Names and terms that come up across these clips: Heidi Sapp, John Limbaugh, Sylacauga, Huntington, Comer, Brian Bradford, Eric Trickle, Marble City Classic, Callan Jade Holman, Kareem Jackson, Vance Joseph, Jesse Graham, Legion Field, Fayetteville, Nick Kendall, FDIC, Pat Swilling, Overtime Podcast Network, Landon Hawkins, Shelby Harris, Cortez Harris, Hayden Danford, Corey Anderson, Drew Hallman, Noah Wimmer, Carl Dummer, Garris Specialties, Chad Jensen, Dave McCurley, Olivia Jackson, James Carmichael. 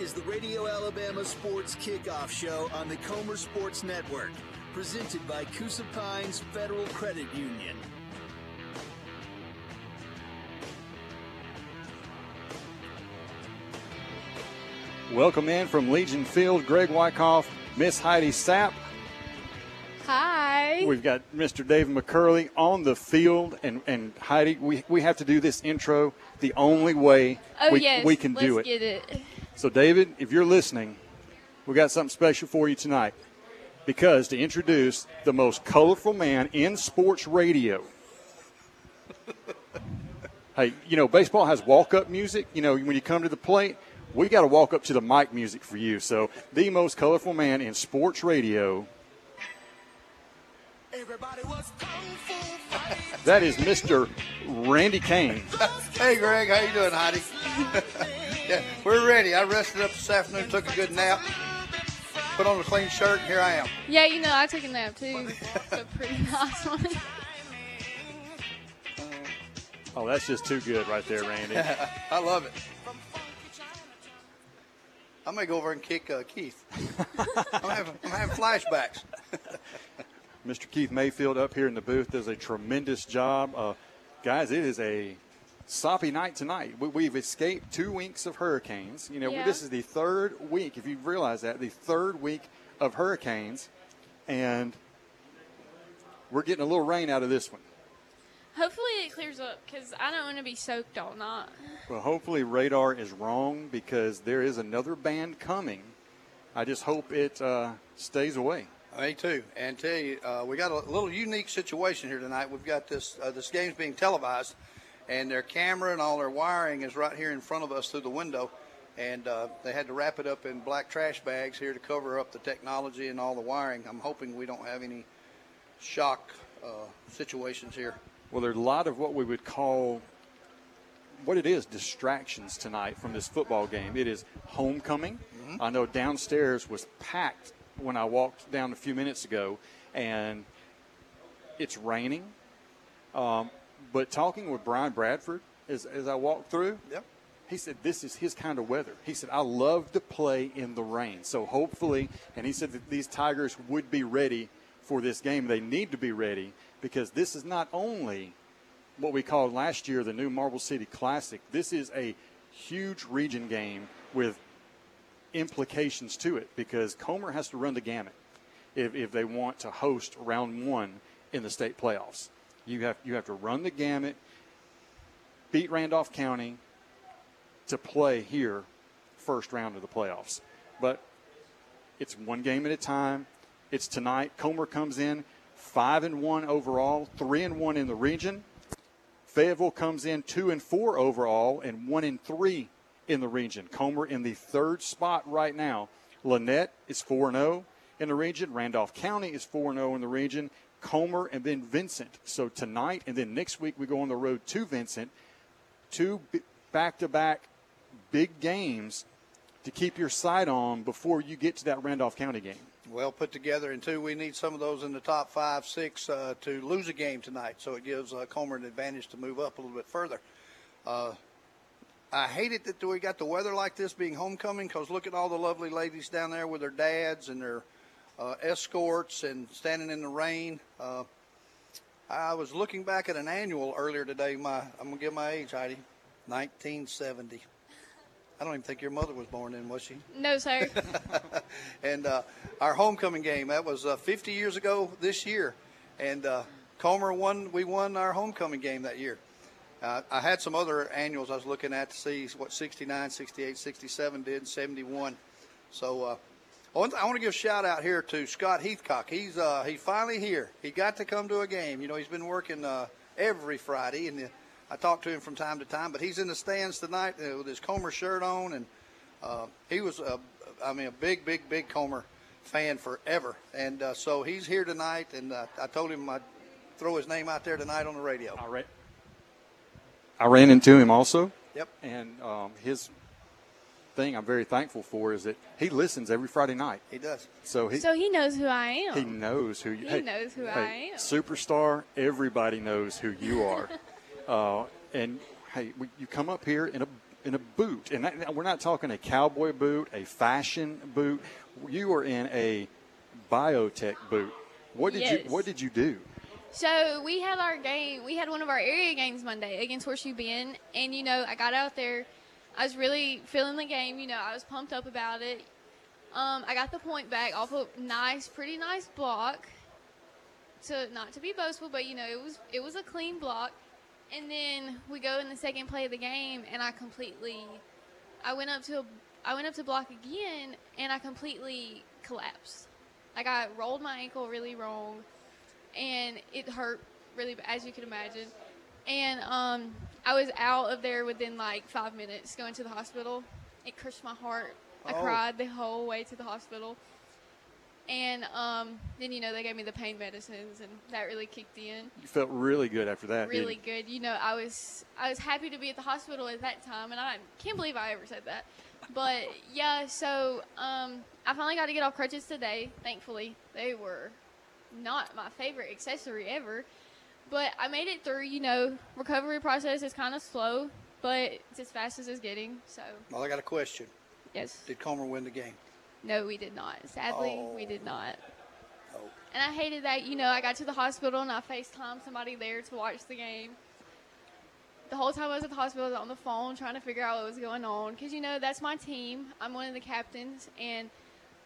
is the Radio Alabama Sports Kickoff Show on the Comer Sports Network, presented by Coosa Pines Federal Credit Union. Welcome in from Legion Field, Greg Wyckoff, Miss Heidi Sapp. Hi. We've got Mr. Dave McCurley on the field, and Heidi, we have to do this intro the only way we can do it. Let's get it. So, David, if you're listening, we got something special for you tonight, because to introduce the most colorful man in sports radio. Hey, you know, baseball has walk-up music. You know, when you come to the plate, we got to walk up to the mic music for you. So, the most colorful man in sports radio. Everybody was that is Mr. Randy Kane. Hey, Greg, how you doing, Heidi? Yeah, we're ready. I rested up this afternoon, took a good nap, put on a clean shirt, and here I am. Yeah, you know, I took a nap, too. It's a pretty nice one. Oh, that's just too good right there, Randy. I love it. I may go over and kick Keith. I'm having flashbacks. Mr. Keith Mayfield up here in the booth does a tremendous job. Guys, it is a soppy night tonight. We've escaped 2 weeks of hurricanes. You know, yeah. This is the third week, if you realize that, the third week of hurricanes. And we're getting a little rain out of this one. Hopefully it clears up, because I don't want to be soaked all night. Well, hopefully radar is wrong, because there is another band coming. I just hope it stays away. Me too. And tell you, we got a little unique situation here tonight. We've got this game's being televised, and their camera and all their wiring is right here in front of us through the window. And they had to wrap it up in black trash bags here to cover up the technology and all the wiring. I'm hoping we don't have any shock situations here. Well, there's a lot of what we would call what it is, distractions tonight from this football game. It is homecoming. Mm-hmm. I know downstairs was packed when I walked down a few minutes ago, and it's raining. But talking with Brian Bradford as I walked through, yep. He said this is his kind of weather. He said, I love to play in the rain. So hopefully, and he said that these Tigers would be ready for this game. They need to be ready, because this is not only what we called last year the new Marble City Classic. This is a huge region game with implications to it, because Comer has to run the gamut if they want to host round one in the state playoffs. You have to run the gamut, beat Randolph County to play here first round of the playoffs. But it's one game at a time. It's tonight. Comer comes in 5-1 overall, 3-1 in the region. Fayetteville comes in 2-4 overall and 1-3 in the region. Comer in the third spot right now. Lynette is 4-0 in the region. Randolph County is 4-0 in the region. Comer and then Vincent. So tonight and then next week we go on the road to Vincent. Two back-to-back big games to keep your sight on before you get to that Randolph County game. Well put together, and two, we need some of those in the top 5, 6 to lose a game tonight. So it gives Comer an advantage to move up a little bit further. I hate it that we got the weather like this being homecoming, because look at all the lovely ladies down there with their dads and their escorts and standing in the rain. I was looking back at an annual earlier today. I'm going to give my age, Heidi, 1970. I don't even think your mother was born then, was she? No, sir. And our homecoming game, that was 50 years ago this year. And Comer won. We won our homecoming game that year. I had some other annuals I was looking at to see what 69, 68, 67 did, 71. So I want to give a shout-out here to Scott Heathcock. He's finally here. He got to come to a game. You know, he's been working every Friday, and I talk to him from time to time. But he's in the stands tonight with his Comer shirt on, and he was, a big, big, big Comer fan forever. And so he's here tonight, and I told him I'd throw his name out there tonight on the radio. All right. I ran into him also. Yep. And his thing I'm very thankful for is that he listens every Friday night. He does. So he knows who I am. He knows who you are. He knows who I am. Superstar, everybody knows who you are. And, hey, you come up here in a in a boot. And that, we're not talking a cowboy boot, a fashion boot. You were in a biotech boot. What did you do? So we had our game. We had one of our area games Monday against Horseshoe Bend. And, you know, I got out there. I was really feeling the game. You know, I was pumped up about it. I got the point back off a pretty nice block. Not to be boastful, but, you know, it was a clean block. And then we go in the second play of the game, and I went up to block again, and I completely collapsed. Like, I rolled my ankle really wrong, and it hurt really bad, as you can imagine. And I was out of there within, like, 5 minutes going to the hospital. It crushed my heart. I cried the whole way to the hospital. And then, you know, they gave me the pain medicines, and that really kicked in. You felt really good after that. Really good. You know, I was happy to be at the hospital at that time, and I can't believe I ever said that. But, yeah, so I finally got to get off crutches today, thankfully. They were not my favorite accessory ever. But I made it through. You know, recovery process is kind of slow, but it's as fast as it's getting. So. Well, I got a question. Yes. Did Comer win the game? No, we did not. Sadly, we did not. Oh. And I hated that. You know, I got to the hospital, and I FaceTimed somebody there to watch the game. The whole time I was at the hospital, I was on the phone trying to figure out what was going on. Because, you know, that's my team. I'm one of the captains, and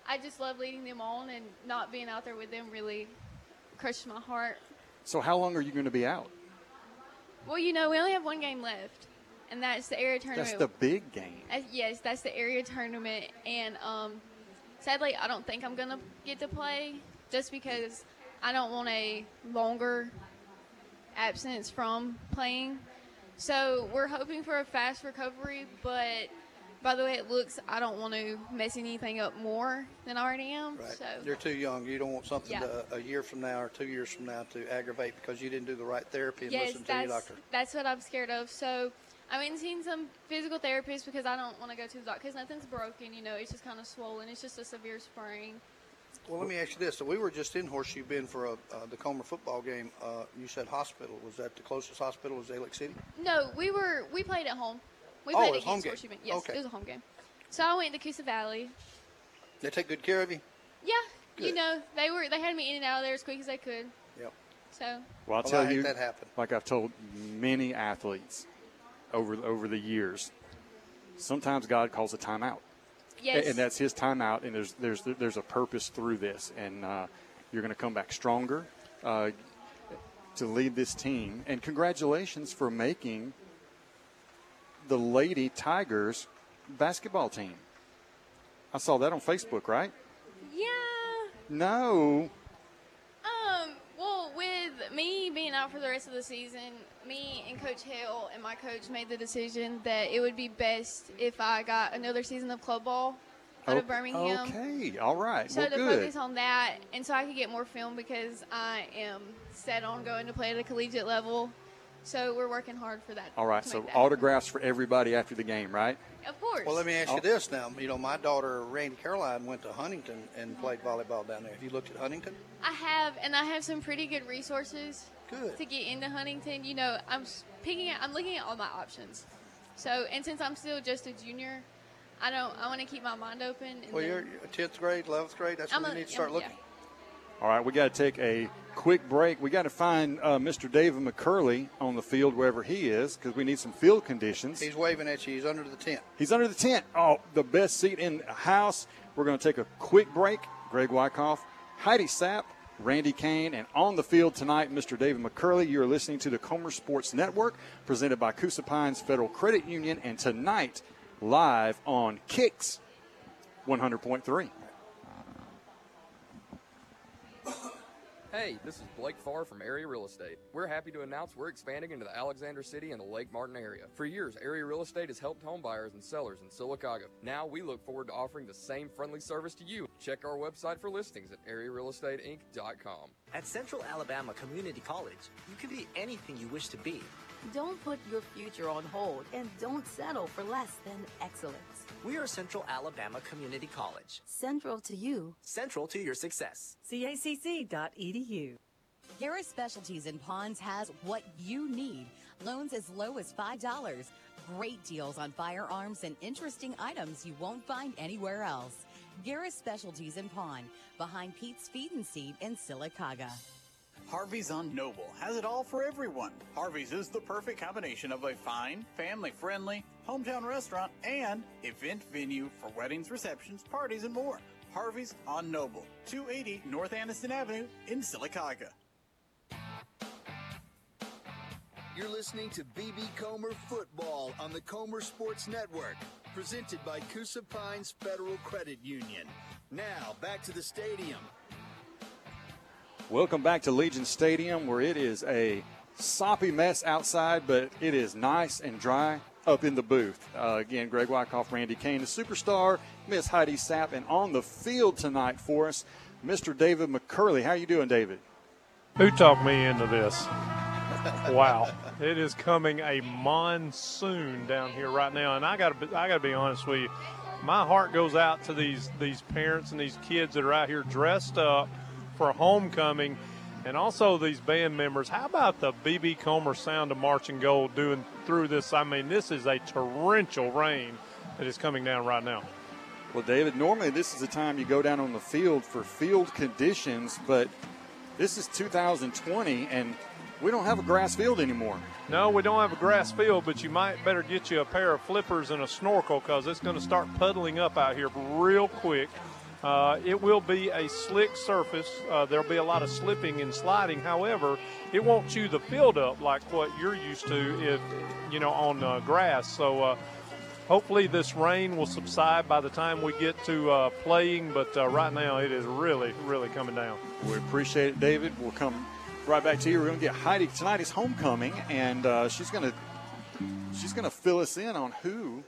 I just love leading them on, and not being out there with them really crushed my heart. So how long are you going to be out? Well, you know, we only have one game left. And that's the area tournament. That's the big game. Yes, that's the area tournament. And sadly, I don't think I'm going to get to play, just because I don't want a longer absence from playing. So we're hoping for a fast recovery, but by the way it looks, I don't want to mess anything up more than I already am. Right. So. You're too young. You don't want something to, a year from now or 2 years from now, to aggravate because you didn't do the right therapy and listen to your doctor. That's what I'm scared of. So I went and seen some physical therapists because I don't want to go to the doctor because nothing's broken. You know, it's just kind of swollen. It's just a severe sprain. Well, let me ask you this. So we were just in Horseshoe Bend for the Comer football game. You said hospital. Was that the closest hospital? Was Alec City? No, we played at home. We played against home game. Horseshoe Bend. Yes, okay. It was a home game. So I went to Coosa Valley. They take good care of you? Yeah. Good. You know, they had me in and out of there as quick as they could. Yep. So. Well, I'll tell you, that happened. Like I've told many athletes over the years, sometimes God calls a timeout. Yes. And that's his timeout, and there's a purpose through this. And you're going to come back stronger to lead this team. And congratulations for making the Lady Tigers basketball team. I saw that on Facebook, right? Yeah. No. Well, with me being out for the rest of the season, me and Coach Hale and my coach made the decision that it would be best if I got another season of club ball out of Birmingham. Okay, all right. So focus on that, and so I could get more film because I am set on going to play at a collegiate level. So we're working hard for that. All right, so autographs for everybody after the game, right? Of course. Well, let me ask you this now. You know, my daughter, Randy Caroline, went to Huntington and played volleyball down there. Have you looked at Huntington? I have, and I have some pretty good resources to get into Huntington. You know, I'm looking at all my options. So, and since I'm still just a junior, I want to keep my mind open. And well, you're 10th grade, 11th grade. That's when you need to start looking. Yeah. All right, we got to take a quick break. We got to find Mr. David McCurley on the field, wherever he is, because we need some field conditions. He's waving at you. He's under the tent. Oh, the best seat in the house. We're going to take a quick break. Greg Wyckoff, Heidi Sapp, Randy Kane, and on the field tonight, Mr. David McCurley. You're listening to the Comer Sports Network, presented by Coosa Pines Federal Credit Union, and tonight, live on Kix 100.3. Hey, this is Blake Farr from Area Real Estate. We're happy to announce we're expanding into the Alexander City and the Lake Martin area. For years, Area Real Estate has helped home buyers and sellers in Sylacauga. Now we look forward to offering the same friendly service to you. Check our website for listings at arearealestateinc.com. At Central Alabama Community College, you can be anything you wish to be. Don't put your future on hold, and don't settle for less than excellence. We are Central Alabama Community College. Central to you. Central to your success. CACC.edu. Harris Specialties and Ponds has what you need. Loans as low as $5. great deals on firearms and interesting items you won't find anywhere else. Garris Specialties in Pond, behind Pete's Feed and Seed in Sylacauga. Harvey's on Noble has it all for everyone. Harvey's is the perfect combination of a fine, family-friendly, hometown restaurant and event venue for weddings, receptions, parties, and more. Harvey's on Noble, 280 North Anniston Avenue in Sylacauga. You're listening to B.B. Comer Football on the Comer Sports Network, presented by Coosa Pines Federal Credit Union. Now, back to the stadium. Welcome back to Legion Stadium, where it is a soppy mess outside, but it is nice and dry up in the booth. Again, Greg Wyckoff, Randy Kane, the superstar, Miss Heidi Sapp, and on the field tonight for us, Mr. David McCurley. How you doing, David? Who talked me into this? Wow. It is coming a monsoon down here right now, and I gotta be honest with you. My heart goes out to these parents and these kids that are out here dressed up for homecoming, and also these band members. How about the B.B. Comer Sound of Marching Gold doing through this? I mean, this is a torrential rain that is coming down right now. Well, David, normally this is the time you go down on the field for field conditions, but this is 2020, and we don't have a grass field anymore. No, we don't have a grass field, but you might better get you a pair of flippers and a snorkel, because it's going to start puddling up out here real quick. It will be a slick surface. There'll be a lot of slipping and sliding. However, it won't chew the field up like what you're used to, if you know, on grass. So hopefully this rain will subside by the time we get to playing. But right now, it is really, really coming down. We appreciate it, David. We'll come right back to you. We're going to get Heidi. Tonight is homecoming, and she's gonna fill us in on who.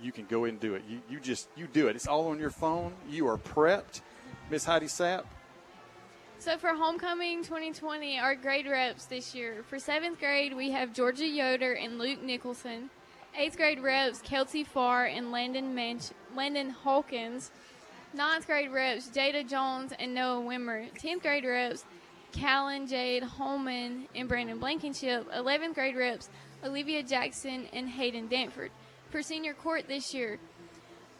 You can go in and do it. You do it. It's all on your phone. You are prepped. Miss Heidi Sapp. So for homecoming 2020, our grade reps this year, for 7th grade, we have Georgia Yoder and Luke Nicholson. 8th grade reps, Kelsey Farr and Landon Hawkins. 9th grade reps, Jada Jones and Noah Wimmer. 10th grade reps, Callan Jade Holman and Brandon Blankenship. 11th grade reps, Olivia Jackson and Hayden Danford. For senior court this year,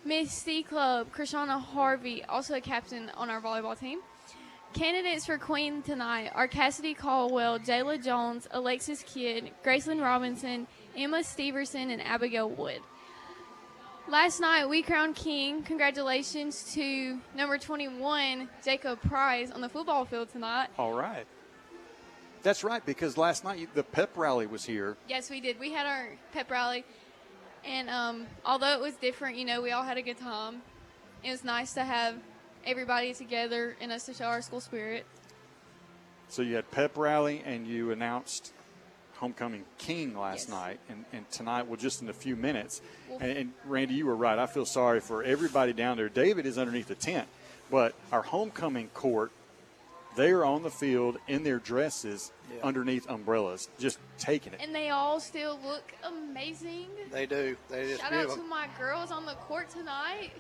Miss C Club, Krishana Harvey, also a captain on our volleyball team. Candidates for Queen tonight are Cassidy Caldwell, Jayla Jones, Alexis Kidd, Gracelyn Robinson, Emma Steverson, and Abigail Wood. Last night, we crowned king. Congratulations to number 21, Jacob Price, on the football field tonight. All right. That's right, because last night the pep rally was here. Yes, we did. We had our pep rally. And although it was different, you know, we all had a good time. It was nice to have everybody together and us to show our school spirit. So you had pep rally and you announced homecoming king last night. And tonight, well, just in a few minutes. Well, and Randy, you were right. I feel sorry for everybody down there. David is underneath the tent. But our homecoming court, they are on the field in their dresses underneath umbrellas, just taking it. And they all still look amazing. They do. They just shout out to my girls on the court tonight.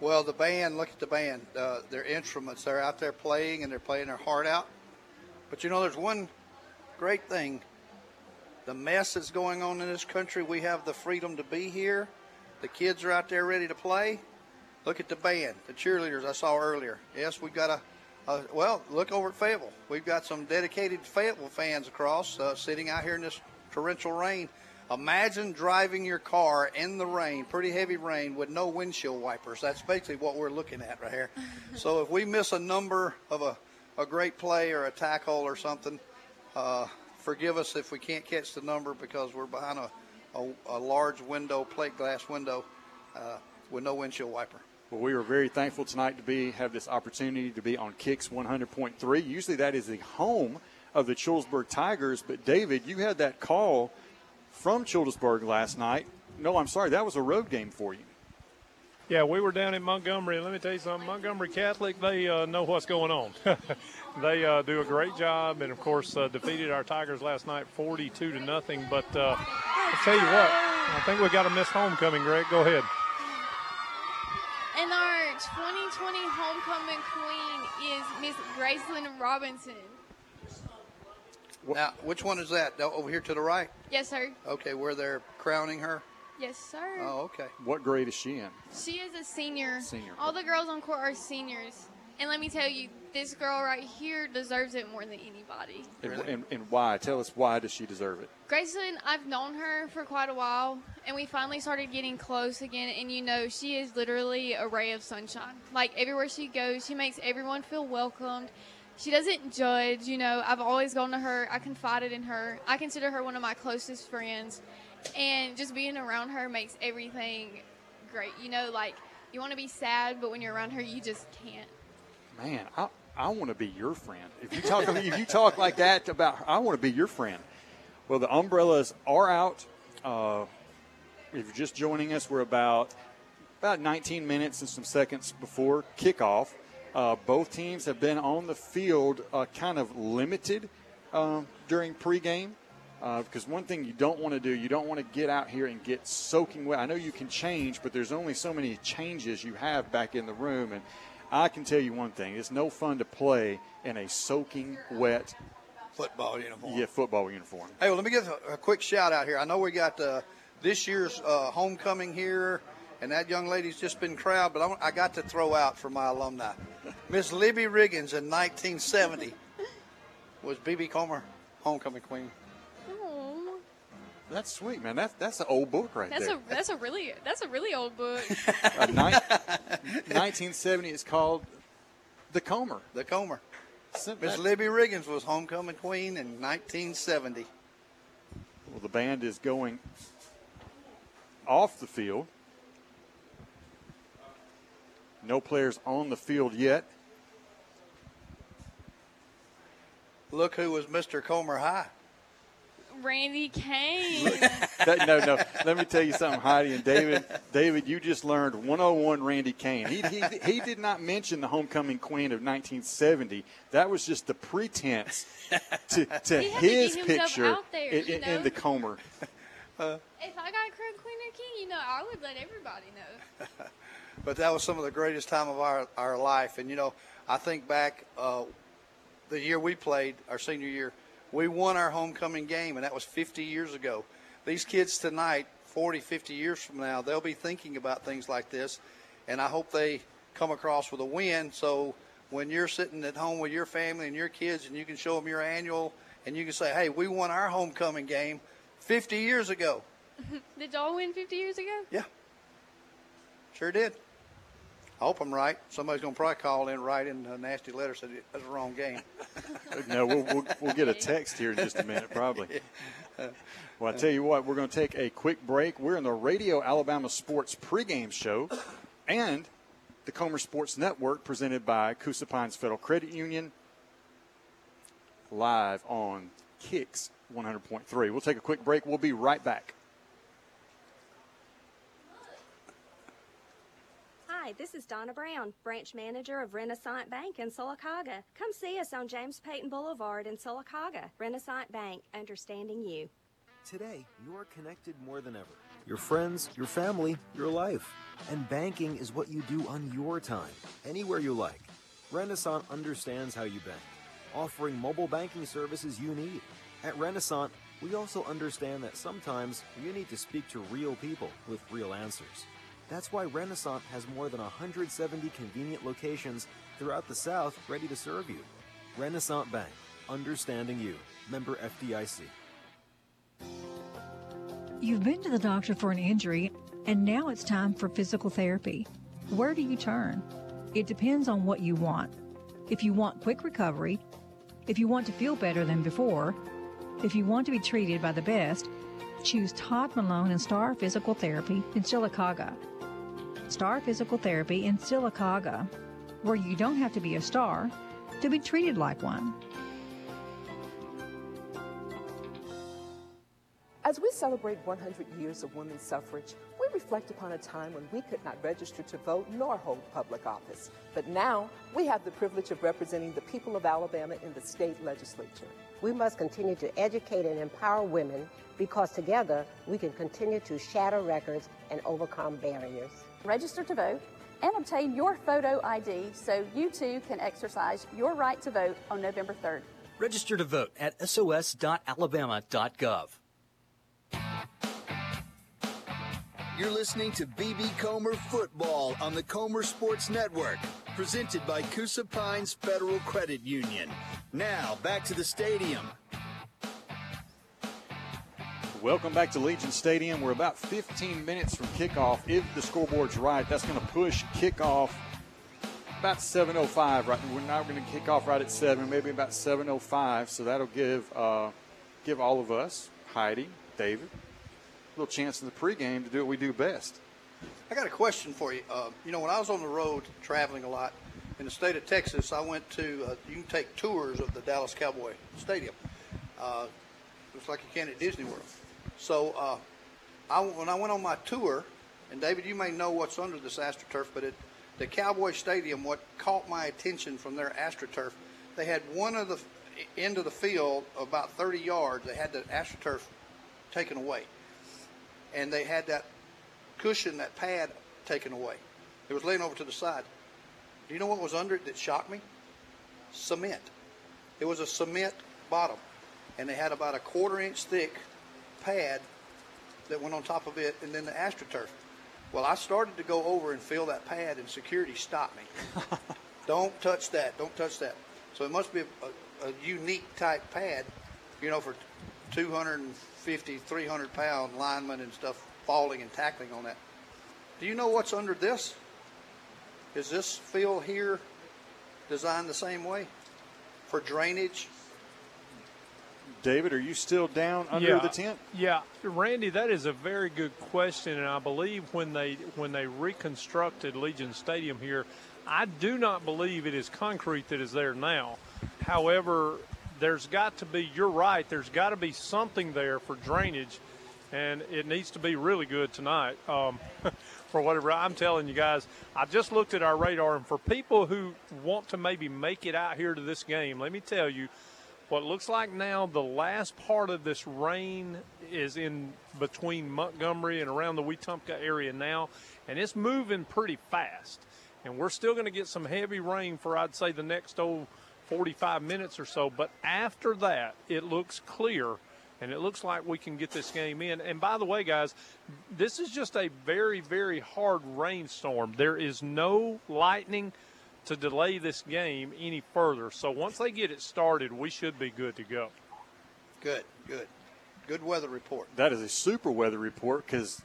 Well, the band, look at the band. Their instruments, they're out there playing, and they're playing their heart out. But, you know, there's one great thing. The mess that's going on in this country, we have the freedom to be here. The kids are out there ready to play. Look at the band, the cheerleaders I saw earlier. Yes, we've got a... well, look over at Fayetteville. We've got some dedicated Fayetteville fans across sitting out here in this torrential rain. Imagine driving your car in the rain, pretty heavy rain, with no windshield wipers. That's basically what we're looking at right here. So if we miss a number of a great play or a tackle or something, forgive us if we can't catch the number, because we're behind a large window, plate glass window, with no windshield wiper. Well, we were very thankful tonight to have this opportunity to be on Kix 100.3. Usually that is the home of the Childersburg Tigers, but, David, you had that call from Childersburg last night. No, I'm sorry, that was a road game for you. Yeah, we were down in Montgomery. Let me tell you something, Montgomery Catholic, they know what's going on. They do a great job, and, of course, defeated our Tigers last night 42-0. But I'll tell you what, I think we got a missed homecoming, Greg. Go ahead. And our 2020 homecoming queen is Miss Gracelyn Robinson. Now, which one is that? Over here to the right? Yes, sir. Okay, where they're crowning her? Yes, sir. Oh, okay. What grade is she in? She is a senior. All the girls on court are seniors. And let me tell you, this girl right here deserves it more than anybody. And why? Tell us, why does she deserve it? Gracelyn, I've known her for quite a while, and we finally started getting close again. And, you know, she is literally a ray of sunshine. Like, everywhere she goes, she makes everyone feel welcomed. She doesn't judge. You know, I've always gone to her. I confided in her. I consider her one of my closest friends. And just being around her makes everything great. You know, like, you want to be sad, but when you're around her, you just can't. Man, I want to be your friend. If you talk like that about her, I want to be your friend. Well, the umbrellas are out. If you're just joining us, we're about 19 minutes and some seconds before kickoff. Both teams have been on the field kind of limited during pregame. Because one thing you don't want to do, you don't want to get out here and get soaking wet. I know you can change, but there's only so many changes you have back in the room. And I can tell you one thing. It's no fun to play in a soaking wet football uniform. Yeah, football uniform. Hey, well, let me give a quick shout out here. I know we got this year's homecoming here, and that young lady's just been crowned, but I got to throw out for my alumni. Miss Libby Riggins in 1970 was B.B. Comer homecoming queen. That's sweet, man. That's an old book right there. That's a really old book. 1970 is called The Comer. The Comer. Miss Libby Riggins was homecoming queen in 1970. Well, the band is going off the field. No players on the field yet. Look who was Mr. Comer High. Randy Kane. No. Let me tell you something, Heidi and David. David, you just learned 101 Randy Kane. He did not mention the homecoming queen of 1970. That was just the pretense to his picture out there, in the Comer. If I got crowned queen or king, I would let everybody know. But that was some of the greatest time of our life. And, I think back the year we played, our senior year, we won our homecoming game, and that was 50 years ago. These kids tonight, 40, 50 years from now, they'll be thinking about things like this, and I hope they come across with a win. So when you're sitting at home with your family and your kids and you can show them your annual and you can say, hey, we won our homecoming game 50 years ago. Did y'all win 50 years ago? Yeah. Sure did. I hope I'm right. Somebody's going to probably call in, write in a nasty letter, said that's the wrong game. No, we'll get a text here in just a minute, probably. Well, I tell you what, we're going to take a quick break. We're in the Radio Alabama Sports pregame show and the Comer Sports Network presented by Coosa Pines Federal Credit Union live on Kix 100.3. We'll take a quick break. We'll be right back. Hi, this is Donna Brown, branch manager of Renaissance Bank in Sylacauga. Come see us on James Payton Boulevard in Sylacauga. Renaissance Bank, understanding you. Today, you are connected more than ever. Your friends, your family, your life. And banking is what you do on your time, anywhere you like. Renaissance understands how you bank, offering mobile banking services you need. At Renaissance, we also understand that sometimes you need to speak to real people with real answers. That's why Renaissance has more than 170 convenient locations throughout the South ready to serve you. Renaissance Bank, understanding you. Member FDIC. You've been to the doctor for an injury, and now it's time for physical therapy. Where do you turn? It depends on what you want. If you want quick recovery, if you want to feel better than before, if you want to be treated by the best, choose Todd Malone and Star Physical Therapy in Sylacauga. Star Physical Therapy in Sylacauga, where you don't have to be a star to be treated like one. As we celebrate 100 years of women's suffrage, we reflect upon a time when we could not register to vote nor hold public office. But now, we have the privilege of representing the people of Alabama in the state legislature. We must continue to educate and empower women because together we can continue to shatter records and overcome barriers. Register to vote and obtain your photo ID so you too can exercise your right to vote on November 3rd. Register to vote at sos.alabama.gov. You're listening to B.B. Comer Football on the Comer Sports Network, presented by Coosa Pines Federal Credit Union. Now, back to the stadium. Welcome back to Legion Stadium. We're about 15 minutes from kickoff. If the scoreboard's right, that's going to push kickoff about 7:05. Right, we're not going to kick off right at 7, maybe about 7:05. So that'll give all of us, Heidi, David, little chance in the pregame to do what we do best. I got a question for you. When I was on the road traveling a lot in the state of Texas, I went to, you can take tours of the Dallas Cowboy Stadium. It's like you can at Disney World. So when I went on my tour, and David, you may know what's under this AstroTurf, but the Cowboy Stadium, what caught my attention from their AstroTurf, they had one of the end of the field about 30 yards. They had the AstroTurf taken away. And they had that cushion, that pad, taken away. It was laying over to the side. Do you know what was under it that shocked me? Cement. It was a cement bottom, and they had about a quarter-inch thick pad that went on top of it, and then the AstroTurf. Well, I started to go over and feel that pad, and security stopped me. Don't touch that. Don't touch that. So it must be a unique type pad, for 250, 300-pound linemen and stuff falling and tackling on that. Do you know what's under this? Is this field here designed the same way for drainage? David, are you still down under the tent? Yeah, Randy, that is a very good question, and I believe when they reconstructed Legion Stadium here, I do not believe it is concrete that is there now. However, there's got to be something there for drainage, and it needs to be really good tonight. For whatever, I'm telling you guys, I just looked at our radar, and for people who want to maybe make it out here to this game, let me tell you, what looks like now the last part of this rain is in between Montgomery and around the Wetumpka area now, and it's moving pretty fast. And we're still going to get some heavy rain for, I'd say, the next 45 minutes or so, but after that it looks clear, and it looks like we can get this game in. And by the way, guys, this is just a very, very hard rainstorm. There is no lightning to delay this game any further, so once they get it started, we should be good to go. Good weather report. That is a super weather report, because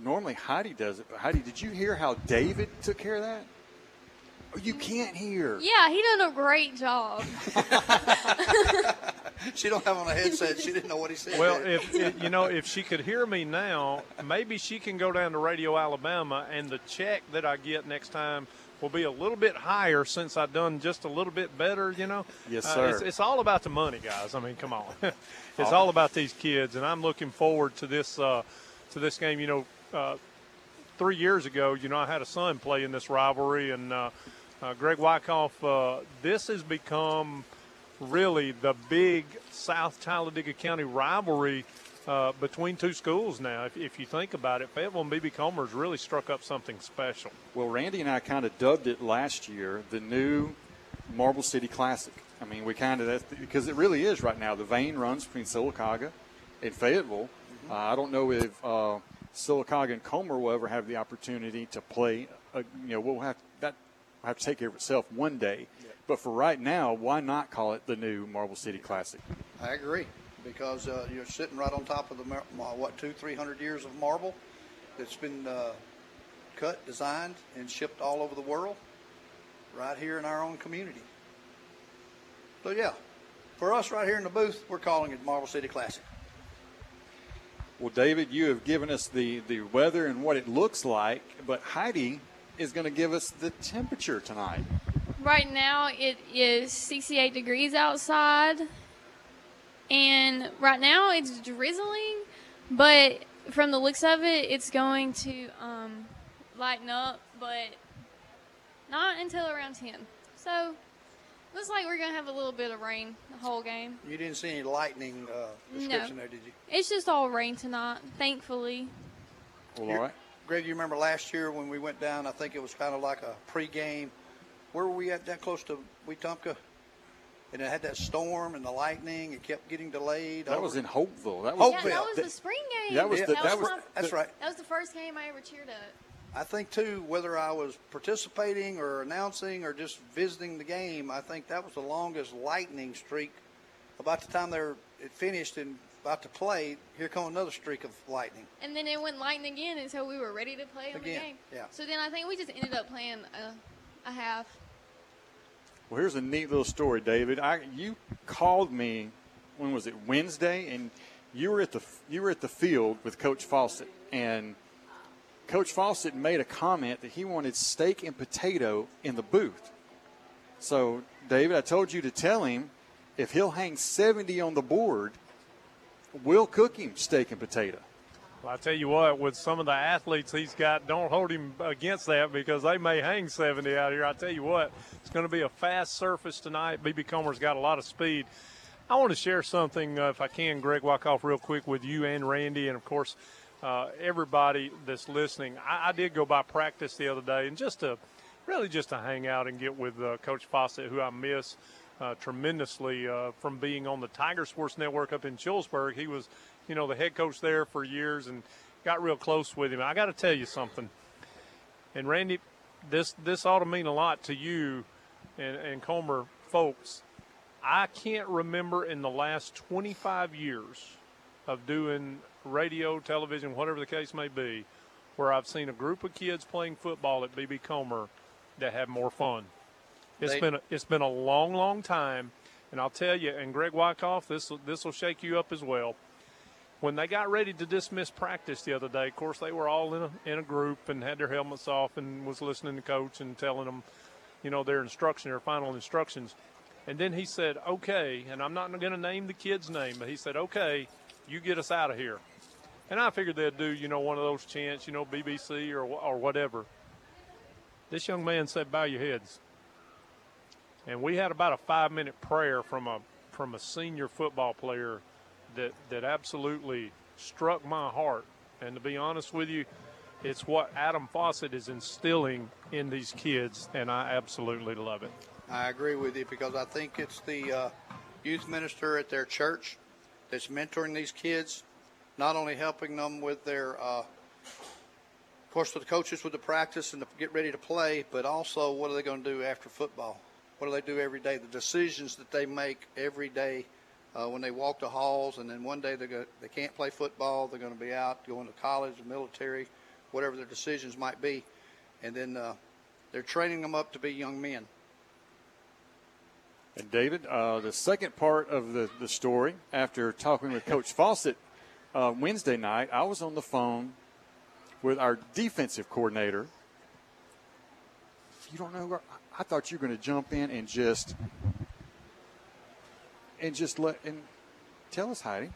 normally Heidi does it, but Heidi, did you hear how David took care of that? You can't hear. Yeah, he done a great job. She don't have on a headset. She didn't know what he said. Well, if she could hear me now, maybe she can go down to Radio Alabama, and the check that I get next time will be a little bit higher since I've done just a little bit better, Yes, sir. It's all about the money, guys. I mean, come on. It's all about these kids, and I'm looking forward to this game. 3 years ago, I had a son play in this rivalry, and Greg Wyckoff, this has become really the big South Talladega County rivalry between two schools now. If you think about it, Fayetteville and B.B. Comer's really struck up something special. Well, Randy and I kind of dubbed it last year the new Marble City Classic. I mean, because it really is right now. The vein runs between Sylacauga and Fayetteville. Mm-hmm. I don't know if Sylacauga and Comer will ever have the opportunity to play. We'll have to take care of itself one day. Yeah. But for right now, why not call it the new Marble City Classic? I agree, because you're sitting right on top of the 300 years of marble that's been cut, designed, and shipped all over the world, right here in our own community. So yeah, for us right here in the booth, we're calling it Marble City Classic. Well, David, you have given us the weather and what it looks like, but Heidi is going to give us the temperature tonight. Right now it is 68 degrees outside, and right now it's drizzling, but from the looks of it, it's going to lighten up, but not until around 10. So looks like we're going to have a little bit of rain the whole game. You didn't see any lightning description there, did you? It's just all rain tonight, thankfully. Well, all right. Greg, you remember last year when we went down, I think it was kind of like a pregame. Where were we at that close to Wetumpka? and it had that storm and the lightning. It kept getting delayed. That was in Hopeville. Hopeville. Yeah, that was the spring game. That was the first game I ever cheered at. I think, too, whether I was participating or announcing or just visiting the game, I think that was the longest lightning streak. About the time it finished and about to play, here come another streak of lightning. And then it went lightning again until we were ready to play on the game. Yeah. So then I think we just ended up playing a half. Well, here's a neat little story, David. You called me, when was it, Wednesday, and you were at the field with Coach Fawcett, and Coach Fawcett made a comment that he wanted steak and potato in the booth. So, David, I told you to tell him if he'll hang 70 on the board, we'll cook him steak and potato. Well, I tell you what, with some of the athletes he's got, don't hold him against that because they may hang 70 out here. I tell you what, it's going to be a fast surface tonight. B.B. Comer's got a lot of speed. I want to share something, if I can, Greg Wyckoff, real quick with you and Randy and, of course, everybody that's listening. I did go by practice the other day and just to hang out and get with Coach Fawcett, who I miss tremendously from being on the Tiger Sports Network up in Childsburg. He was, the head coach there for years and got real close with him. I got to tell you something. And Randy, this ought to mean a lot to you and Comer folks. I can't remember in the last 25 years of doing radio, television, whatever the case may be, where I've seen a group of kids playing football at B.B. Comer that have more fun. It's been a long, long time, and I'll tell you, and Greg Wyckoff, this will shake you up as well. When they got ready to dismiss practice the other day, of course, they were all in a group and had their helmets off and was listening to coach and telling them, their final instructions. And then he said, okay, and I'm not going to name the kid's name, but he said, okay, you get us out of here. And I figured they'd do, one of those chants, BBC or whatever. This young man said, bow your heads. And we had about a 5-minute prayer from a senior football player that absolutely struck my heart. And to be honest with you, it's what Adam Fawcett is instilling in these kids, and I absolutely love it. I agree with you because I think it's the youth minister at their church that's mentoring these kids, not only helping them with their of course, with the coaches with the practice and to get ready to play, but also what are they going to do after football? What do they do every day? The decisions that they make every day when they walk the halls, and then one day they can't play football. They're going to be out, going to college, the military, whatever their decisions might be. And then they're training them up to be young men. And, David, the second part of the story, after talking with Coach Fawcett Wednesday night, I was on the phone with our defensive coordinator. You don't know where – I thought you were going to jump in and just tell us, Heidi.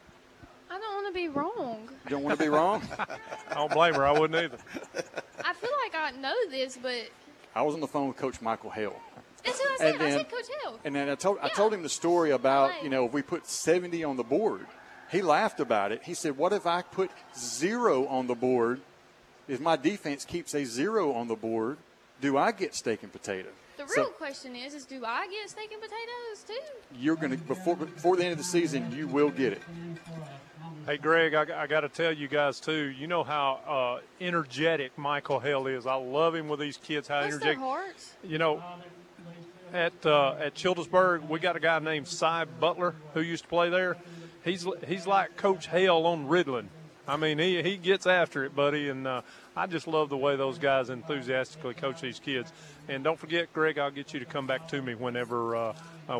I don't want to be wrong. You don't want to be wrong? I don't blame her. I wouldn't either. I feel like I know this, but I was on the phone with Coach Michael Hale. That's what I said. I said Coach Hale. And then I told him the story about if we put 70 on the board. He laughed about it. He said, "What if I put 0 on the board? If my defense keeps a 0 on the board, do I get steak and potato?" The real question is do I get steak and potatoes too? You're going to, before the end of the season, you will get it. Hey, Greg, I got to tell you guys too. You know how energetic Michael Hale is. I love him with these kids. How energetic! At Childersburg, we got a guy named Cy Butler who used to play there. He's like Coach Hale on Ridland. I mean, he gets after it, buddy, and I just love the way those guys enthusiastically coach these kids. And don't forget, Greg, I'll get you to come back to me whenever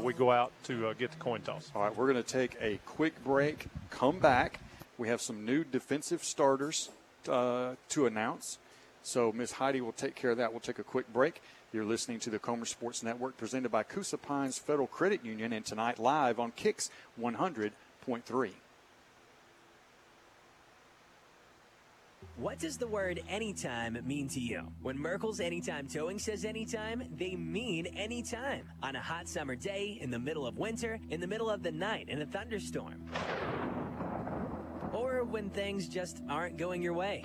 we go out to get the coin toss. All right, we're going to take a quick break, come back. We have some new defensive starters to announce. So Miss Heidi will take care of that. We'll take a quick break. You're listening to the Comer Sports Network presented by Coosa Pines Federal Credit Union, and tonight live on Kix 100.3. What does the word anytime mean to you? When Merkel's Anytime Towing says anytime, they mean anytime. On a hot summer day, in the middle of winter, in the middle of the night, in a thunderstorm. Or when things just aren't going your way.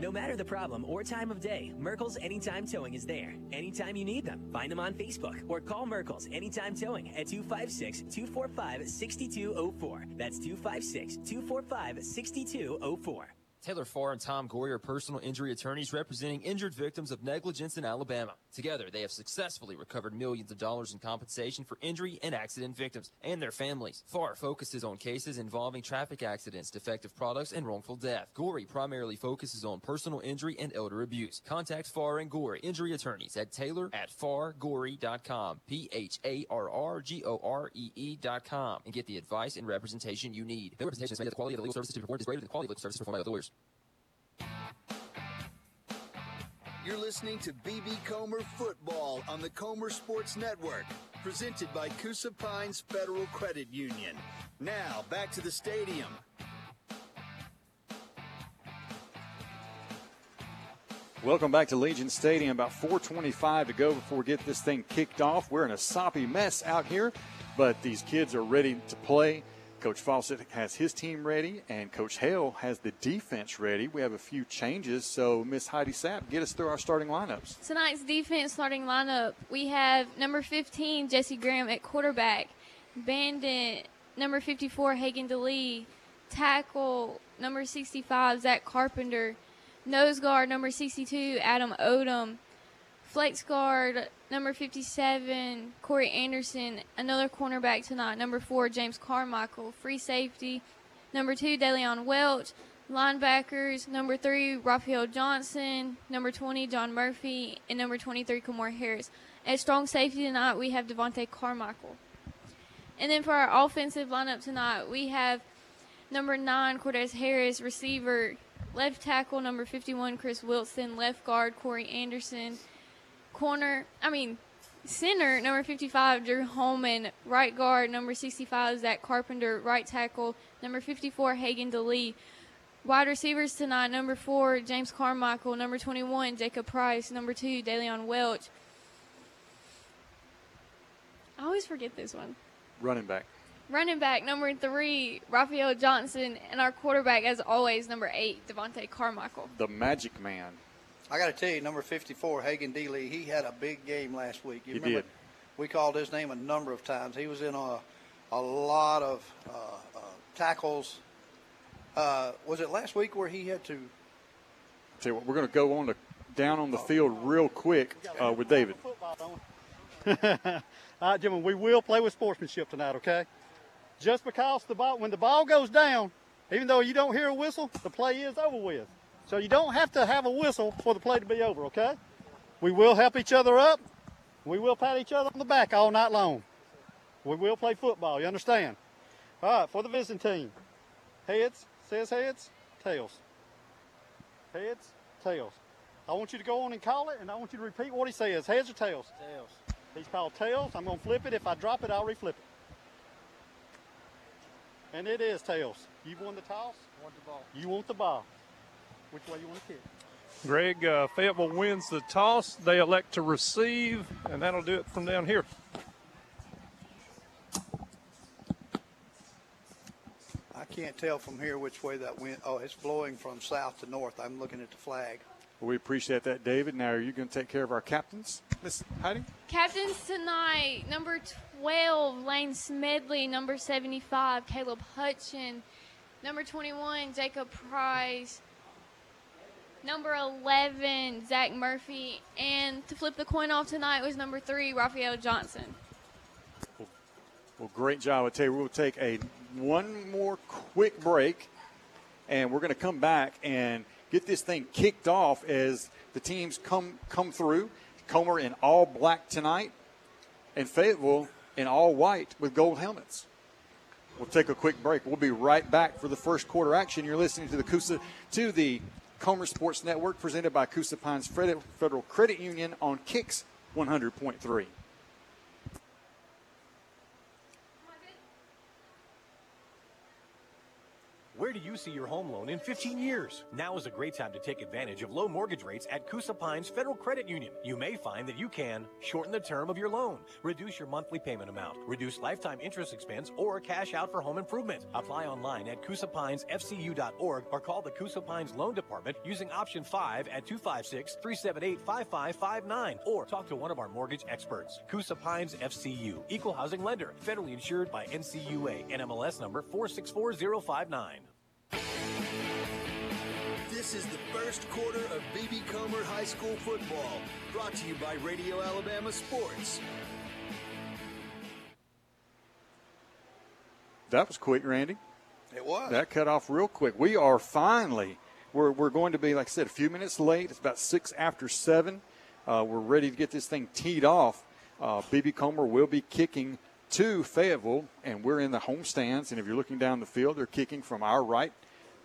No matter the problem or time of day, Merkel's Anytime Towing is there, anytime you need them. Find them on Facebook or call Merkel's Anytime Towing at 256-245-6204. That's 256-245-6204. Taylor Farr and Tom Gorey are personal injury attorneys representing injured victims of negligence in Alabama. Together, they have successfully recovered millions of dollars in compensation for injury and accident victims and their families. Farr focuses on cases involving traffic accidents, defective products, and wrongful death. Gorey primarily focuses on personal injury and elder abuse. Contact Farr and Gorey injury attorneys at taylor@farrgorey.com, PHARRGOREE.com, and get the advice and representation you need. Their representation is made that the quality of the legal services to be performed is greater than the quality of legal services performed by the lawyers. You're listening to BB Comer Football on the Comer Sports Network, presented by Coosa Pines Federal Credit Union. Now, back to the stadium. Welcome back to Legion Stadium. About 4:25 to go before we get this thing kicked off. We're in a soppy mess out here, but these kids are ready to play. Coach Fawcett has his team ready, and Coach Hale has the defense ready. We have a few changes, so Miss Heidi Sapp, get us through our starting lineups. Tonight's defense starting lineup, we have number 15, Jesse Graham at quarterback, bandit, number 54, Hagan DeLee, tackle, number 65, Zach Carpenter, nose guard, number 62, Adam Odom, flex guard, number 57, Corey Anderson. Another cornerback tonight, number 4, James Carmichael. Free safety, number 2, De'Leon Welch. Linebackers, number 3, Raphael Johnson. Number 20, John Murphy. And number 23, Kamari Harris. At strong safety tonight, we have Devontae Carmichael. And then for our offensive lineup tonight, we have number 9, Cortez Harris, receiver. Left tackle, number 51, Chris Wilson. Left guard, Corey Anderson. Center, number 55, Drew Hallman. Right guard, number 65, Zach Carpenter. Right tackle, number 54, Hagan DeLee. Wide receivers tonight, number 4, James Carmichael. Number 21, Jacob Price. Number 2, De'Leon Welch. I always forget this one. Running back, number 3, Raphael Johnson. And our quarterback, as always, number 8, Devontae Carmichael. The Magic Man. I got to tell you, number 54, Hagan DeLee, he had a big game last week. You remember, did. We called his name a number of times. He was in a lot of tackles. Was it last week where he had to? I'll tell you what, we're going to go on to down on the field real quick with David. All right, gentlemen, we will play with sportsmanship tonight, okay? Just because when the ball goes down, even though you don't hear a whistle, the play is over with. So you don't have to have a whistle for the play to be over, okay? We will help each other up. We will pat each other on the back all night long. We will play football, you understand? All right, for the visiting team. Heads, says heads, tails. Heads, tails. I want you to go on and call it, and I want you to repeat what he says. Heads or tails? Tails. He's called tails. I'm going to flip it. If I drop it, I'll reflip it. And it is tails. You won the toss? I want the ball. You want the ball. Which way you want to kick? Greg, Fayetteville wins the toss. They elect to receive, and that'll do it from down here. I can't tell from here which way that went. Oh, it's blowing from south to north. I'm looking at the flag. We appreciate that, David. Now, are you going to take care of our captains, Miss Heidi? Captains tonight, number 12, Lane Smedley. Number 75, Caleb Hutchin. Number 21, Jacob Price. Number 11, Zach Murphy. And to flip the coin off tonight was number 3, Raphael Johnson. Well, great job. I tell you, we'll take one more quick break, and we're going to come back and get this thing kicked off as the teams come through. Comer in all black tonight, and Fayetteville in all white with gold helmets. We'll take a quick break. We'll be right back for the first quarter action. You're listening to the Comer Sports Network, presented by Coosa Pines Federal Credit Union on Kix 100.3. Where do you Coosa your home loan in 15 years. Now is a great time to take advantage of low mortgage rates at Coosa Pines Federal Credit Union. You may find that you can shorten the term of your loan, reduce your monthly payment amount, reduce lifetime interest expense, or cash out for home improvement. Apply online at CoosaPinesFCU.org or call the Coosa Pines Loan Department using option 5 at 256-378-5559 or talk to one of our mortgage experts. Coosa Pines FCU, Equal Housing Lender, federally insured by NCUA, NMLS number 464059. This is the first quarter of B.B. Comer High School football, brought to you by Radio Alabama Sports. That was quick, Randy. It was. That cut off real quick. We are finally, we're going to be, like I said, a few minutes late. It's about 6 after 7. We're ready to get this thing teed off. B.B. Comer will be kicking to Fayetteville, and we're in the home stands. And if you're looking down the field, they're kicking from our right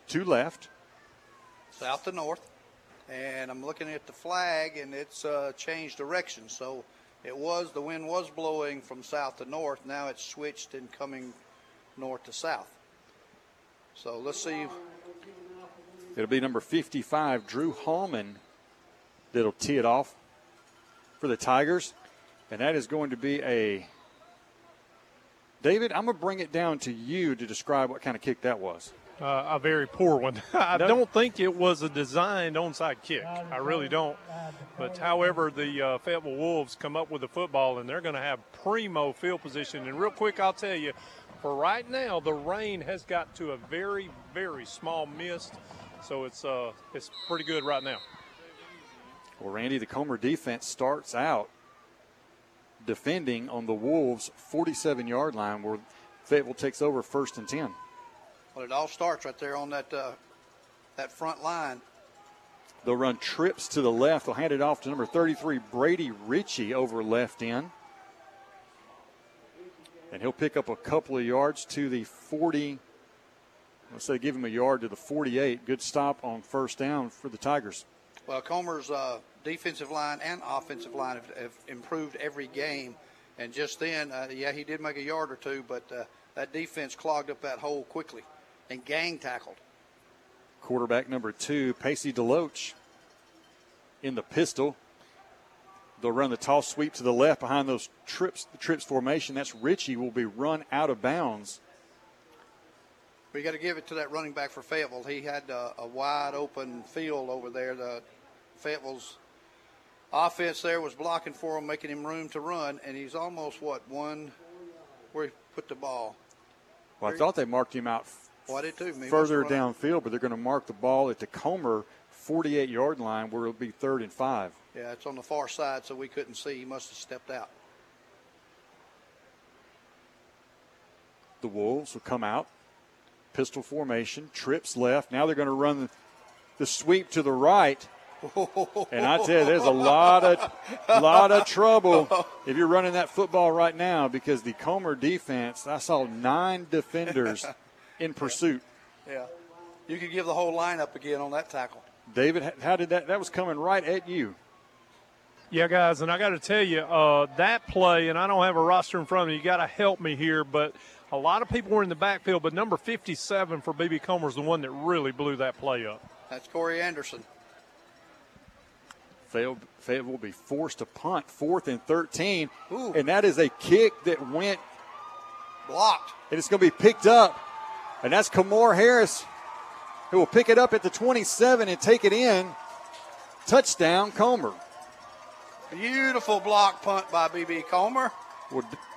to left. South to north. And I'm looking at the flag, and it's changed direction. So it was, the wind was blowing from south to north. Now it's switched and coming north to south. So let's see. It'll be number 55, Drew Hallman, that'll tee it off for the Tigers. And that is going to be a – David, I'm going to bring it down to you to describe what kind of kick that was. A very poor one. I don't think it was a designed onside kick. I really don't. But, however, the Fayetteville Wolves come up with the football, and they're going to have primo field position. And real quick, I'll tell you, for right now, the rain has got to a very, very small mist. So it's pretty good right now. Well, Randy, the Comer defense starts out defending on the Wolves' 47-yard line, where Fayetteville takes over 1st and 10. Well, it all starts right there on that that front line. They'll run trips to the left. They'll hand it off to number 33, Brady Ritchie, over left end. And he'll pick up a couple of yards to the 40. Let's say give him a yard to the 48. Good stop on 1st down for the Tigers. Well, Comer's defensive line and offensive line have improved every game. And just then, he did make a yard or two, but that defense clogged up that hole quickly and gang tackled. Quarterback number 2, Pacey Deloach, in the pistol. They'll run the toss sweep to the left behind those trips, the trips formation. That's Ritchie will be run out of bounds. We got to give it to that running back for Fayetteville. He had a wide open field over there. The Fayetteville's offense there was blocking for him, making him room to run, and he's almost, one where he put the ball. Well, I thought they marked him out further downfield, but they're going to mark the ball at the Comer 48-yard line, where it'll be 3rd and 5. Yeah, it's on the far side, so we couldn't see. He must have stepped out. The Wolves will come out. Pistol formation, trips left. Now they're going to run the sweep to the right. And I tell you, there's a lot of trouble if you're running that football right now, because the Comer defense, I saw 9 defenders in pursuit. Yeah. You could give the whole lineup again on that tackle. David, how did that was coming right at you. Yeah, guys, and I got to tell you, that play, and I don't have a roster in front of me. You got to help me here, but a lot of people were in the backfield, but number 57 for B.B. Comer is the one that really blew that play up. That's Corey Anderson. Fayetteville will be forced to punt 4th and 13. Ooh. And that is a kick that went blocked. And it's going to be picked up, and that's Kamari Harris, who will pick it up at the 27 and take it in. Touchdown, Comer. Beautiful block punt by B.B. Comer.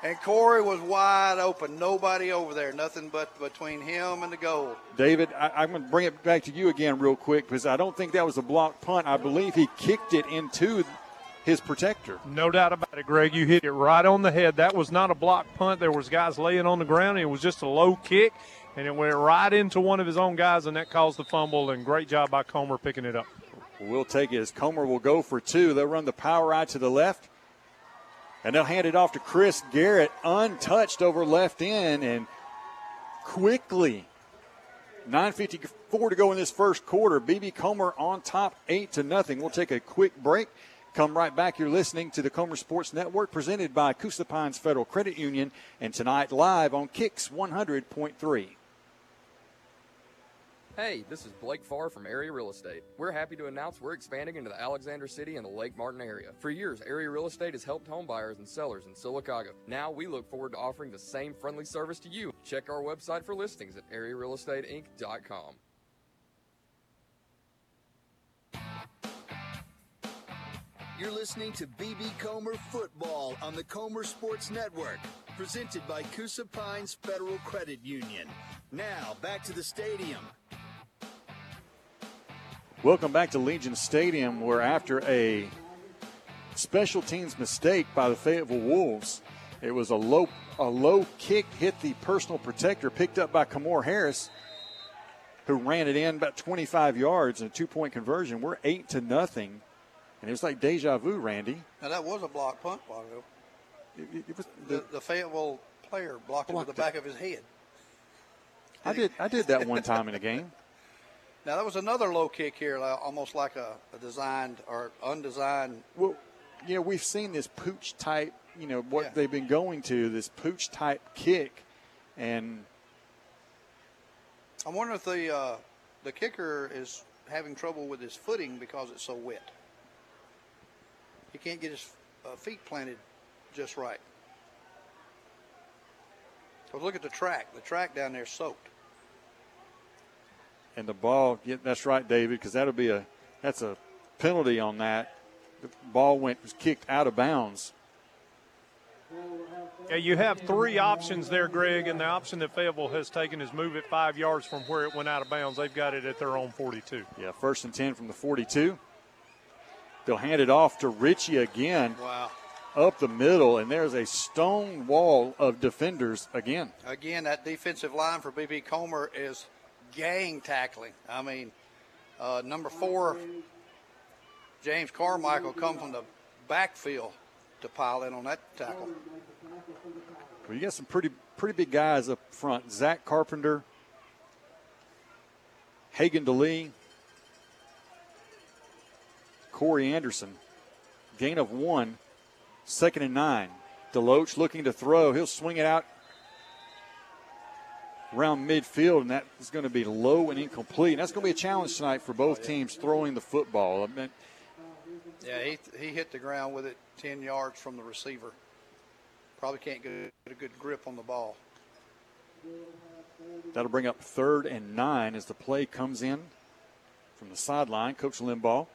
And Corey was wide open. Nobody over there. Nothing but between him and the goal. David, I'm going to bring it back to you again real quick, because I don't think that was a blocked punt. I believe he kicked it into his protector. No doubt about it, Greg. You hit it right on the head. That was not a blocked punt. There was guys laying on the ground, and it was just a low kick, and it went right into one of his own guys, and that caused the fumble, and great job by Comer picking it up. We'll take it as Comer will go for 2. They'll run the power eye to the left. And they'll hand it off to Chris Garrett, untouched over left end, and quickly, 9:54 to go in this first quarter. B.B. Comer on top, 8-0. We'll take a quick break. Come right back. You're listening to the Comer Sports Network, presented by Coosa Pines Federal Credit Union, and tonight live on Kix 100.3. Hey, this is Blake Farr from Area Real Estate. We're happy to announce we're expanding into the Alexander City and the Lake Martin area. For years, Area Real Estate has helped home buyers and sellers in Sylacauga. Now we look forward to offering the same friendly service to you. Check our website for listings at arearealestateinc.com. You're listening to B.B. Comer Football on the Comer Sports Network, presented by Coosa Pines Federal Credit Union. Now, back to the stadium. Welcome back to Legion Stadium, where after a special teams mistake by the Fayetteville Wolves, it was a low kick, hit the personal protector, picked up by Kamari Harris, who ran it in about 25 yards and a two-point conversion. We're 8-0, and it was like deja vu, Randy. Now, that was a block punt, Bongo. It was the Fayetteville player blocked it with the back of his head. I did that one time in a game. Now, that was another low kick here, almost like a designed or undesigned. Well, yeah, we've seen this pooch-type, they've been going to, this pooch-type kick. And I wonder if the kicker is having trouble with his footing because it's so wet. He can't get his feet planted just right. But look at the track. The track down there soaked. And the ball, yeah, that's right, David, because that's a penalty on that. The ball was kicked out of bounds. Yeah, you have three options there, Greg, and the option that Fayetteville has taken is move it 5 yards from where it went out of bounds. They've got it at their own 42. Yeah, 1st and 10 from the 42. They'll hand it off to Richie again. Wow. Up the middle, and there's a stone wall of defenders again. Again, that defensive line for B.B. Comer is gang tackling. I mean, number 4, James Carmichael, come from the backfield to pile in on that tackle. Well, you got some pretty big guys up front. Zach Carpenter, Hagan DeLee, Corey Anderson. Gain of 1, 2nd and 9. Deloach looking to throw. He'll swing it out around midfield, and that is going to be low and incomplete. And that's going to be a challenge tonight for both teams throwing the football. I mean, yeah, he hit the ground with it 10 yards from the receiver. Probably can't get a good grip on the ball. That'll bring up 3rd and 9 as the play comes in from the sideline. Coach Limbaugh.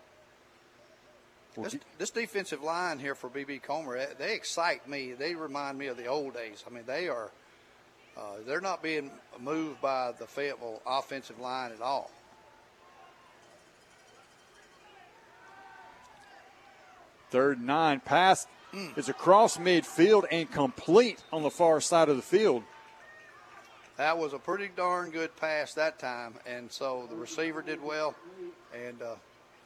This defensive line here for B.B. Comer, they excite me. They remind me of the old days. I mean, they are they're not being moved by the Fayetteville offensive line at all. Third and 9 pass is across midfield and complete on the far side of the field. That was a pretty darn good pass that time, and so the receiver did well, and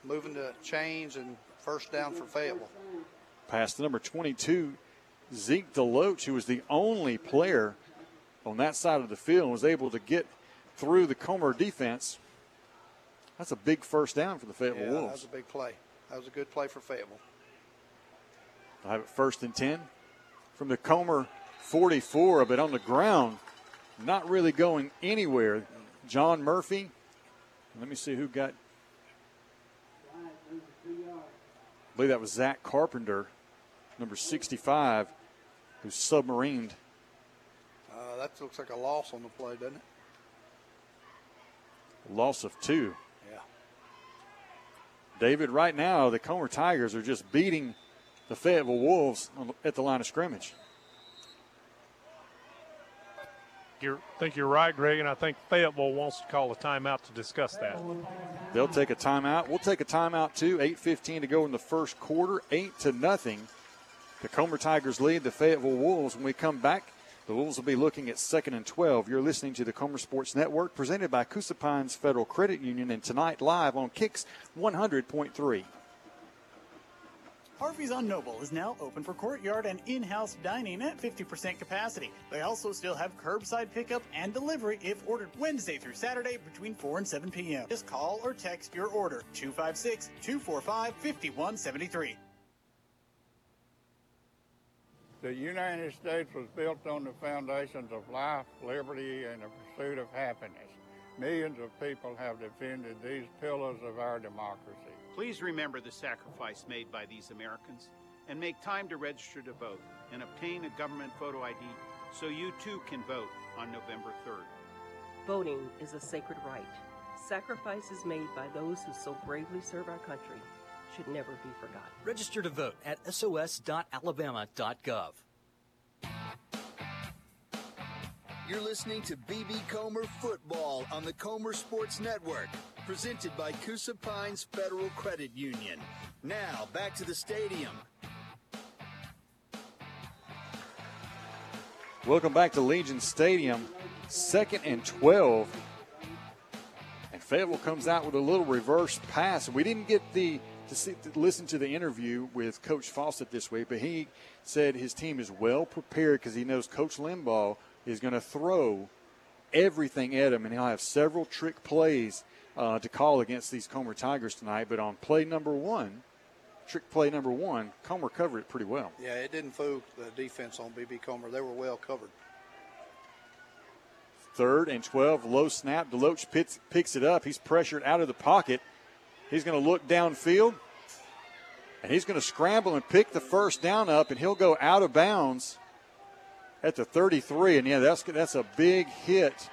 moving the chains and 1st down for Fayetteville. Pass to number 22, Zeke Deloach, who was the only player on that side of the field and was able to get through the Comer defense. That's a big 1st down for the Fayetteville Wolves. That was a big play. That was a good play for Fayetteville. I have it 1st and 10 from the Comer 44, but on the ground, not really going anywhere. John Murphy. Let me see who got. I believe that was Zach Carpenter, number 65, who submarined. That looks like a loss on the play, doesn't it? Loss of 2. Yeah. David, right now, the Comer Tigers are just beating the Fayetteville Wolves at the line of scrimmage. I think you're right, Greg, and I think Fayetteville wants to call a timeout to discuss that. They'll take a timeout. We'll take a timeout, too. 8:15 to go in the 1st quarter, 8-0. The Comer Tigers lead the Fayetteville Wolves. When we come back, the Wolves will be looking at 2nd and 12. You're listening to the Comer Sports Network, presented by Coosa Pines Federal Credit Union, and tonight live on Kix 100.3. Harvey's on Noble is now open for courtyard and in-house dining at 50% capacity. They also still have curbside pickup and delivery if ordered Wednesday through Saturday between 4 and 7 p.m. Just call or text your order 256-245-5173. The United States was built on the foundations of life, liberty, and the pursuit of happiness. Millions of people have defended these pillars of our democracy. Please remember the sacrifice made by these Americans and make time to register to vote and obtain a government photo ID so you too can vote on November 3rd. Voting is a sacred right. Sacrifices made by those who so bravely serve our country should never be forgotten. Register to vote at sos.alabama.gov. You're listening to B.B. Comer Football on the Comer Sports Network, presented by Coosa Pines Federal Credit Union. Now, back to the stadium. Welcome back to Legion Stadium, 2nd and 12. And Fayetteville comes out with a little reverse pass. We didn't get to listen to the interview with Coach Fawcett this week, but he said his team is well prepared because he knows Coach Limbaugh is going to throw everything at him, and he'll have several trick plays to call against these Comer Tigers tonight. But on trick play number one, Comer covered it pretty well. Yeah, it didn't fool the defense on B.B. Comer. They were well covered. 3rd and 12, low snap. Deloach picks it up. He's pressured out of the pocket. He's going to look downfield, and he's going to scramble and pick the first down up, and he'll go out of bounds at the 33, and yeah, that's a big hit.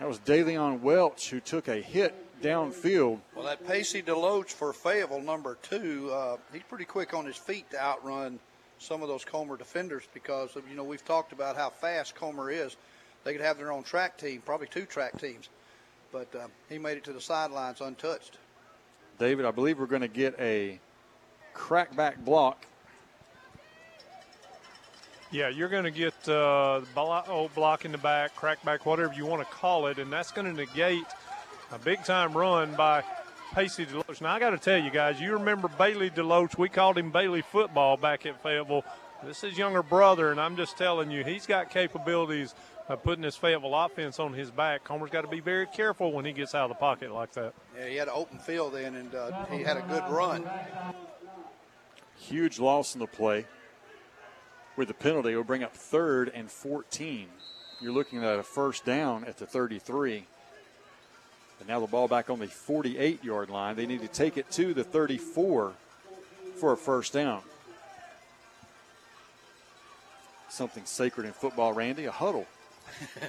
That was De'Leon Welch who took a hit downfield. Well, that Pacey Deloach for Fayetteville, number 2, he's pretty quick on his feet to outrun some of those Comer defenders because, you know, we've talked about how fast Comer is. They could have their own track team, probably 2 track teams, but he made it to the sidelines untouched. David, I believe we're going to get a crackback block. Yeah, you're going to get block in the back, crackback, whatever you want to call it, and that's going to negate a big-time run by Pacey Deloach. Now, I got to tell you guys, you remember Bailey Deloach. We called him Bailey Football back at Fayetteville. This is younger brother, and I'm just telling you, he's got capabilities of putting this Fayetteville offense on his back. Comer's got to be very careful when he gets out of the pocket like that. Yeah, he had an open field then, and he had a good run. Huge loss in the play. With the penalty, it will bring up 3rd and 14. You're looking at a first down at the 33. And now the ball back on the 48-yard line. They need to take it to the 34 for a first down. Something sacred in football, Randy, a huddle.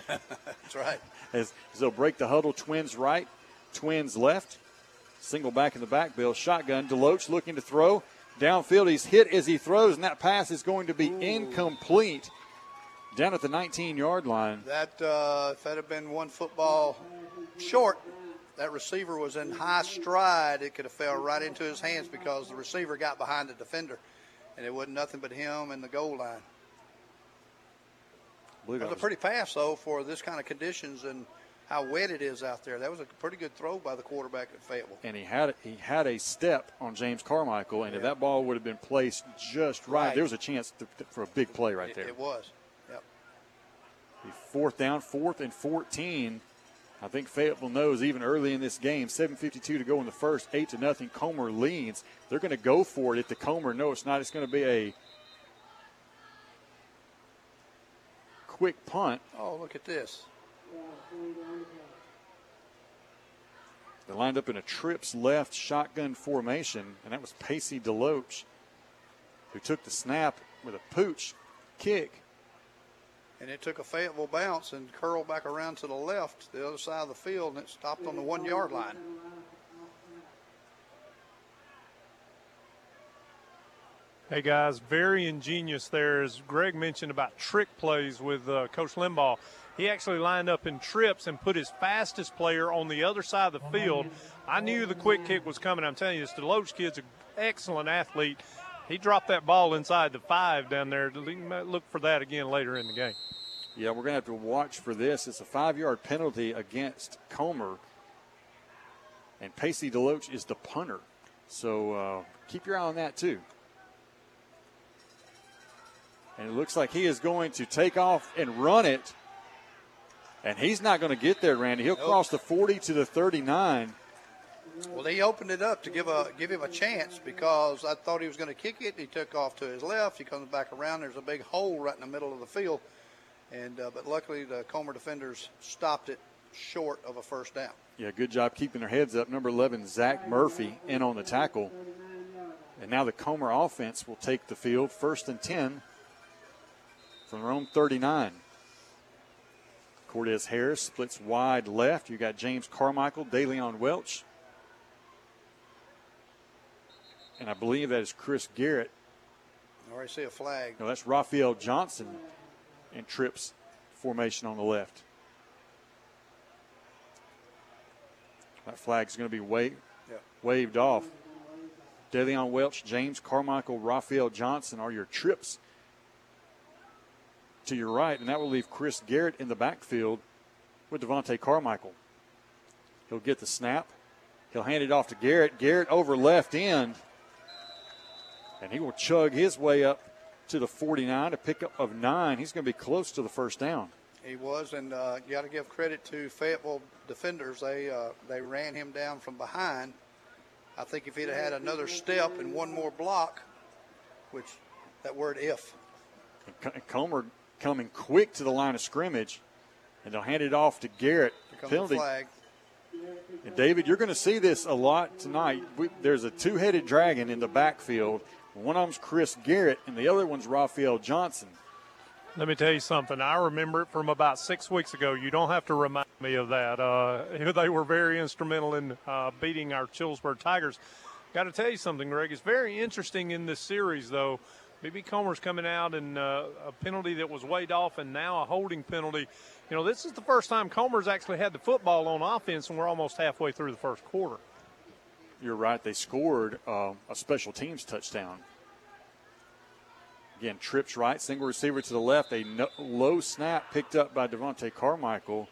That's right. As they'll break the huddle, twins right, twins left. Single back in the back, Bill. Shotgun, Deloach looking to throw. Downfield, he's hit as he throws, and that pass is going to be incomplete down at the 19-yard line. If that had been one football short, that receiver was in high stride. It could have fell right into his hands because the receiver got behind the defender, and it wasn't nothing but him and the goal line. It was a pretty pass, though, for this kind of conditions and how wet it is out there. That was a pretty good throw by the quarterback at Fayetteville. And he had a step on James Carmichael, and if that ball would have been placed just right, there was a chance for a big play there. It was, yep. The 4th and 14. I think Fayetteville knows even early in this game, 7:52 to go in the first, 8-0. Comer leads. They're going to go for it at the Comer. No, it's not. It's going to be a quick punt. Oh, look at this. They lined up in a trips left shotgun formation, and that was Pacey Deloach who took the snap with a pooch kick. And it took a Fayetteville bounce and curled back around to the left, the other side of the field, and it stopped on the 1-yard line. Hey, guys, very ingenious there. As Greg mentioned about trick plays with Coach Limbaugh, he actually lined up in trips and put his fastest player on the other side of the field. I knew the quick kick was coming. I'm telling you, this Deloach kid's an excellent athlete. He dropped that ball inside the 5 down there. Look for that again later in the game. Yeah, we're going to have to watch for this. It's a 5-yard penalty against Comer, and Pacey Deloach is the punter. So keep your eye on that, too. And it looks like he is going to take off and run it. And he's not going to get there, Randy. He'll cross the 40 to the 39. Well, they opened it up to give him a chance because I thought he was going to kick it. He took off to his left. He comes back around. There's a big hole right in the middle of the field. But luckily the Comer defenders stopped it short of a first down. Yeah, good job keeping their heads up. Number 11, Zach Murphy in on the tackle. And now the Comer offense will take the field, 1st and 10 from their own 39. Cortez Harris splits wide left. You got James Carmichael, De'Leon Welch. And I believe that is Chris Garrett. I already see a flag. No, that's Raphael Johnson in trips formation on the left. That flag's going to be waved off. De'Leon Welch, James Carmichael, Raphael Johnson are your trips to your right, and that will leave Chris Garrett in the backfield with Devontae Carmichael. He'll get the snap. He'll hand it off to Garrett. Garrett over left end. And he will chug his way up to the 49, a pickup of 9. He's going to be close to the first down. He was, and you got to give credit to Fayetteville defenders. They ran him down from behind. I think if he'd have had another step and one more block, which that word if. Comer coming quick to the line of scrimmage, and they'll hand it off to Garrett. Penalty. Flag. And David, you're going to see this a lot tonight. There's a two-headed dragon in the backfield. One of them's Chris Garrett, and the other one's Raphael Johnson. Let me tell you something. I remember it from about 6 weeks ago. You don't have to remind me of that. They were very instrumental in beating our Childsburg Tigers. Got to tell you something, Greg. It's very interesting in this series, though. B.B. Comer's coming out and a penalty that was weighed off and now a holding penalty. You know, this is the first time Comer's actually had the football on offense, and we're almost halfway through the first quarter. You're right. They scored a special teams touchdown. Again, trips right, single receiver to the left. A low snap picked up by Devontae Carmichael.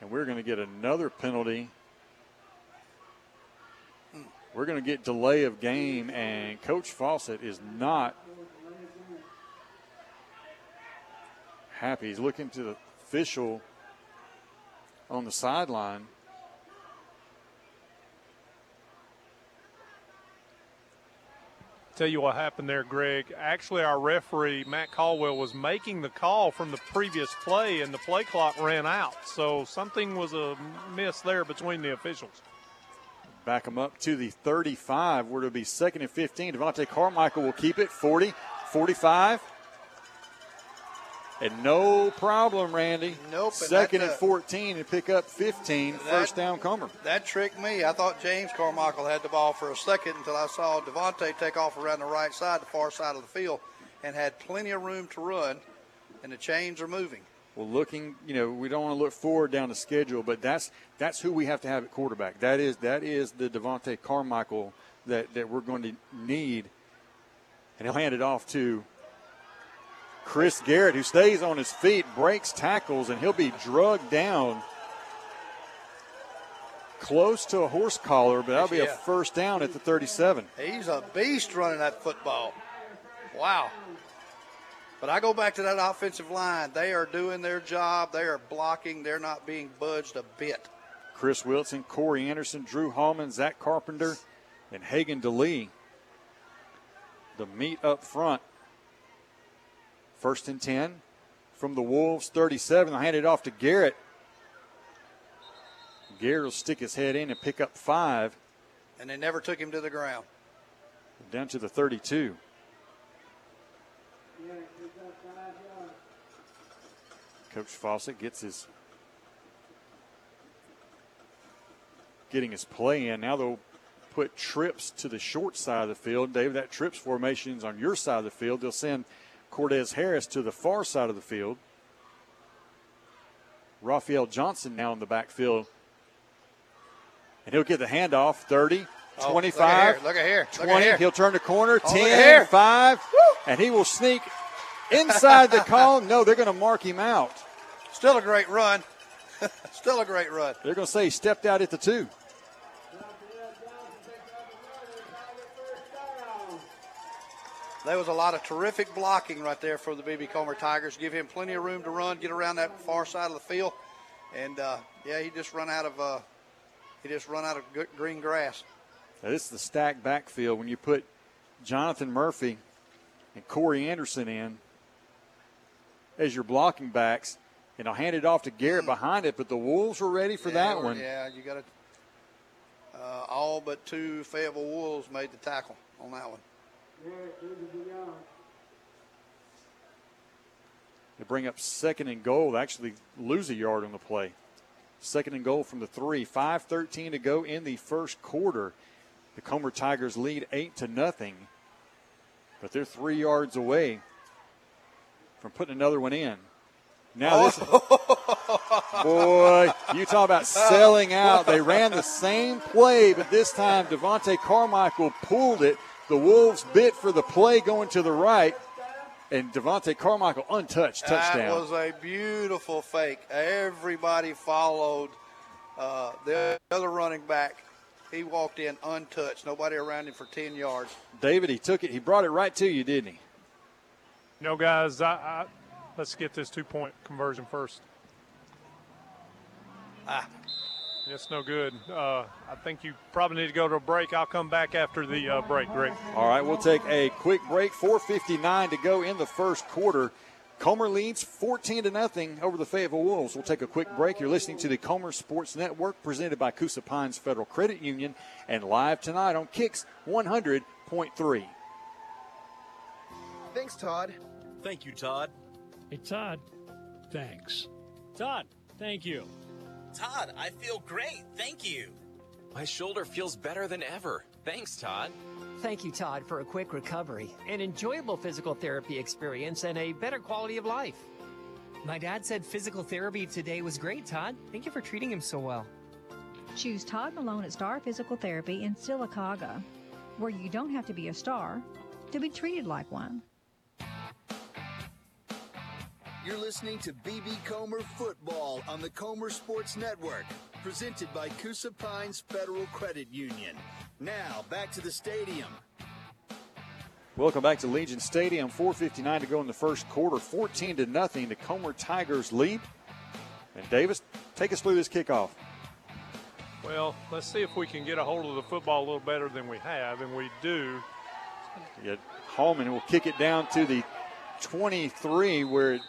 And we're going to get another penalty. We're going to get delay of game, and Coach Fawcett is not happy. He's looking to the official on the sideline. Tell you what happened there, Greg. Actually, our referee, Matt Caldwell, was making the call from the previous play, and the play clock ran out. So something was a miss there between the officials. Back them up to the 35. We're to be 2nd and 15. Devontae Carmichael will keep it, 40, 45. And no problem, Randy. Nope. 2nd and 14 and pick up 15, first down Comer. That tricked me. I thought James Carmichael had the ball for a second until I saw Devontae take off around the right side, the far side of the field, and had plenty of room to run, and the chains are moving. Well, looking, you know, we don't want to look forward down the schedule, but that's who we have to have at quarterback. That is the Devontae Carmichael that we're going to need. And he'll hand it off to Chris Garrett, who stays on his feet, breaks tackles, and he'll be drugged down close to a horse collar, but that'll be a first down at the 37. He's a beast running that football. Wow. But I go back to that offensive line. They are doing their job. They are blocking. They're not being budged a bit. Chris Wilson, Corey Anderson, Drew Hallman, Zach Carpenter, and Hagan DeLee. The meet up front. 1st and 10 from the Wolves, 37. I'll hand it off to Garrett. Garrett will stick his head in and pick up 5. And they never took him to the ground. Down to the 32. Coach Fawcett getting his play in. Now they'll put trips to the short side of the field. Dave, that trips formation's on your side of the field. They'll send Cortez Harris to the far side of the field. Raphael Johnson now in the backfield. And he'll get the handoff, 30, 25, look at here. 20. He'll turn the corner, 10, 5, and he will sneak inside the call. No, they're going to mark him out. Still a great run. Still a great run. They're going to say he stepped out at the 2. There was a lot of terrific blocking right there for the B.B. Comer Tigers. Give him plenty of room to run, get around that far side of the field. And, he just run out of green grass. Now, this is the stacked backfield when you put Jonathan Murphy and Corey Anderson in as your blocking backs. and I'll hand it off to Garrett behind it, but the Wolves were ready for that one. Yeah, you got to all but two Fayetteville Wolves made the tackle on that one. They bring up second and goal. They actually lose a yard on the play. Second and goal from the 3. 5:13 to go in the first quarter. The Comer Tigers lead 8-0, but they're 3 yards away from putting another one in. Now this boy, you talk about selling out. They ran the same play, but this time Devontae Carmichael pulled it. The Wolves bit for the play going to the right, and Devontae Carmichael untouched, touchdown. That was a beautiful fake. Everybody followed the other running back. He walked in untouched. Nobody around him for 10 yards. David, he took it. He brought it right to you, didn't he? No, guys, let's get this two-point conversion first. It's no good. I think you probably need to go to a break. I'll come back after the break, Greg. All right, we'll take a quick break. 4:59 to go in the first quarter. Comer leads 14-0 over the Fayetteville Wolves. We'll take a quick break. You're listening to the Comer Sports Network, presented by Coosa Pines Federal Credit Union, and live tonight on Kix 100.3. Thanks, Todd. Thank you, Todd. Hey, Todd. Thanks. Todd, thank you. Todd, I feel great. Thank you. My shoulder feels better than ever. Thanks, Todd. Thank you, Todd, for a quick recovery, an enjoyable physical therapy experience, and a better quality of life. My dad said physical therapy today was great, Todd. Thank you for treating him so well. Choose Todd Malone at Star Physical Therapy in Sylacauga, where you don't have to be a star to be treated like one. You're listening to B.B. Comer Football on the Comer Sports Network, presented by Coosa Pines Federal Credit Union. Now, back to the stadium. Welcome back to Legion Stadium. 4:59 to go in the first quarter. 14-0, the Comer Tigers lead. And Davis, take us through this kickoff. Well, let's see if we can get a hold of the football a little better than we have, and we do. Yeah, Hallman will kick it down to the 23 where it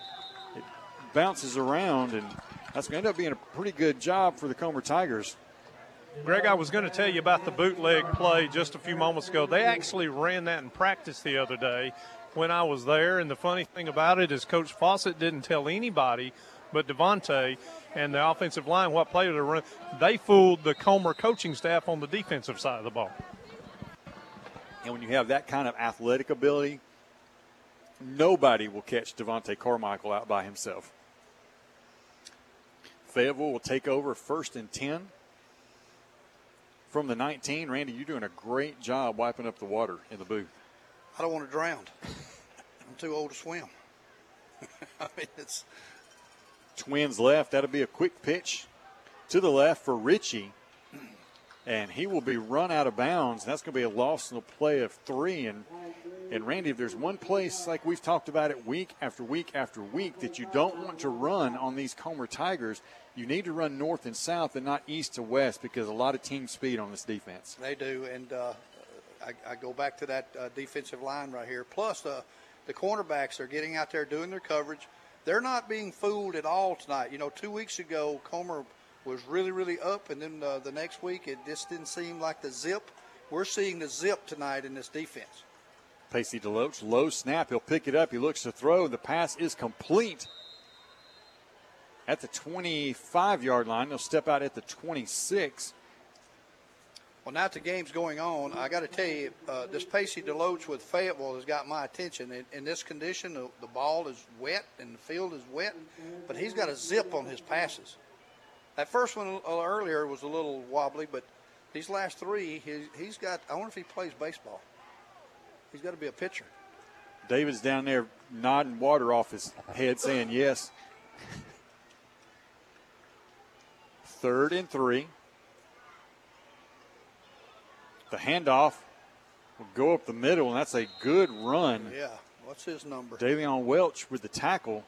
bounces around, and that's going to end up being a pretty good job for the Comer Tigers. Greg, I was going to tell you about the bootleg play just a few moments ago. They actually ran that in practice the other day when I was there, and the funny thing about it is Coach Fawcett didn't tell anybody but Devontae and the offensive line what play they were running. They fooled the Comer coaching staff on the defensive side of the ball. And when you have that kind of athletic ability, nobody will catch Devontae Carmichael out by himself. Fayetteville will take over 1st and 10 from the 19. Randy, you're doing a great job wiping up the water in the booth. I don't want to drown. I'm too old to swim. I mean, it's Twins left. That'll be a quick pitch to the left for Richie, and he will be run out of bounds. That's going to be a loss in the play of 3. And Randy, if there's one place, like we've talked about it week after week after week, that you don't want to run on these Comer Tigers, you need to run north and south and not east to west, because a lot of team speed on this defense. They do, and I go back to that defensive line right here. Plus, the cornerbacks are getting out there doing their coverage. They're not being fooled at all tonight. You know, 2 weeks ago, Comer was really, really up, and then the next week it just didn't seem like the zip. We're seeing the zip tonight in this defense. Pacey Deloach, low snap. He'll pick it up. He looks to throw. The pass is complete at the 25-yard line. They'll step out at the 26. Well, now that the game's going on, I got to tell you, this Pacey Deloach with Fayetteville has got my attention. In this condition, the ball is wet and the field is wet, but he's got a zip on his passes. That first one earlier was a little wobbly, but these last three, he's got – I wonder if he plays baseball. He's got to be a pitcher. David's down there nodding water off his head, saying yes. 3rd and 3. The handoff will go up the middle, and that's a good run. Yeah, what's his number? De'Leon Welch with the tackle.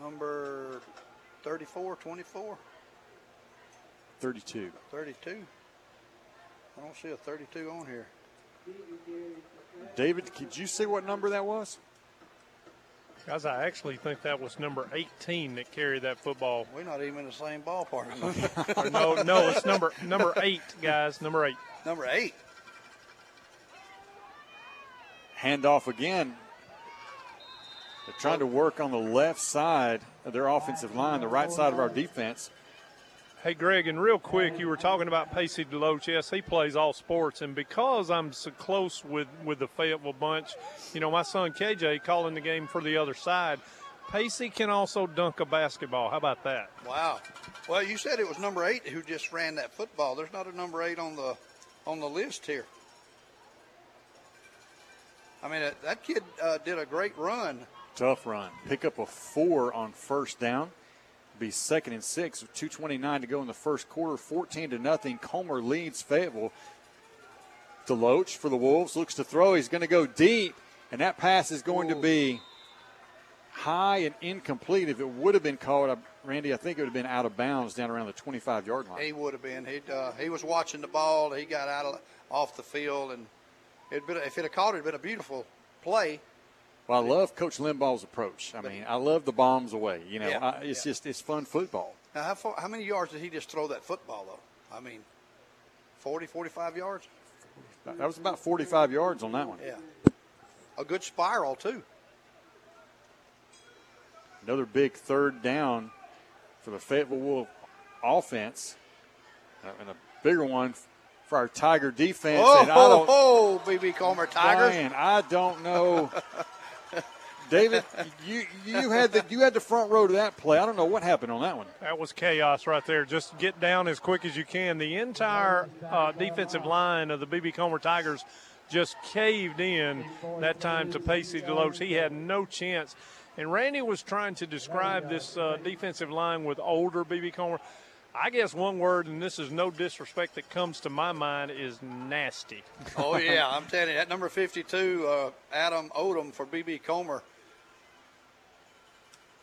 Number 34, 24. 32. 32. I don't see a 32 on here. David, did you see what number that was? Guys, I actually think that was number 18 that carried that football. We're not even in the same ballpark. No, it's number eight, guys. Number eight. Handoff again. They're trying to work on the left side of their offensive line, the right side of our defense. Hey, Greg, and real quick, you were talking about Pacey Deloach. Yes, he plays all sports, and because I'm so close with the Fayetteville bunch, you know, my son KJ calling the game for the other side. Pacey can also dunk a basketball. How about that? Wow. Well, you said it was number 8 who just ran that football. There's not a number 8 on the list here. I mean, that kid did a great run. Tough run. Pick up a 4 on first down. Be 2nd and 6 with 2:29 to go in the first quarter. 14-0. Comer leads Fayetteville. Deloach for the Wolves looks to throw. He's going to go deep, and that pass is going to be high and incomplete. If it would have been called, Randy, I think it would have been out of bounds down around the 25-yard line. He would have been. He was watching the ball. He got off the field, and if it had caught, it would have been a beautiful play. Well, I love Coach Limbaugh's approach. I mean, I love the bombs away. You know, it's fun football. Now, how many yards did he just throw that football, though? I mean, 40, 45 yards? That was about 45 yards on that one. Yeah. A good spiral, too. Another big third down for the Fayetteville Wolf offense. And a bigger one for our Tiger defense. Oh, BB Comer Tigers. Brian, I don't know. David, you had the front row to that play. I don't know what happened on that one. That was chaos right there. Just get down as quick as you can. The entire defensive line of the BB Comer Tigers just caved in that time to Pacey Deloach. He had no chance. And Randy was trying to describe this defensive line with older BB Comer. I guess one word, and this is no disrespect that comes to my mind, is nasty. Oh, yeah, I'm telling you. At number 52, Adam Odom for BB Comer.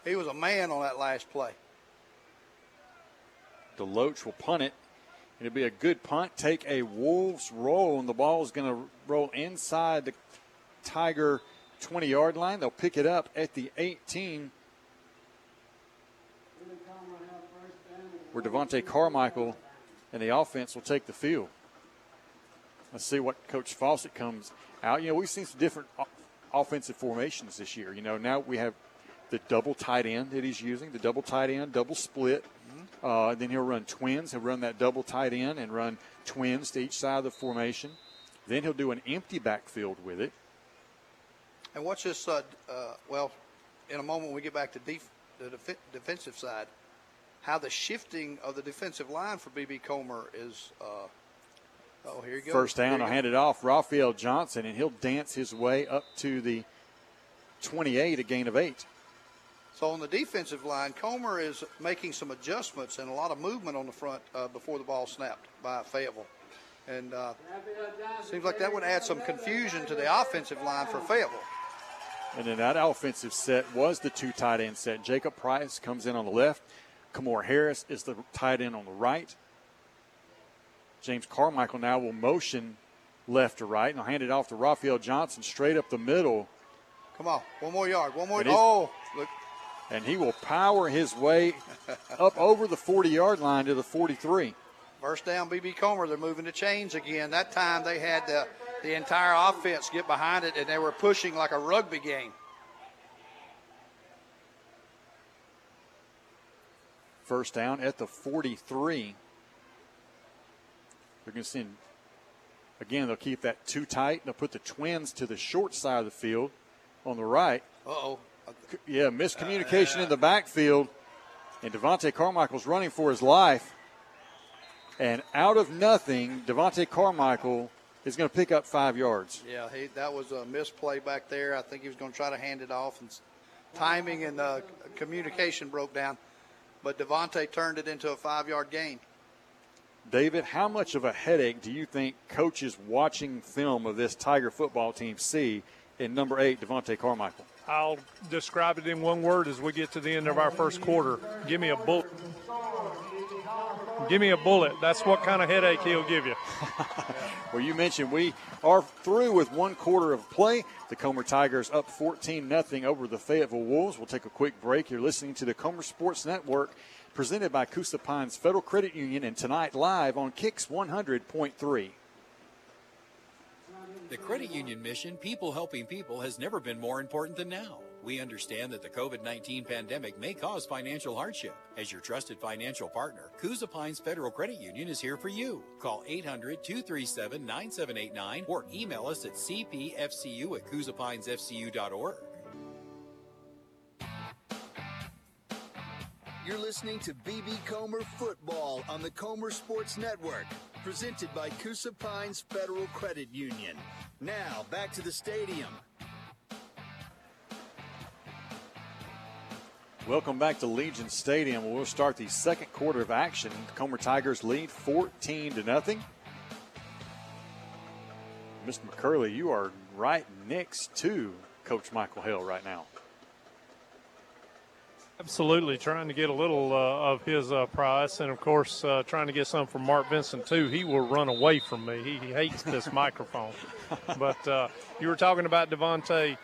He was a man on that last play. Deloach will punt it. It'll be a good punt. Take a Wolves roll, and the ball is going to roll inside the Tiger 20-yard line. They'll pick it up at the 18, where Devontae Carmichael and the offense will take the field. Let's see what Coach Fawcett comes out. You know, we've seen some different offensive formations this year. You know, now we have the double tight end that he's using, the double tight end, double split. Then he'll run twins. He'll run that double tight end and run twins to each side of the formation. Then he'll do an empty backfield with it. And watch this. Well, in a moment we get back to the defensive side. How the shifting of the defensive line for BB Comer is. Here you go. First down, I'll hand it off. Raphael Johnson, and he'll dance his way up to the 28, a gain of 8. So on the defensive line, Comer is making some adjustments and a lot of movement on the front before the ball snapped by Fayetteville. And seems like that would add some confusion to the offensive line for Fayetteville. And then that offensive set was the two tight end set. Jacob Price comes in on the left. Kamari Harris is the tight end on the right. James Carmichael now will motion left to right, and I'll hand it off to Raphael Johnson straight up the middle. Come on, one more yard. Look. And he will power his way up over the 40-yard line to the 43. First down, BB Comer. They're moving the chains again. That time they had the entire offense get behind it, and they were pushing like a rugby game. First down at the 43. They're going to send, again, they'll keep that too tight. They'll put the twins to the short side of the field on the right. Uh-oh. Yeah, miscommunication in the backfield. And Devontae Carmichael's running for his life. And out of nothing, Devontae Carmichael is going to pick up 5 yards. Yeah, that was a misplay back there. I think he was going to try to hand it off. And timing and communication broke down. But Devontae turned it into a 5-yard gain. David, how much of a headache do you think coaches watching film of this Tiger football team see in number 8, Devontae Carmichael? I'll describe it in one word as we get to the end of our first quarter. Give me a bullet. Give me a bullet. That's what kind of headache he'll give you. Well, you mentioned we are through with one quarter of play. The Comer Tigers up 14-0 over the Fayetteville Wolves. We'll take a quick break. You're listening to the Comer Sports Network, presented by Coosa Pines Federal Credit Union, and tonight live on Kix 100.3. The credit union mission, people helping people, has never been more important than now. We understand that the COVID-19 pandemic may cause financial hardship. As your trusted financial partner, Coosa Pines Federal Credit Union is here for you. Call 800-237-9789 or email us at cpfcu@coosapinesfcu.org. You're listening to B.B. Comer Football on the Comer Sports Network, presented by Coosa Pines Federal Credit Union. Now, back to the stadium. Welcome back to Legion Stadium. We'll start the second quarter of action. The Comer Tigers lead 14-0. Mr. McCurley, you are right next to Coach Michael Hale right now. Absolutely, trying to get a little of his price, and, of course, trying to get some from Mark Vincent, too. He will run away from me. He hates this microphone. But you were talking about Devontae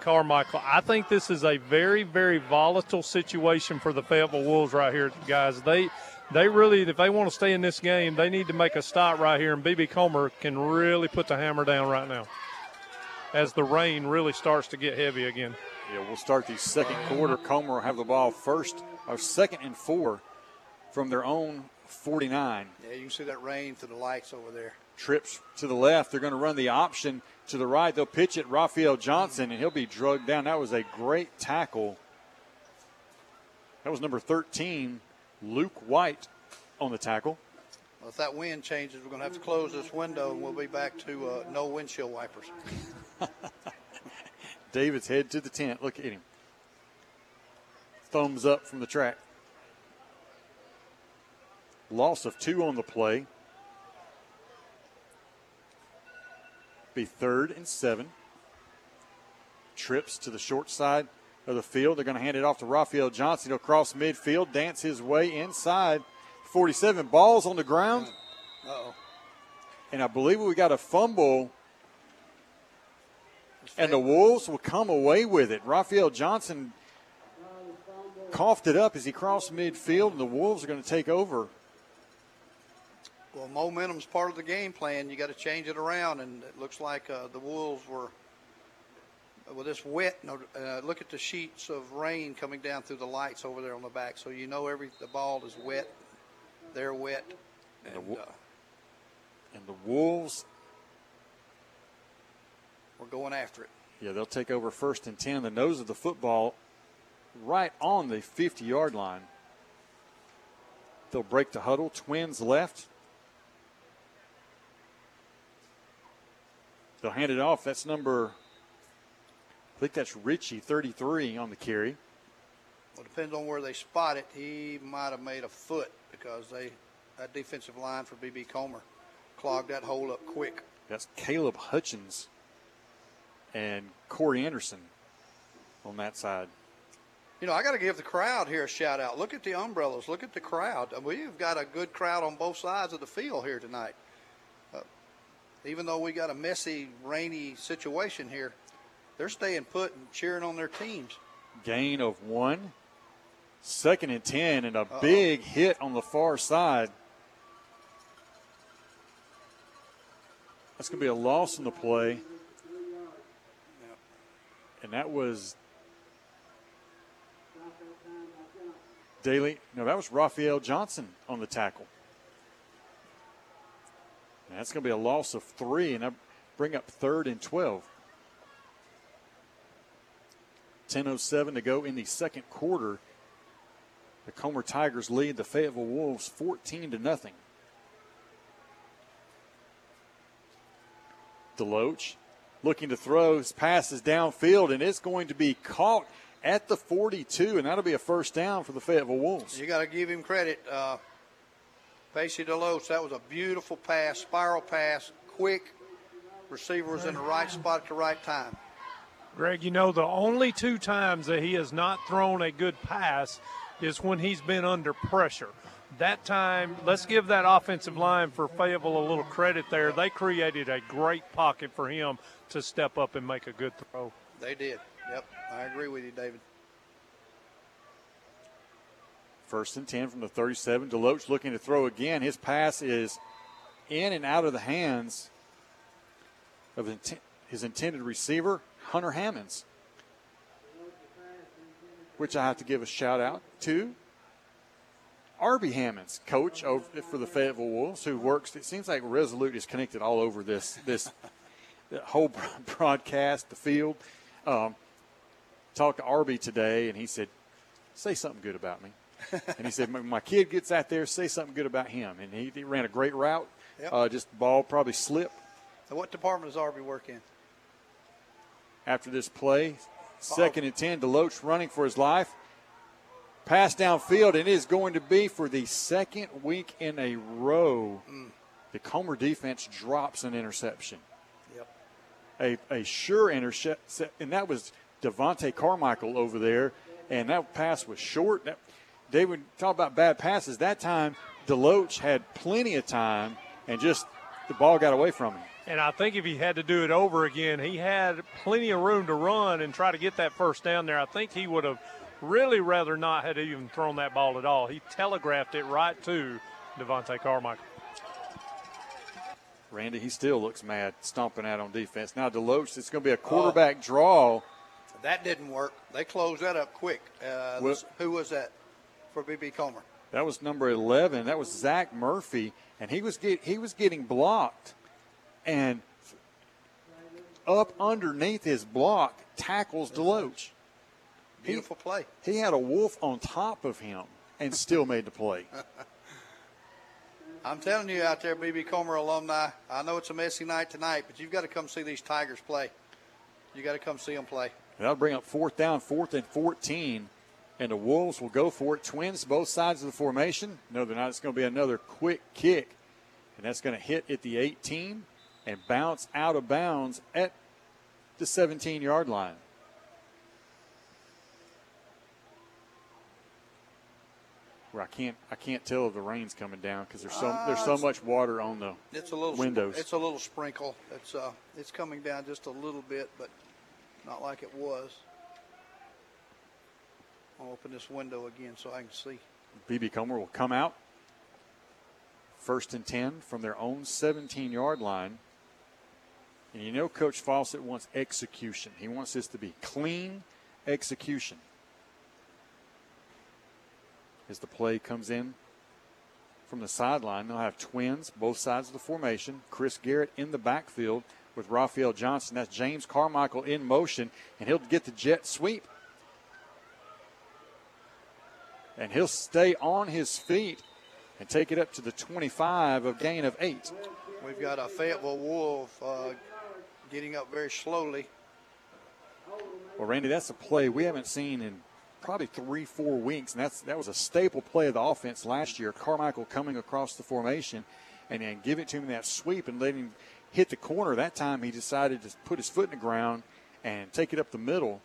Carmichael. I think this is a very, very volatile situation for the Fayetteville Wolves right here, guys. They really, if they want to stay in this game, they need to make a stop right here, and B.B. Comer can really put the hammer down right now as the rain really starts to get heavy again. Yeah, we'll start the second quarter. Comer will have the ball first, or 2nd and 4 from their own 49. Yeah, you can see that rain through the lights over there. Trips to the left. They're going to run the option to the right. They'll pitch it, Raphael Johnson, and he'll be drugged down. That was a great tackle. That was number 13, Luke White, on the tackle. Well, if that wind changes, we're going to have to close this window, and we'll be back to no windshield wipers. David's head to the tent. Look at him. Thumbs up from the track. Loss of 2 on the play. Be 3rd and 7. Trips to the short side of the field. They're going to hand it off to Raphael Johnson. He'll cross midfield, dance his way inside. 47 balls on the ground. Uh-oh. And I believe we got a fumble. And the Wolves will come away with it. Raphael Johnson coughed it up as he crossed midfield, and the Wolves are going to take over. Well, momentum's part of the game plan. You got to change it around, and it looks like the Wolves were, well, it's wet. Look at the sheets of rain coming down through the lights over there on the back, so you know the ball is wet. They're wet. And the Wolves we're going after it. Yeah, they'll take over 1st and 10. The nose of the football right on the 50-yard line. They'll break the huddle. Twins left. They'll hand it off. That's number, I think that's Richie, 33, on the carry. Well, depends on where they spot it. He might have made a foot because that defensive line for B.B. Comer clogged that hole up quick. That's Caleb Hutchins and Corey Anderson on that side. You know, I got to give the crowd here a shout-out. Look at the umbrellas. Look at the crowd. We've got a good crowd on both sides of the field here tonight. Even though we got a messy, rainy situation here, they're staying put and cheering on their teams. Gain of 1, 2nd and 10, and a big hit on the far side. That's going to be a loss in the play. And that was that was Raphael Johnson on the tackle. And that's going to be a loss of 3, and I bring up 3rd and 12. 10:07 to go in the second quarter. The Comer Tigers lead the Fayetteville Wolves 14-0. Deloach looking to throw, his pass is downfield, and it's going to be caught at the 42, and that'll be a 1st down for the Fayetteville Wolves. You got to give him credit, Pacey Deloach. That was a beautiful pass, spiral pass, quick. Receiver was in the right spot at the right time. Greg, you know, the only 2 times that he has not thrown a good pass is when he's been under pressure. that time, let's give that offensive line for Fayetteville a little credit there. They created a great pocket for him to step up and make a good throw. They did. Yep, I agree with you, David. First and 10 from the 37. Deloach looking to throw again. His pass is in and out of the hands of his intended receiver, Hunter Hammonds, which I have to give a shout-out to Arby Hammonds, coach over for the Fayetteville Wolves, who works. It seems like Resolute is connected all over this whole broadcast, the field. Talked to Arby today, and he said, say something good about me. And he said, my kid gets out there, say something good about him. And he ran a great route. Yep. Just the ball probably slipped. So what department does Arby work in? After this play, second and 10, Deloach running for his life. Pass downfield, and it is going to be for the second week in a row. Mm. The Comer defense drops an interception. Yep. A sure interception, and that was Devontae Carmichael over there, and that pass was short. They would talk about bad passes. That time, Deloach had plenty of time, and just the ball got away from him. And I think if he had to do it over again, he had plenty of room to run and try to get that first down there. I think he would have really rather not had even thrown that ball at all. He telegraphed it right to Devontae Carmichael. Randy, he still looks mad, stomping out on defense. Now Deloach, it's going to be a quarterback draw. That didn't work. They closed that up quick. Who was that? For B.B. Comer. That was number 11. That was Zach Murphy, and he was getting blocked, and up underneath his block tackles Deloach. Beautiful play. He had a wolf on top of him and still made the play. I'm telling you out there, B.B. Comer alumni, I know it's a messy night tonight, but you've got to come see these Tigers play. You've got to come see them play. That'll bring up fourth down, fourth and 14. And the Wolves will go for it. Twins both sides of the formation. No, they're not. It's going to be another quick kick. And that's going to hit at the 18 and bounce out of bounds at the 17-yard line. Where I can't tell if the rain's coming down because there's so much water on the windows. It's a little sprinkle. It's coming down just a little bit, but not like it was. I'll open this window again so I can see. B.B. Comer will come out. First and 10 from their own 17-yard line. And you know Coach Fawcett wants execution. He wants this to be clean execution. As the play comes in from the sideline, they'll have twins, both sides of the formation. Chris Garrett in the backfield with Raphael Johnson. That's James Carmichael in motion, and he'll get the jet sweep. And he'll stay on his feet and take it up to the 25 of gain of 8. We've got a Fayetteville Wolf getting up very slowly. Well, Randy, that's a play we haven't seen in probably 3-4 weeks, and that was a staple play of the offense last year. Carmichael coming across the formation and then giving it to him that sweep and letting him hit the corner. That time he decided to put his foot in the ground and take it up the middle.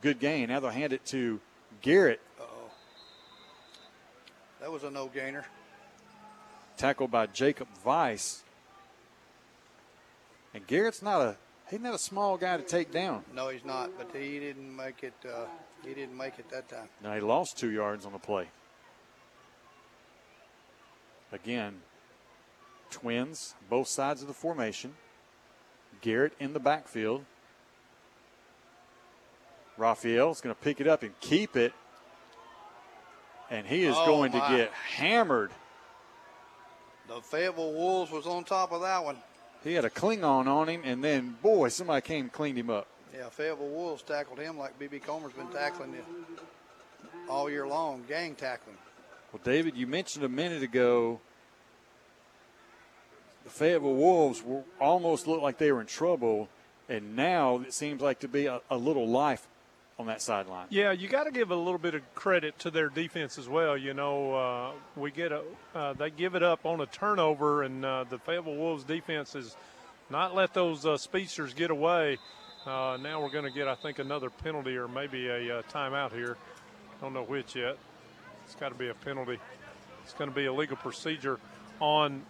Good gain. Now they'll hand it to Garrett. Uh-oh. That was a no-gainer. Tackled by Jacob Weiss. And Garrett's not a small guy to take down. No, he's not, but he didn't make it that time. No, he lost 2 yards on the play. Again, twins, both sides of the formation. Garrett in the backfield. Raphael's going to pick it up and keep it. And he is going to get hammered. The Fayetteville Wolves was on top of that one. He had a Klingon on him, and then, boy, somebody came and cleaned him up. Yeah, Fayetteville Wolves tackled him like B.B. Comer's been tackling it all year long, gang tackling. Well, David, you mentioned a minute ago the Fayetteville Wolves almost looked like they were in trouble. And now it seems like to be a little life on that sideline. Yeah, you got to give a little bit of credit to their defense as well. You know, they give it up on a turnover, and the Fayetteville Wolves defense has not let those speedsters get away. Now we're going to get, I think, another penalty or maybe a timeout here. Don't know which yet. It's got to be a penalty. It's going to be a legal procedure on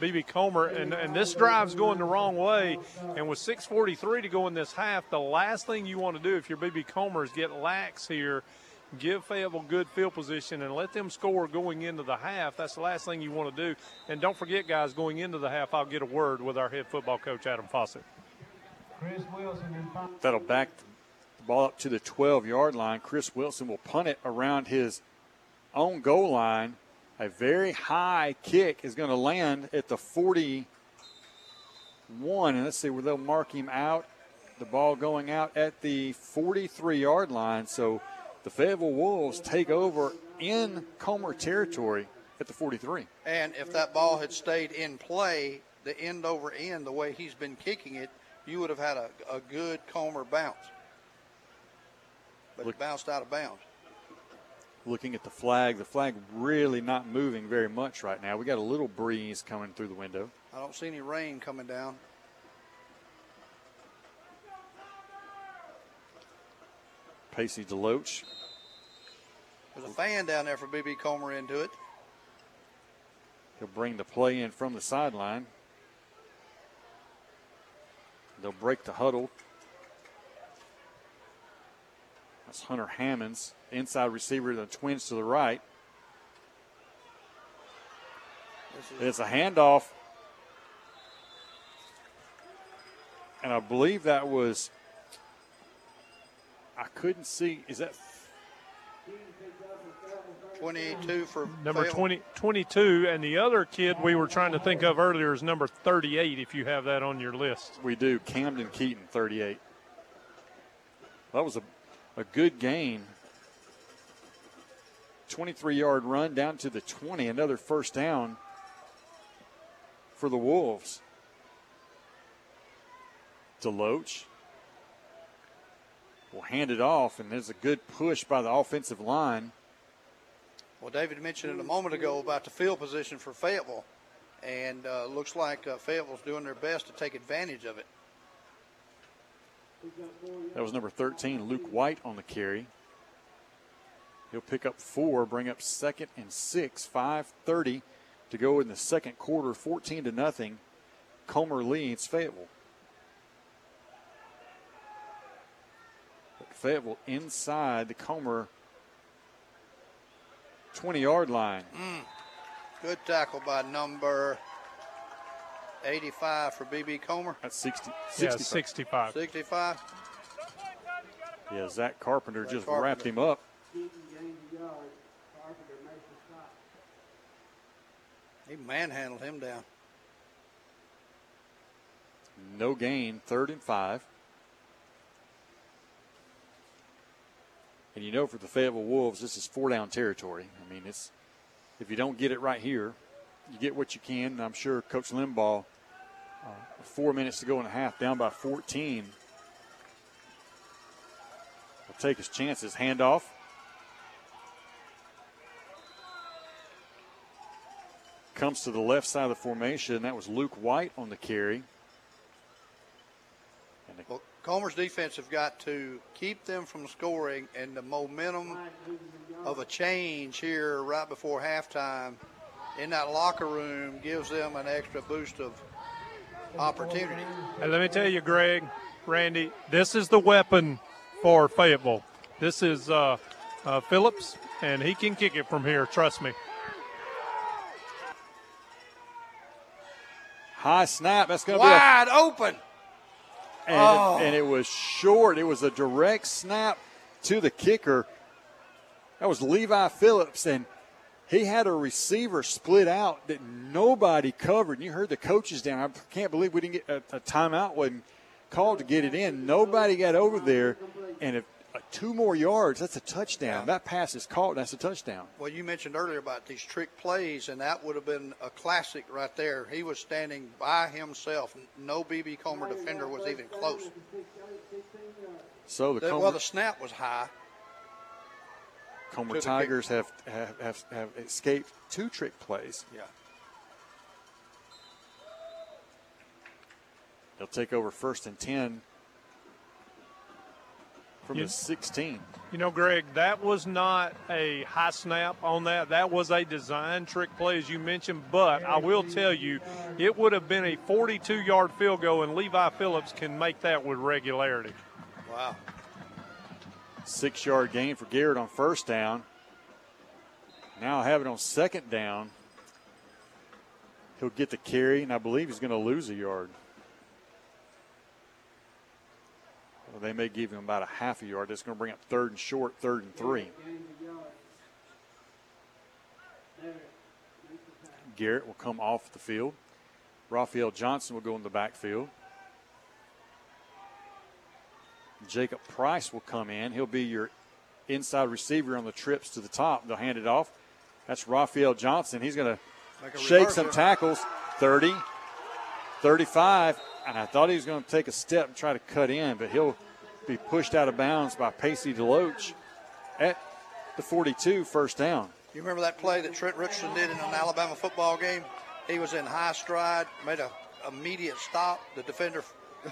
B.B. Comer. And this drive's going the wrong way. And with 6:43 to go in this half, the last thing you want to do if you're B.B. Comer is get lax here, give Fayetteville good field position, and let them score going into the half. That's the last thing you want to do. And don't forget, guys, going into the half, I'll get a word with our head football coach, Adam Fawcett. Chris Wilson. That'll back the ball up to the 12-yard line. Chris Wilson will punt it around his own goal line. A very high kick is going to land at the 41. And let's see where they'll mark him out. The ball going out at the 43-yard line. So the Fayetteville Wolves take over in Comer territory at the 43. And if that ball had stayed in play, the end over end, the way he's been kicking it, you would have had a good Comer bounce. But it bounced out of bounds. Looking at the flag really not moving very much right now. We got a little breeze coming through the window. I don't see any rain coming down. Pacey Deloach. There's a fan down there for B.B. Comer into it. He'll bring the play in from the sideline. They'll break the huddle. That's Hunter Hammonds, inside receiver, the twins to the right. It's a handoff. And I believe that was, I couldn't see, is that 22 for number 22, and the other kid we were trying to think of earlier is number 38, if you have that on your list. We do, Camden Keaton, 38. That was a good gain. 23-yard run down to the 20, another first down for the Wolves. Deloach will hand it off, and there's a good push by the offensive line. Well, David mentioned it a moment ago about the field position for Fayetteville, and looks like Fayetteville's doing their best to take advantage of it. That was number 13, Luke White, on the carry. He'll pick up 4, bring up 2nd and 6, 5:30 to go in the second quarter, 14-0. Comer leads Fayetteville. Fayetteville inside the Comer 20-yard line. Good tackle by number 85 for B.B. Comer. That's 65. 65. Yeah, Zach Carpenter just wrapped him up. He manhandled him down. No gain, 3rd and 5. And you know, for the Fayetteville Wolves, this is 4-down territory. I mean, it's, if you don't get it right here, you get what you can. And I'm sure Coach Limbaugh, 4 minutes to go and a half, down by 14, will take his chances. Handoff. Comes to the left side of the formation. That was Luke White on the carry. Well, Comer's defense have got to keep them from scoring, and the momentum of a change here right before halftime in that locker room gives them an extra boost of opportunity. And let me tell you, Greg, Randy, this is the weapon for Fayetteville. This is Phillips, and he can kick it from here, trust me. High snap. That's going to be wide open. And it was short. It was a direct snap to the kicker. That was Levi Phillips, and he had a receiver split out that nobody covered. And you heard the coaches down. I can't believe we didn't get a timeout wasn't called to get it in. Nobody got over there, and if 2 more yards, that's a touchdown. That pass is caught, and that's a touchdown. Well, you mentioned earlier about these trick plays, and that would have been a classic right there. He was standing by himself. No B.B. Comer defender was even close. So the snap was high. Comer Tigers have escaped 2 trick plays. Yeah. They'll take over 1st and 10. from the 16. You know, Greg, that was not a high snap on that. That was a design trick play, as you mentioned. But I will tell you, it would have been a 42-yard field goal, and Levi Phillips can make that with regularity. Wow. 6-yard gain for Garrett on first down. Now have it on second down. He'll get the carry, and I believe he's going to lose a yard. Well, they may give him about a half a yard. That's going to bring up third and short, 3rd and 3. Garrett will come off the field. Raphael Johnson will go in the backfield. Jacob Price will come in. He'll be your inside receiver on the trips to the top. They'll hand it off. That's Raphael Johnson. He's going to shake some tackles. 30, 35, and I thought he was going to take a step and try to cut in, but he'll be pushed out of bounds by Pacey Deloach at the 42, first down. You remember that play that Trent Richardson did in an Alabama football game? He was in high stride, made an immediate stop. The defender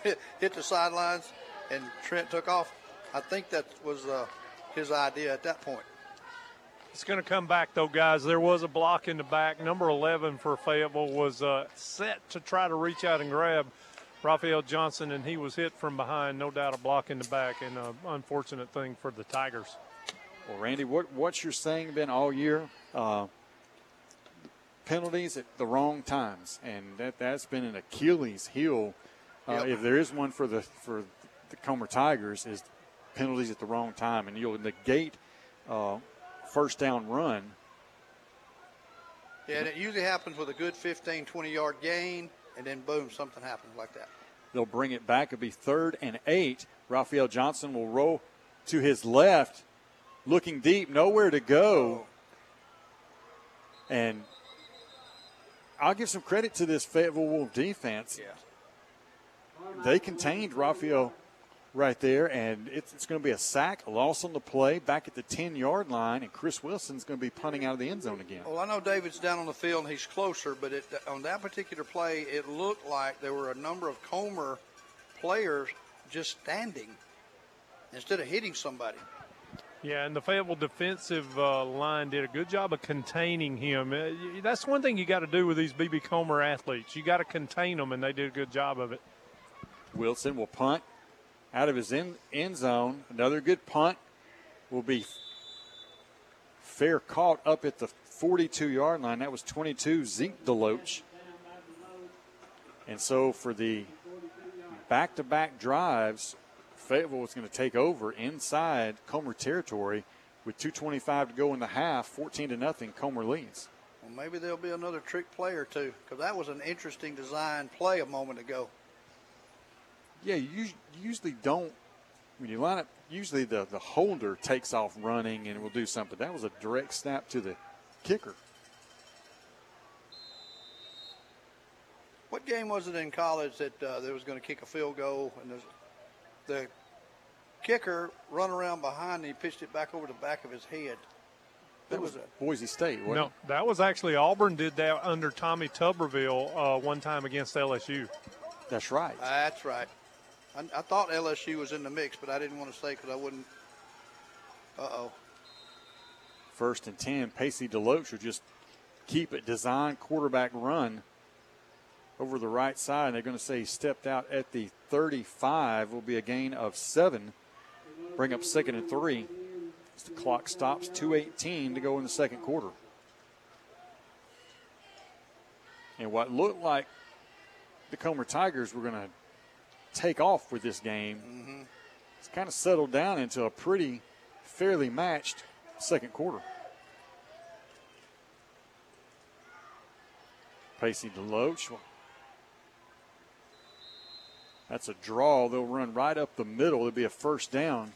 hit the sidelines, and Trent took off. I think that was his idea at that point. It's going to come back, though, guys. There was a block in the back. Number 11 for Fayetteville was set to try to reach out and grab Raphael Johnson, and he was hit from behind. No doubt a block in the back, and an unfortunate thing for the Tigers. Well, Randy, what's your saying been all year? Penalties at the wrong times, and that's been an Achilles heel. If there is one for the Comer Tigers, is penalties at the wrong time, and you'll negate first down run. Yeah, and it usually happens with a good 15, 20-yard gain, and then, boom, something happens like that. They'll bring it back. It'll be 3rd and 8. Raphael Johnson will roll to his left, looking deep, nowhere to go. And I'll give some credit to this Fayetteville Wolf defense. Yeah. They contained Raphael right there, and it's going to be a sack, a loss on the play, back at the 10-yard line, and Chris Wilson's going to be punting out of the end zone again. Well, I know David's down on the field and he's closer, but on that particular play, it looked like there were a number of Comer players just standing instead of hitting somebody. Yeah, and the Fayetteville defensive line did a good job of containing him. That's one thing you got to do with these B.B. Comer athletes. You got to contain them, and they did a good job of it. Wilson will punt out of his end zone. Another good punt will be fair caught up at the 42-yard line. That was 22, Zeke Deloach. And so for the back-to-back drives, Fayetteville is going to take over inside Comer territory with 2:25 to go in the half, 14-0, Comer leads. Well, maybe there'll be another trick play or two, because that was an interesting design play a moment ago. Yeah, you usually don't, when you line up, usually the holder takes off running and will do something. That was a direct snap to the kicker. What game was it in college that they was going to kick a field goal, and the kicker run around behind and he pitched it back over the back of his head? That was Boise State, wasn't it? No, that was actually Auburn did that under Tommy Tuberville one time against LSU. That's right. That's right. I thought LSU was in the mix, but I didn't want to say because I wouldn't. Uh-oh. 1st and 10. Pacey Deloach will just keep it, design quarterback run over the right side. And they're going to say he stepped out at the 35. Will be a gain of 7. Bring up 2nd and 3. As the clock stops, 2:18 to go in the second quarter. And what looked like the Comer Tigers were going to take off with this game. Mm-hmm. It's kind of settled down into a pretty fairly matched second quarter. Pacey Deloach. That's a draw. They'll run right up the middle. It'll be a first down.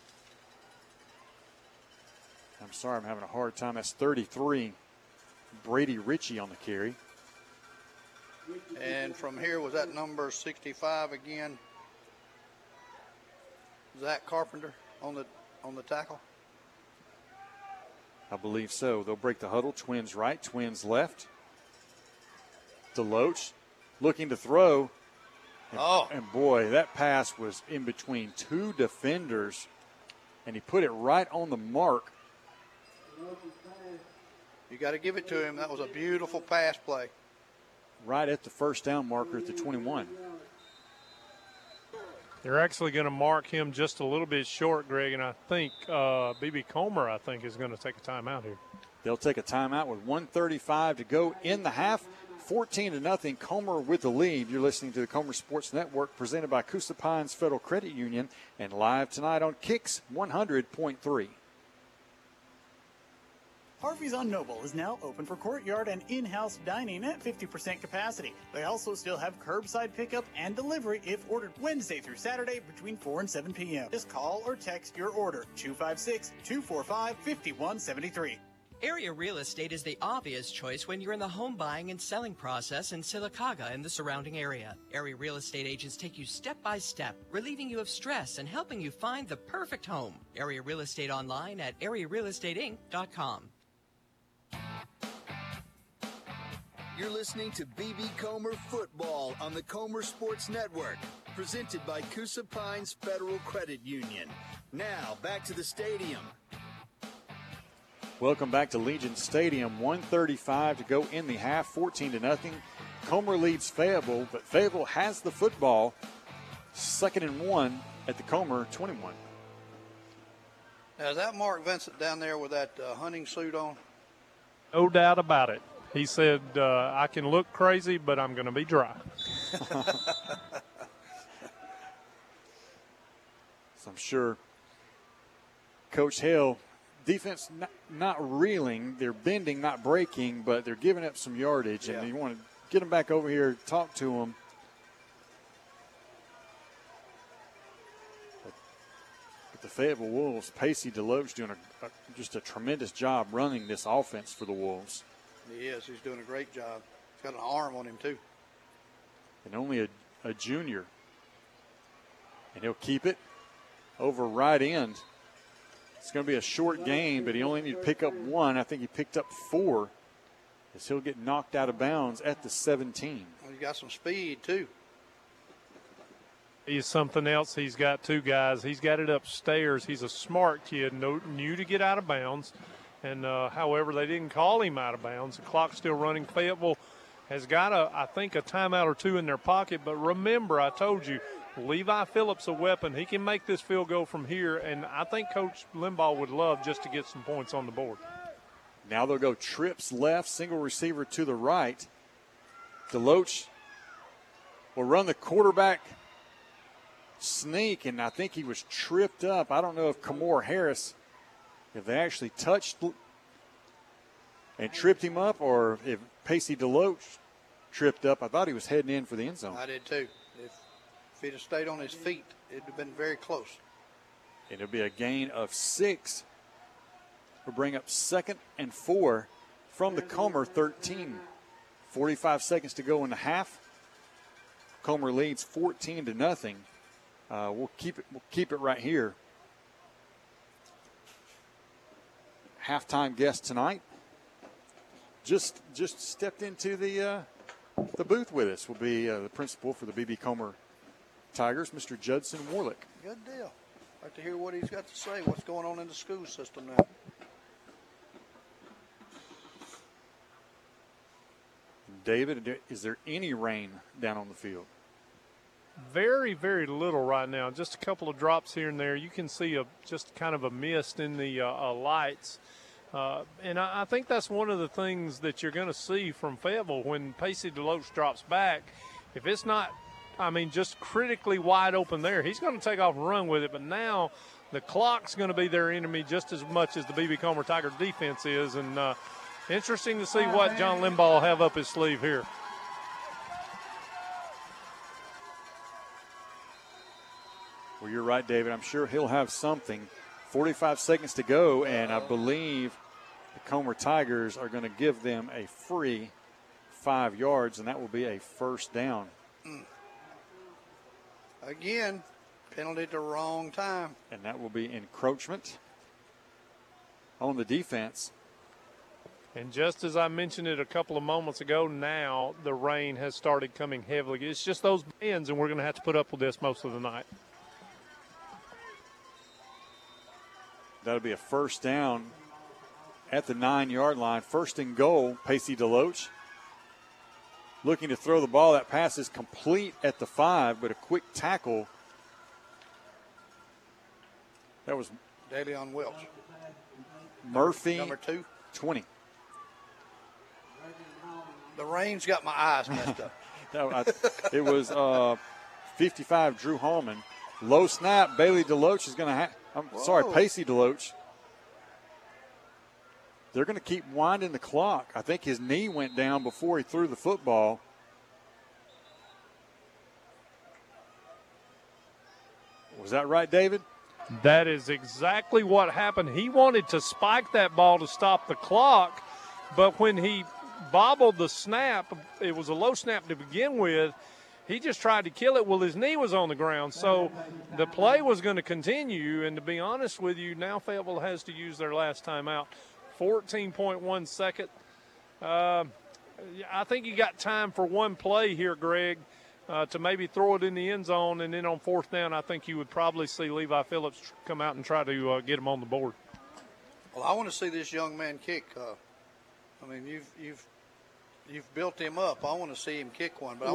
I'm sorry, I'm having a hard time. That's 33. Brady Ritchie on the carry. And from here was that number 65 again, Zach Carpenter on the tackle? I believe so. They'll break the huddle. Twins right, twins left. Deloach looking to throw. And boy, that pass was in between two defenders. and he put it right on the mark. You got to give it to him. That was a beautiful pass play. Right at the first down marker at the 21. They're actually going to mark him just a little bit short, Greg, and I think B.B. Comer, I think, is going to take a timeout here. They'll take a timeout with 1:35 to go in the half. 14-0, Comer with the lead. You're listening to the Comer Sports Network, presented by Coosa Pines Federal Credit Union, and live tonight on Kix 100.3. Harvey's on Noble is now open for courtyard and in-house dining at 50% capacity. They also still have curbside pickup and delivery if ordered Wednesday through Saturday between 4 and 7 p.m. Just call or text your order, 256-245-5173. Area real estate is the obvious choice when you're in the home buying and selling process in Sylacauga and the surrounding area. Area real estate agents take you step by step, relieving you of stress and helping you find the perfect home. Area real estate online at arearealestateinc.com. You're listening to B.B. Comer Football on the Comer Sports Network, presented by Coosa Pines Federal Credit Union. Now, back to the stadium. Welcome back to Legion Stadium. 1:35 to go in the half, 14-0. Comer leads Fayetteville, but Fayetteville has the football. 2nd and 1 at the Comer 21. Now, is that Mark Vincent down there with that hunting suit on? No doubt about it. He said, I can look crazy, but I'm going to be dry. So I'm sure Coach Hale, defense not reeling. They're bending, not breaking, but they're giving up some yardage. Yeah. And you want to get them back over here, talk to them. But the Fayetteville Wolves, Pacey Deloach doing just a tremendous job running this offense for the Wolves. He is. He's doing a great job. He's got an arm on him, too. And only a junior. And he'll keep it over right end. It's going to be a short game, but he only needed to pick up one. I think he picked up four, as he'll get knocked out of bounds at the 17. Well, he's got some speed, too. He's something else. He's got two guys. He's got it upstairs. He's a smart kid, knew to get out of bounds. And, however, they didn't call him out of bounds. The clock's still running. Fayetteville has got, a timeout or two in their pocket. But remember, I told you, Levi Phillips a weapon. He can make this field goal from here. And I think Coach Limbaugh would love just to get some points on the board. Now they'll go trips left, single receiver to the right. Deloach will run the quarterback sneak, and I think he was tripped up. I don't know if Kamari Harris, if they actually touched and tripped him up, or if Pacey Deloach tripped up. I thought he was heading in for the end zone. I did too. If he'd have stayed on his feet, it would have been very close. It'll be a gain of 6. We'll bring up 2nd and 4 from the Comer 13. 45 seconds to go in the half. Comer leads 14-0. We'll keep it right here. Halftime guest tonight just stepped into the booth with us. Will be the principal for the B.B. Comer Tigers, Mr. Judson Warlick. Good deal. I'd like to hear what he's got to say. What's going on in the school system now? David, is there any rain down on the field? Very, very little right now. Just a couple of drops here and there. You can see just kind of a mist in the lights. And I think that's one of the things that you're going to see from Fayetteville when Pacey Deloach drops back. If it's not, just critically wide open there, he's going to take off and run with it. But now the clock's going to be their enemy just as much as the B.B. Comer Tigers defense is. And interesting to see what John Limbaugh will have up his sleeve here. Well, you're right, David. I'm sure he'll have something. 45 seconds to go, and I believe the Comer Tigers are going to give them a free 5 yards, and that will be a first down. Again, penalty at the wrong time. And that will be encroachment on the defense. And just as I mentioned it a couple of moments ago, now the rain has started coming heavily. It's just those bends, and we're going to have to put up with this most of the night. That'll be a first down at the 9-yard line. First and goal, Pacey Deloach. Looking to throw the ball. That pass is complete at the 5, but a quick tackle. That was De'Leon Welch. Murphy, number 220. The rain's got my eyes messed up. It was 55, Drew Hallman. Low snap. Bailey Deloach is going to have. Pacey Deloach. They're going to keep winding the clock. I think his knee went down before he threw the football. Was that right, David? That is exactly what happened. He wanted to spike that ball to stop the clock, but when he bobbled the snap, it was a low snap to begin with. He just tried to kill it. Well, his knee was on the ground, so the play was going to continue. And to be honest with you, now Fayetteville has to use their last timeout. 14.1 second. I think you got time for one play here, Greg, to maybe throw it in the end zone. And then on fourth down, I think you would probably see Levi Phillips come out and try to get him on the board. Well, I want to see this young man kick. You've built him up. I want to see him kick one. But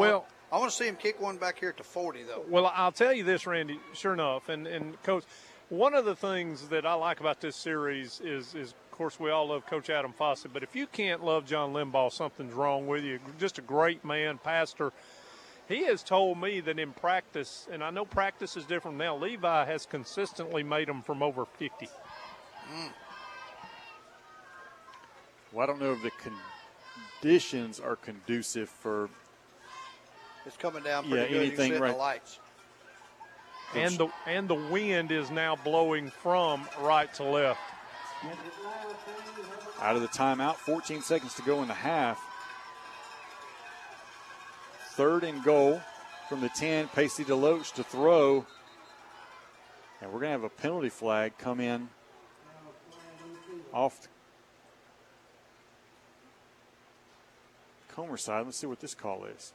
I want to see him kick one back here at the 40, though. Well, I'll tell you this, Randy, sure enough. And Coach, one of the things that I like about this series is, of course, we all love Coach Adam Fawcett. But if you can't love John Limbaugh, something's wrong with you. Just a great man, pastor. He has told me that in practice, and I know practice is different now, Levi has consistently made them from over 50. Mm. Well, I don't know if the conditions are conducive for it's coming down pretty good. Anything, you right. The lights. And the wind is now blowing from right to left. Out of the timeout, 14 seconds to go in the half. Third and goal from the 10, Pacey Deloach to throw. And we're going to have a penalty flag come in off the Comer side. Let's see what this call is.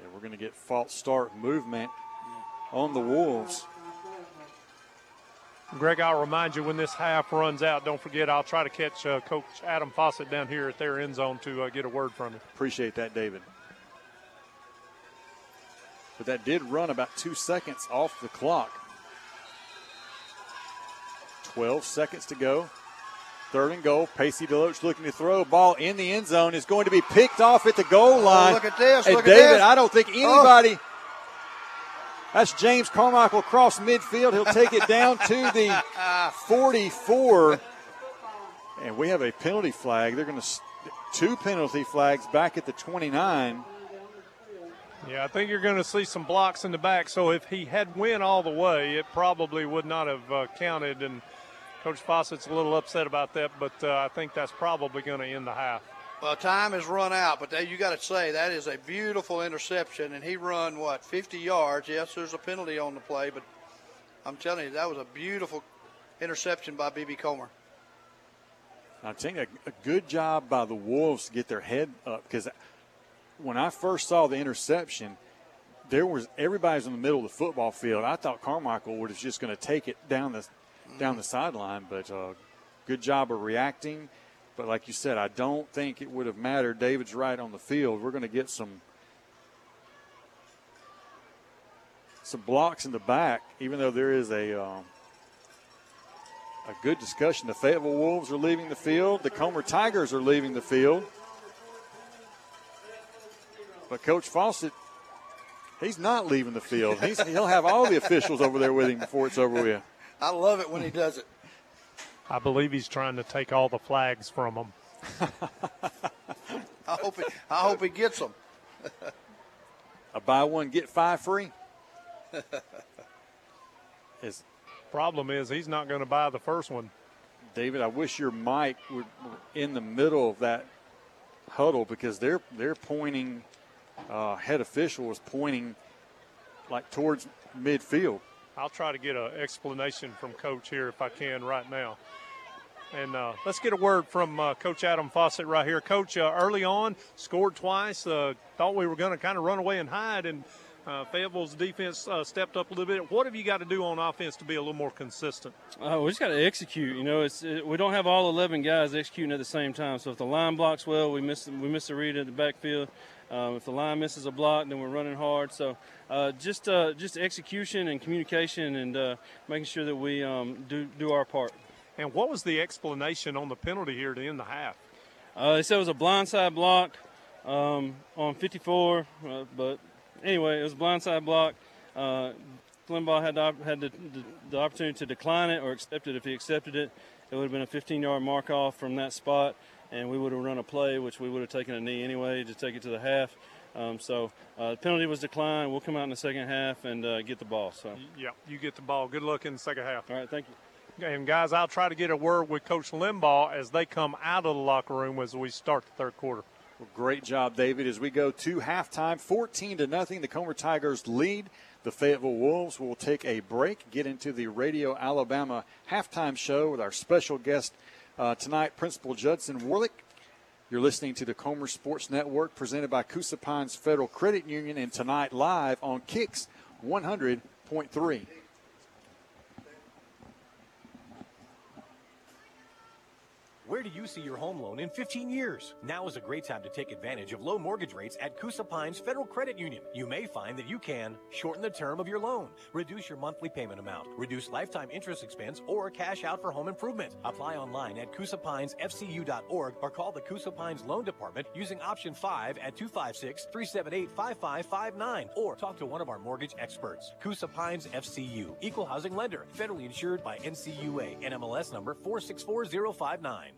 Yeah, we're going to get false start movement on the Wolves. Greg, I'll remind you when this half runs out, don't forget I'll try to catch Coach Adam Fawcett down here at their end zone to get a word from him. Appreciate that, David. But that did run about 2 seconds off the clock. 12 seconds to go. Third and goal. Pacey Deloach looking to throw. Ball in the end zone is going to be picked off at the goal line. Look at this. And look David, at this. I don't think anybody. That's James Carmichael across midfield. He'll take it down to the 44. And we have a penalty flag. They're going to two penalty flags back at the 29. Yeah, I think you're going to see some blocks in the back. So if he had went all the way, it probably would not have counted. And Coach Fawcett's a little upset about that, but I think that's probably going to end the half. Well, time has run out, but you got to say that is a beautiful interception, and he run, 50 yards. Yes, there's a penalty on the play, but I'm telling you, that was a beautiful interception by B.B. Comer. I think a good job by the Wolves to get their head up, because when I first saw the interception, everybody's in the middle of the football field. I thought Carmichael was just going to take it down the sideline, but good job of reacting. But like you said, I don't think it would have mattered. David's right on the field. We're going to get some blocks in the back, even though there is a good discussion. The Fayetteville Wolves are leaving the field. The Comer Tigers are leaving the field. But Coach Fawcett, he's not leaving the field. He'll have all the officials over there with him before it's over with. I love it when he does it. I believe he's trying to take all the flags from them. I hope he gets them. A buy one, get 5 free? His problem is he's not going to buy the first one. David, I wish your mic were in the middle of that huddle, because they're pointing, head official was pointing like towards midfield. I'll try to get an explanation from Coach here if I can right now. And let's get a word from Coach Adam Fawcett right here. Coach, early on, scored twice. Thought we were going to kind of run away and hide, and Fayetteville's defense stepped up a little bit. What have you got to do on offense to be a little more consistent? We just got to execute. You know, we don't have all 11 guys executing at the same time. So if the line blocks well, we miss a read at the backfield. If the line misses a block, then we're running hard. So just execution and communication and making sure that we do our part. And what was the explanation on the penalty here to end the half? They said it was a blindside block on 54, but anyway, it was a blindside block. Limbaugh had the opportunity to decline it or accept it. If he accepted it, it would have been a 15-yard mark-off from that spot, and we would have run a play, which we would have taken a knee anyway to take it to the half. The penalty was declined. We'll come out in the second half and get the ball. So yeah, you get the ball. Good luck in the second half. All right, thank you. And, guys, I'll try to get a word with Coach Limbaugh as they come out of the locker room as we start the third quarter. Well, great job, David. As we go to halftime, 14-0, the Comer Tigers lead. The Fayetteville Wolves will take a break, get into the Radio Alabama halftime show with our special guest tonight, Principal Judson Warlick. You're listening to the Comer Sports Network presented by Coosa Pines Federal Credit Union, and tonight live on Kix 100.3. Where do you see your home loan in 15 years? Now is a great time to take advantage of low mortgage rates at Coosa Pines Federal Credit Union. You may find that you can shorten the term of your loan, reduce your monthly payment amount, reduce lifetime interest expense, or cash out for home improvement. Apply online at CoosaPinesFCU.org or call the Coosa Pines Loan Department using option 5 at 256-378-5559 or talk to one of our mortgage experts. Coosa Pines FCU, equal housing lender, federally insured by NCUA, NMLS number 464059.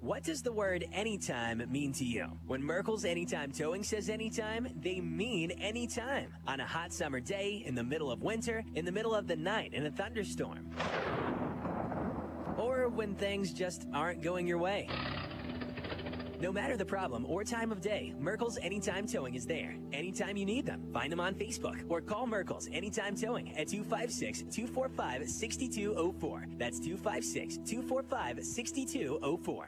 What does the word anytime mean to you? When Merkel's Anytime Towing says anytime, they mean anytime. On a hot summer day, in the middle of winter, in the middle of the night, in a thunderstorm. Or when things just aren't going your way. No matter the problem or time of day, Merkel's Anytime Towing is there. Anytime you need them, find them on Facebook or call Merkel's Anytime Towing at 256-245-6204. That's 256-245-6204.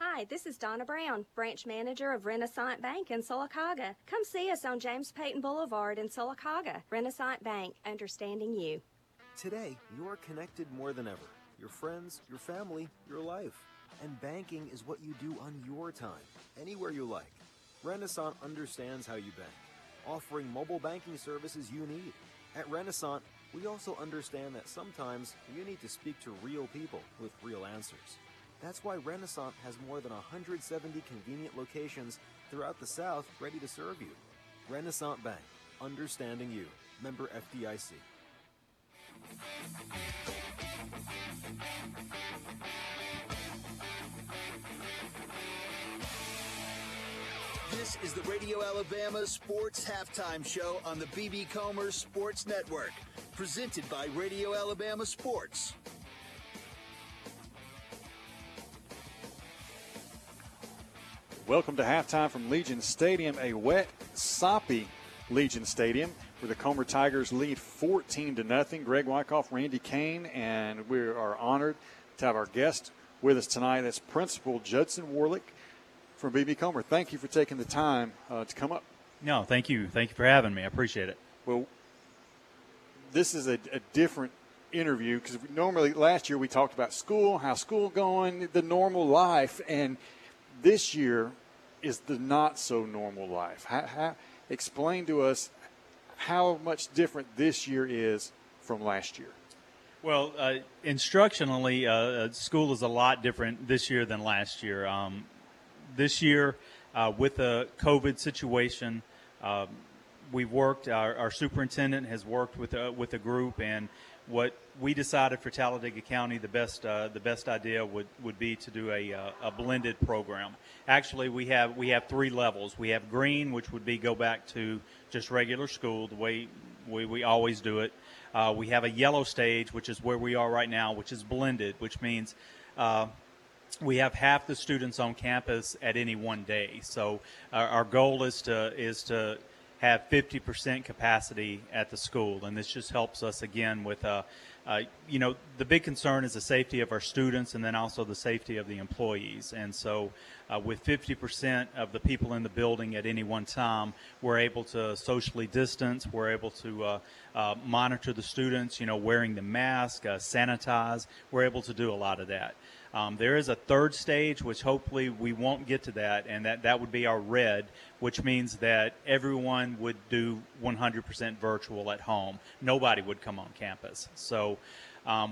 Hi, this is Donna Brown, branch manager of Renaissance Bank in Sylacauga. Come see us on James Payton Boulevard in Sylacauga. Renaissance Bank, understanding you. Today, you are connected more than ever. Your friends, your family, your life. And banking is what you do on your time, anywhere you like. Renaissance understands how you bank, offering mobile banking services you need. At Renaissance, we also understand that sometimes you need to speak to real people with real answers. That's why Renaissance has more than 170 convenient locations throughout the South ready to serve you. Renaissance Bank, understanding you. Member FDIC. This is the Radio Alabama Sports Halftime Show on the B.B. Comer Sports Network, presented by Radio Alabama Sports. Welcome to halftime from Legion Stadium, a wet, soppy Legion Stadium, where the Comer Tigers lead 14-0. Greg Wyckoff, Randy Kane, and we are honored to have our guest with us tonight. That's Principal Judson Warlick from B.B. Comer. Thank you for taking the time to come up. No, thank you. Thank you for having me. I appreciate it. Well, this is a different interview because normally last year we talked about school, how school going, the normal life, and this year is the not-so-normal life. Explain to us how much different this year is from last year. Well, instructionally, school is a lot different this year than last year. This year, with the COVID situation, we've worked. Our superintendent has worked with a group, and what we decided for Talladega County, the best idea would be to do a blended program. Actually, we have three levels. We have green, which would be go back to just regular school, the way we always do it. We have a yellow stage, which is where we are right now, which is blended, which means we have half the students on campus at any one day. So our goal is to have 50% capacity at the school, and this just helps us again with the big concern is the safety of our students and then also the safety of the employees. And so with 50% of the people in the building at any one time. We're able to socially distance. We're able to monitor the students, you know, wearing the mask, sanitize. We're able to do a lot of that. There is a third stage, which hopefully we won't get to that, and that would be our red, which means that everyone would do 100% virtual at home. Nobody would come on campus. So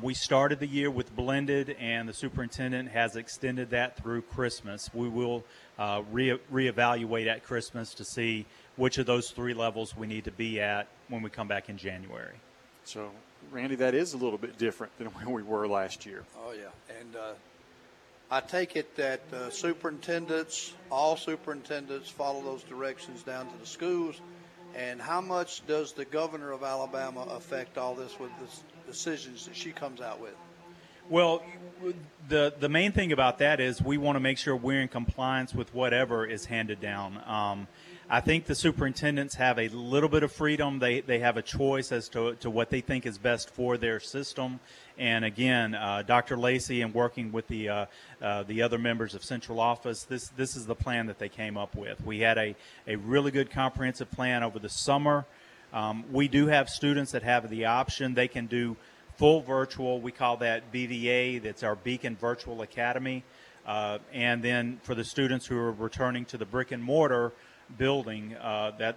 we started the year with blended, and the superintendent has extended that through Christmas. We will reevaluate at Christmas to see which of those three levels we need to be at when we come back in January. So, Randy, that is a little bit different than where we were last year. Oh, yeah, and I take it that all superintendents follow those directions down to the schools. And how much does the governor of Alabama affect all this with the decisions that she comes out with? Well, the main thing about that is we want to make sure we're in compliance with whatever is handed down. I think the superintendents have a little bit of freedom. They have a choice as to what they think is best for their system. And again, Dr. Lacey and working with the other members of Central Office, this is the plan that they came up with. We had a really good comprehensive plan over the summer. We do have students that have the option. They can do full virtual. We call that BVA. That's our Beacon Virtual Academy. And then for the students who are returning to the brick and mortar building,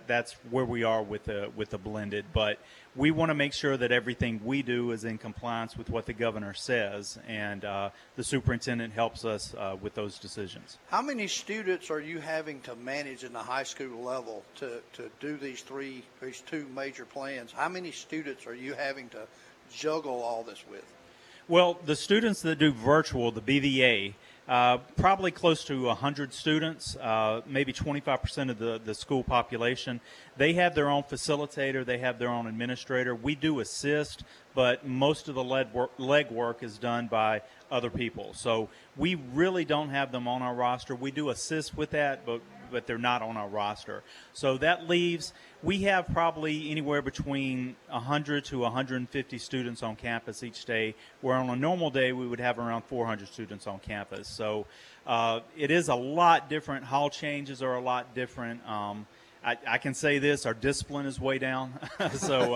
that's where we are with the blended. But we want to make sure that everything we do is in compliance with what the governor says, and the superintendent helps us with those decisions. How many students are you having to manage in the high school level to do these two major plans? How many students are you having to juggle all this with? Well, the students that do virtual, the BVA, probably close to 100 students, maybe 25% of the school population. They have their own facilitator. They have their own administrator. We do assist, but most of the legwork is done by other people. So we really don't have them on our roster. We do assist with that, but they're not on our roster. So that leaves, we have probably anywhere between 100 to 150 students on campus each day, where on a normal day we would have around 400 students on campus. So it is a lot different. Hall changes are a lot different. I can say this, our discipline is way down. So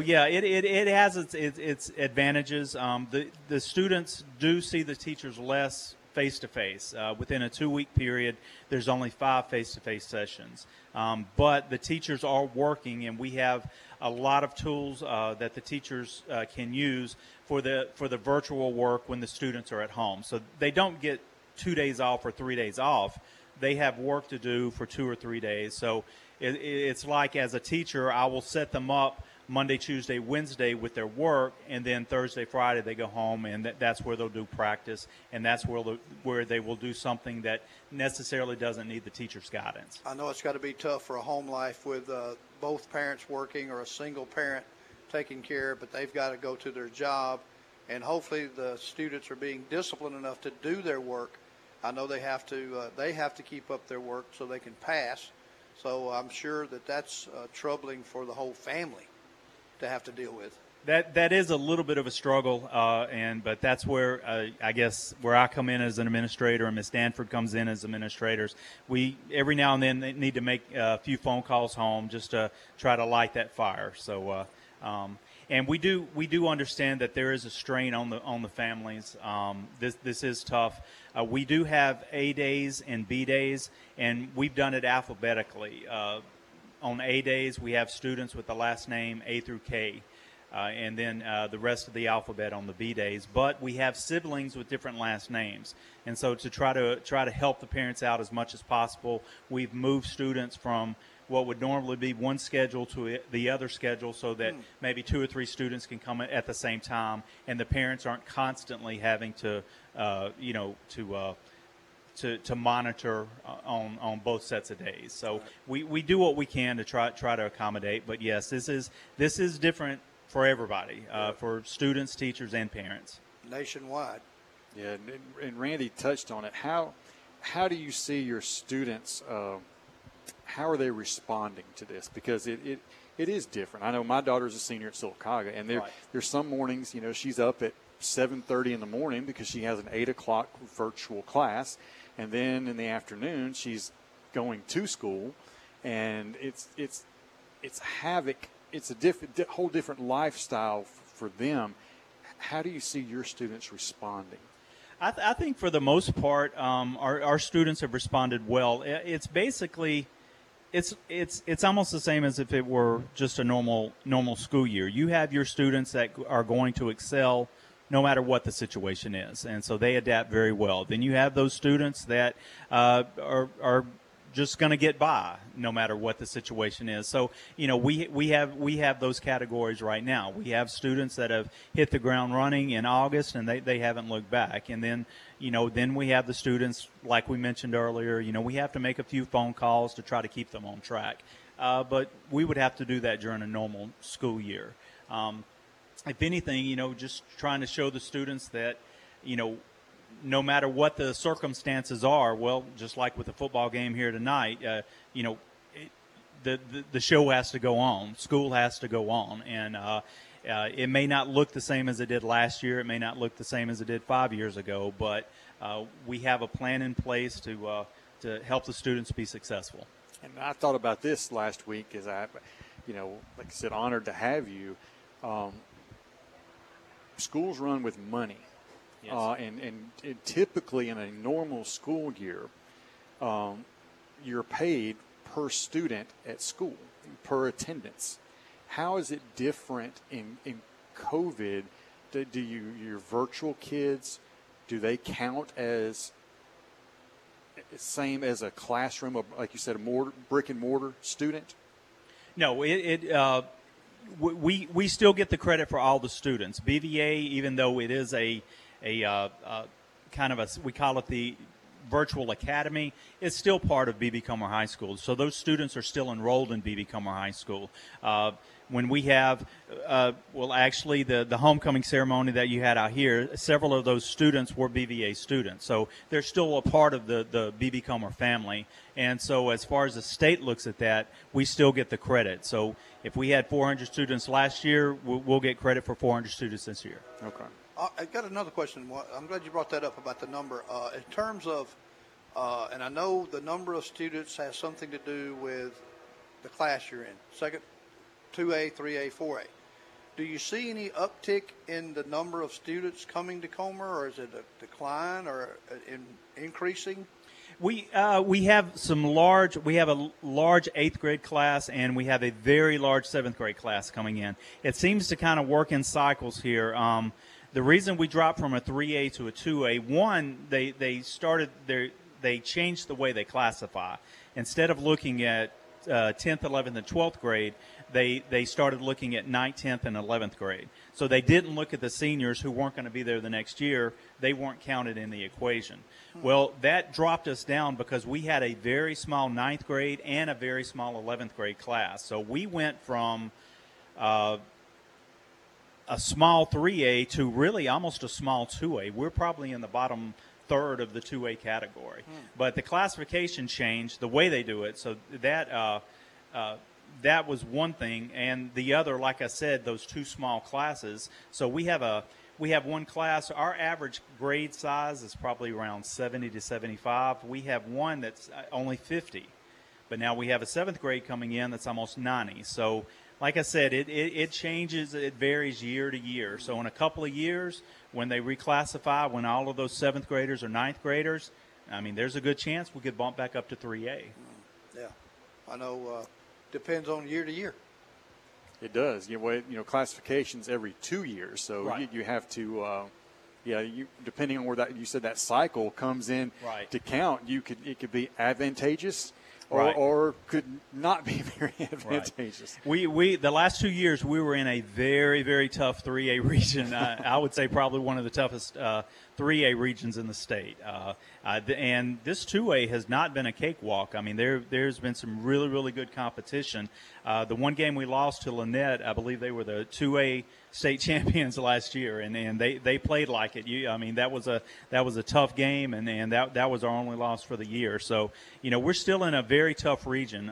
yeah, it has its advantages. The students do see the teachers less face-to-face. Within a 2-week period, there's only 5 face-to-face sessions. But the teachers are working, and we have a lot of tools that the teachers can use for the virtual work when the students are at home. So they don't get 2 days off or 3 days off. They have work to do for 2 or 3 days. So it's like, as a teacher, I will set them up Monday, Tuesday, Wednesday with their work, and then Thursday, Friday they go home, and that's where they'll do practice, and that's where they will do something that necessarily doesn't need the teacher's guidance. I know it's got to be tough for a home life with both parents working or a single parent taking care, but they've got to go to their job, and hopefully the students are being disciplined enough to do their work. I know they have to keep up their work so they can pass, so I'm sure that's troubling for the whole family to have to deal with. That is a little bit of a struggle, but that's where I guess where I come in as an administrator, and Ms. Stanford comes in as administrators. We every now and then they need to make a few phone calls home just to try to light that fire. So, and we do understand that there is a strain on the families. This is tough. We do have A days and B days, and we've done it alphabetically. On A days, we have students with the last name A through K, and then the rest of the alphabet on the B days. But we have siblings with different last names, and so to try to help the parents out as much as possible, we've moved students from what would normally be one schedule to the other schedule, so that maybe 2 or 3 students can come at the same time, and the parents aren't constantly having to monitor on both sets of days. So we do what we can to try to accommodate. But yes, this is different for everybody, for students, teachers, and parents nationwide. Yeah, and Randy touched on it. How do you see your students? How are they responding to this? Because it is different. I know my daughter's a senior at Sylacauga, and there's some mornings, you know, she's up at 7:30 in the morning because she has an 8 o'clock virtual class. And then in the afternoon, she's going to school. And it's havoc. It's a whole different lifestyle for them. How do you see your students responding? I think for the most part, our students have responded well. It's basically it's almost the same as if it were just a normal school year. You have your students that are going to excel no matter what the situation is, and so they adapt very well. Then you have those students that are just going to get by no matter what the situation is. So, you know, we have those categories right now. We have students that have hit the ground running in August and they haven't looked back. And then, you know, then we have the students, like we mentioned earlier, you know, we have to make a few phone calls to try to keep them on track. But we would have to do that during a normal school year. If anything, you know, just trying to show the students that, you know, no matter what the circumstances are, well, just like with the football game here tonight, you know, the show has to go on. School has to go on. And it may not look the same as it did last year. It may not look the same as it did 5 years ago. But we have a plan in place to help the students be successful. And I thought about this last week as I, you know, like I said, honored to have you. Schools run with money. Yes. And typically in a normal school year, you're paid per student at school, per attendance. How is it different in COVID? Your virtual kids, do they count as same as a classroom, like you said, a brick and mortar student? No, we still get the credit for all the students. BVA, even though it is a kind of a, we call it the virtual academy, is still part of B.B. Comer High School. So those students are still enrolled in B.B. Comer High School. When we have, the homecoming ceremony that you had out here, several of those students were BVA students. So they're still a part of the B.B. Comer family. And so as far as the state looks at that, we still get the credit. So if we had 400 students last year, we'll get credit for 400 students this year. Okay. I got another question. I'm glad you brought that up about the number. In terms of, and I know the number of students has something to do with the class you're in, second, 2A, 3A, 4A. Do you see any uptick in the number of students coming to Comer, or is it a decline or increasing? We have a large 8th grade class, and we have a very large 7th grade class coming in. It seems to kind of work in cycles here. The reason we dropped from a 3A to a 2A, one, they changed the way they classify. Instead of looking at 10th, 11th, and 12th grade, they started looking at 9th, 10th, and 11th grade. So they didn't look at the seniors who weren't going to be there the next year. They weren't counted in the equation. Well, that dropped us down because we had a very small 9th grade and a very small 11th grade class. So we went from a small 3A to really almost a small 2A. We're probably in the bottom third of the 2A category. Mm. But the classification changed, the way they do it, so that that was one thing. And the other, like I said, those two small classes. So we have one class. Our average grade size is probably around 70 to 75. We have one that's only 50. But now we have a 7th grade coming in that's almost 90. So like I said, it changes, it varies year to year. So in a couple of years, when they reclassify, when all of those 7th graders or 9th graders, I mean, there's a good chance we could bump back up to 3A. Yeah, I know. Depends on year to year. It does. You know, classifications every 2 years, so right. you have to, depending on where that, you said that cycle comes in right. to count, it could be advantageous. Right. Or could not be very advantageous. Right. We the last 2 years we were in a very, very tough 3A region. I would say probably one of the toughest 3A regions in the state. And this 2A has not been a cakewalk. I mean, there's been some really, really good competition. The one game we lost to Lynette, I believe they were the 2A state champions last year, and they played like it. That was a tough game, and that was our only loss for the year. So, you know, we're still in a very tough region,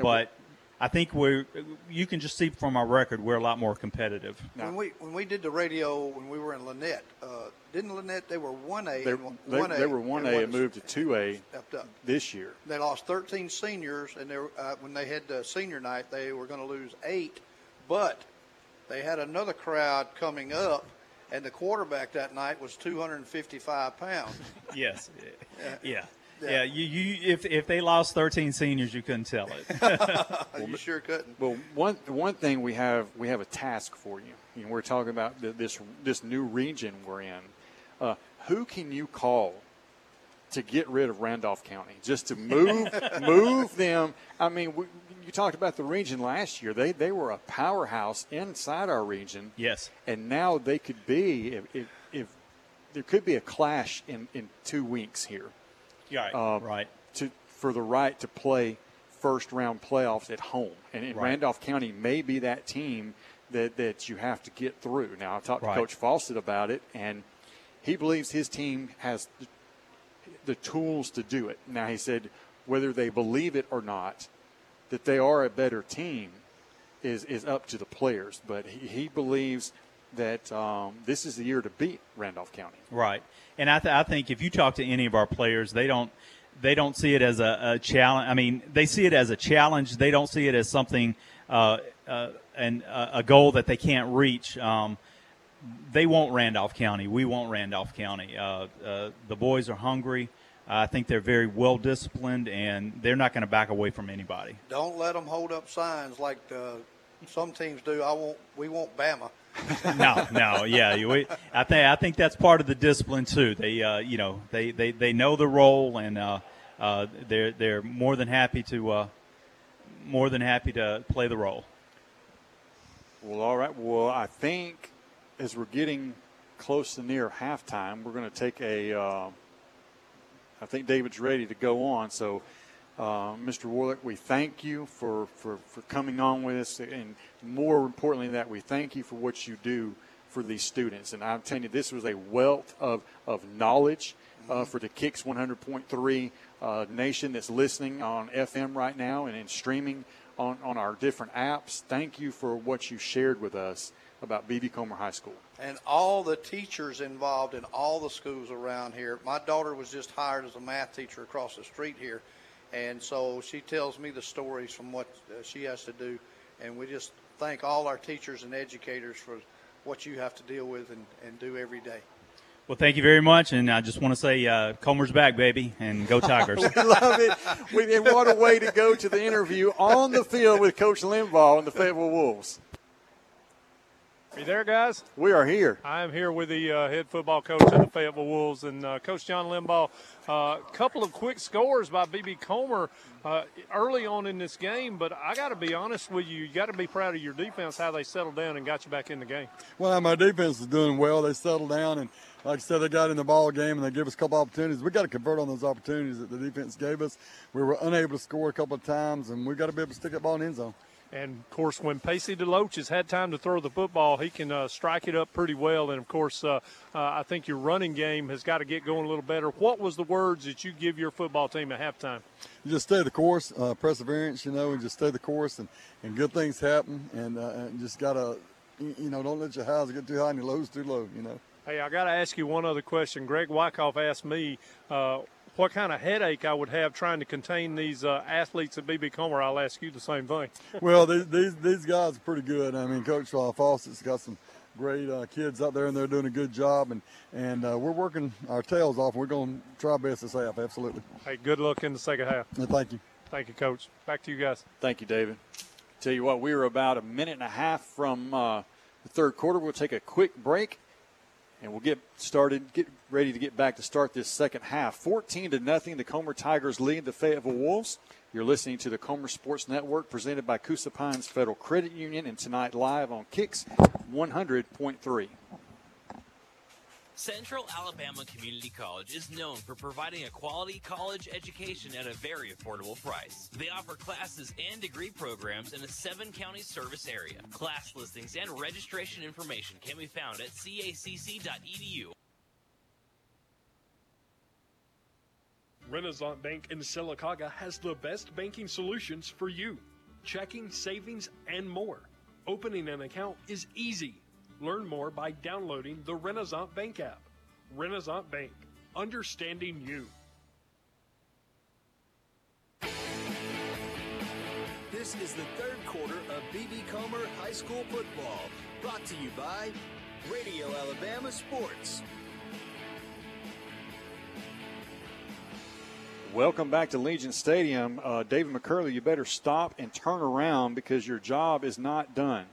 but I think you can just see from our record we're a lot more competitive. When we did the radio when we were in Lynette, didn't Lynette, they were 1A? They were 1A and moved to 2A this year. They lost 13 seniors, and when they had the senior night, they were going to lose 8. But they had another crowd coming up, and the quarterback that night was 255 pounds. Yes. Yeah. Yeah, if they lost 13 seniors, you couldn't tell it. You sure couldn't. Well, one thing we have a task for you. You know, we're talking about this new region we're in. Who can you call to get rid of Randolph County? Just to move them. I mean, you talked about the region last year. They were a powerhouse inside our region. Yes. And now they could be if there could be a clash in 2 weeks here. Right, for the right to play first-round playoffs at home. And Randolph County may be that team that you have to get through. Now, I've talked to Coach Fawcett about it, and he believes his team has the tools to do it. Now, he said whether they believe it or not, that they are a better team is up to the players. But he believes that this is the year to beat Randolph County. Right. And I think if you talk to any of our players, they don't see it as a challenge. I mean, they see it as a challenge. They don't see it as something a goal that they can't reach. They want Randolph County. We want Randolph County. The boys are hungry. I think they're very well disciplined, and they're not going to back away from anybody. Don't let them hold up signs like some teams do. We want Bama. No, yeah. I think that's part of the discipline too. They, they know the role, and they're more than happy to play the role. Well, all right. Well, I think as we're getting close to near halftime, we're going to take a. I think David's ready to go on. So, Mr. Warlick, we thank you for coming on with us, and more importantly than that, we thank you for what you do for these students. And I'm telling you, this was a wealth of knowledge for the Kix 100.3 nation that's listening on FM right now and in streaming on our different apps. Thank you for what you shared with us about B.B. Comer High School. And all the teachers involved in all the schools around here. My daughter was just hired as a math teacher across the street here. And so she tells me the stories from what she has to do. And we just thank all our teachers and educators for what you have to deal with and do every day. Well, thank you very much. And I just want to say Comer's back, baby, and go Tigers. We love it. And what a way to go to the interview on the field with Coach Limbaugh and the Fayetteville Wolves. Are you there, guys? We are here. I am here with the head football coach of the Fayetteville Wolves and Coach John Limbaugh. A couple of quick scores by B.B. Comer early on in this game, but I got to be honest with you. You got to be proud of your defense, how they settled down and got you back in the game. Well, my defense is doing well. They settled down, and like I said, they got in the ball game, and they gave us a couple opportunities. We got to convert on those opportunities that the defense gave us. We were unable to score a couple of times, and we got to be able to stick that ball in the end zone. And, of course, when Pacey Deloach has had time to throw the football, he can strike it up pretty well. And, of course, I think your running game has got to get going a little better. What was the words that you give your football team at halftime? You just stay the course, perseverance, and just stay the course, and good things happen. And just got to, don't let your highs get too high and your lows too low, Hey, I got to ask you one other question. Greg Wyckoff asked me what kind of headache I would have trying to contain these athletes at B.B. Comer. I'll ask you the same thing. Well, these guys are pretty good. I mean, Coach Fawcett's got some great kids out there, and they're doing a good job, and we're working our tails off. We're going to try best this half, absolutely. Hey, good luck in the second half. Yeah, thank you. Thank you, Coach. Back to you guys. Thank you, David. Tell you what, we were about a minute and a half from the third quarter. We'll take a quick break. And we'll get started, get ready to get back to start this second half. 14-0, the Comer Tigers lead the Fayetteville Wolves. You're listening to the Comer Sports Network, presented by Coosa Pines Federal Credit Union, and tonight live on Kix 100.3. Central Alabama Community College is known for providing a quality college education at a very affordable price. They offer classes and degree programs in a 7-county service area. Class listings and registration information can be found at cacc.edu. Renaissance Bank in Sylacauga has the best banking solutions for you. checking, savings, and more. Opening an account is easy. Learn more by downloading the Renasant Bank app. Renasant Bank, understanding you. This is the third quarter of B.B. Comer High School football, brought to you by Radio Alabama Sports. Welcome back to Legion Stadium. David McCurley, you better stop and turn around because your job is not done.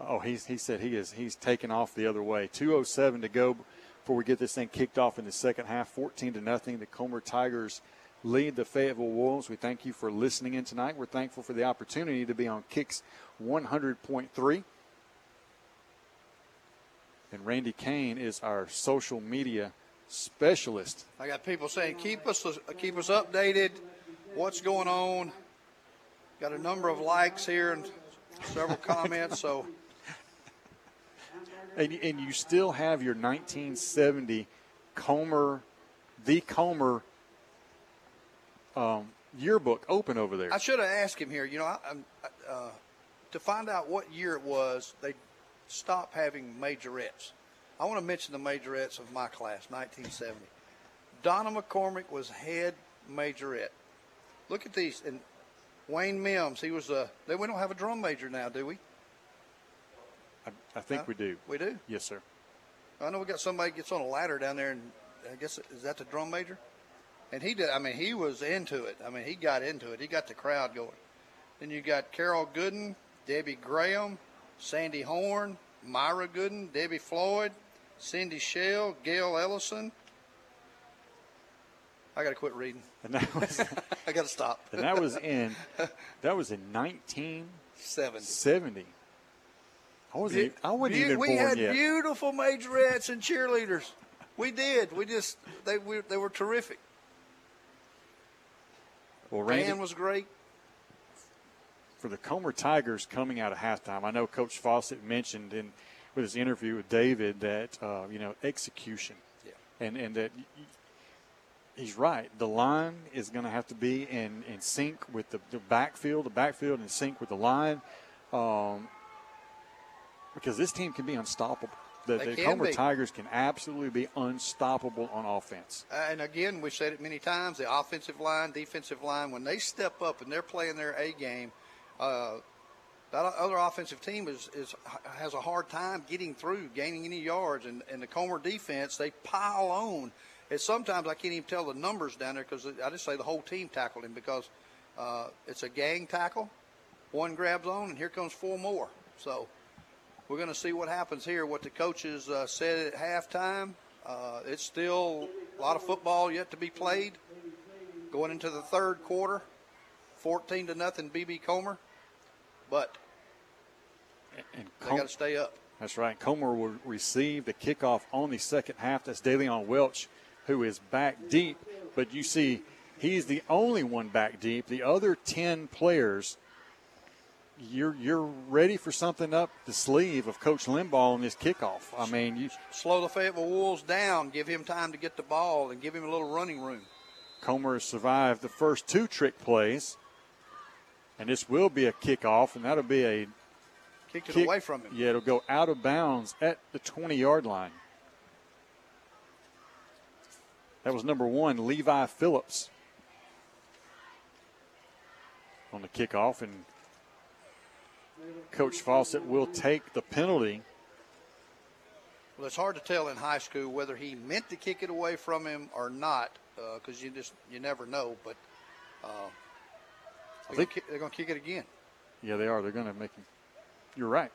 Oh, he said he's taken off the other way. 2:07 to go before we get this thing kicked off in the second half. 14-0. The Comer Tigers lead the Fayetteville Wolves. We thank you for listening in tonight. We're thankful for the opportunity to be on Kix 100.3. And Randy Kane is our social media specialist. I got people saying, keep us updated. What's going on? Got a number of likes here and several comments. So. And you still have your 1970 Comer, the Comer yearbook open over there. I should have asked him here. You know, I to find out what year it was, they stopped having majorettes. I want to mention the majorettes of my class, 1970. Donna McCormick was head majorette. Look at these. And Wayne Mims, he was a – we don't have a drum major now, do we? I think we do. We do? Yes, sir. I know we got somebody gets on a ladder down there, and I guess – is that the drum major? And he did – I mean, he was into it. I mean, he got into it. He got the crowd going. Then you got Carol Gooden, Debbie Graham, Sandy Horn, Myra Gooden, Debbie Floyd, Cindy Shell, Gail Ellison. I got to quit reading. And that was, I got to stop. And that was in 1970. I wasn't even born yet. We had beautiful majorettes and cheerleaders. We did. They were terrific. Well, Randy was great. For the Comer Tigers coming out of halftime, I know Coach Fawcett mentioned with his interview with David that execution. Yeah. And that he's right. The line is going to have to be in sync with the backfield. The backfield in sync with the line, because this team can be unstoppable. The Comer Tigers can absolutely be unstoppable on offense. And again, we've said it many times: the offensive line, defensive line, when they step up and they're playing their A game, that other offensive team has a hard time getting through, gaining any yards. And the Comer defense, they pile on. And sometimes I can't even tell the numbers down there because I just say the whole team tackled him because it's a gang tackle. One grabs on, and here comes four more. So we're going to see what happens here, what the coaches said at halftime. It's still a lot of football yet to be played. Going into the third quarter, 14-0 B.B. Comer. But they got to stay up. That's right. Comer will receive the kickoff on the second half. That's De'Leon Welch, who is back deep. But you see, he's the only one back deep. The other 10 players, you're ready for something up the sleeve of Coach Limbaugh on this kickoff. I mean, you slow the Fayetteville Wolves down, give him time to get the ball, and give him a little running room. Comer has survived the first two trick plays. And this will be a kickoff, and that'll be a kick. It away from him. Yeah, it'll go out of bounds at the 20-yard line. That was number one, Levi Phillips, on the kickoff. And Coach Fawcett will take the penalty. Well, it's hard to tell in high school whether he meant to kick it away from him or not because you never know, but I think they're going to kick it again. Yeah, they are. They're going to make him. You're right.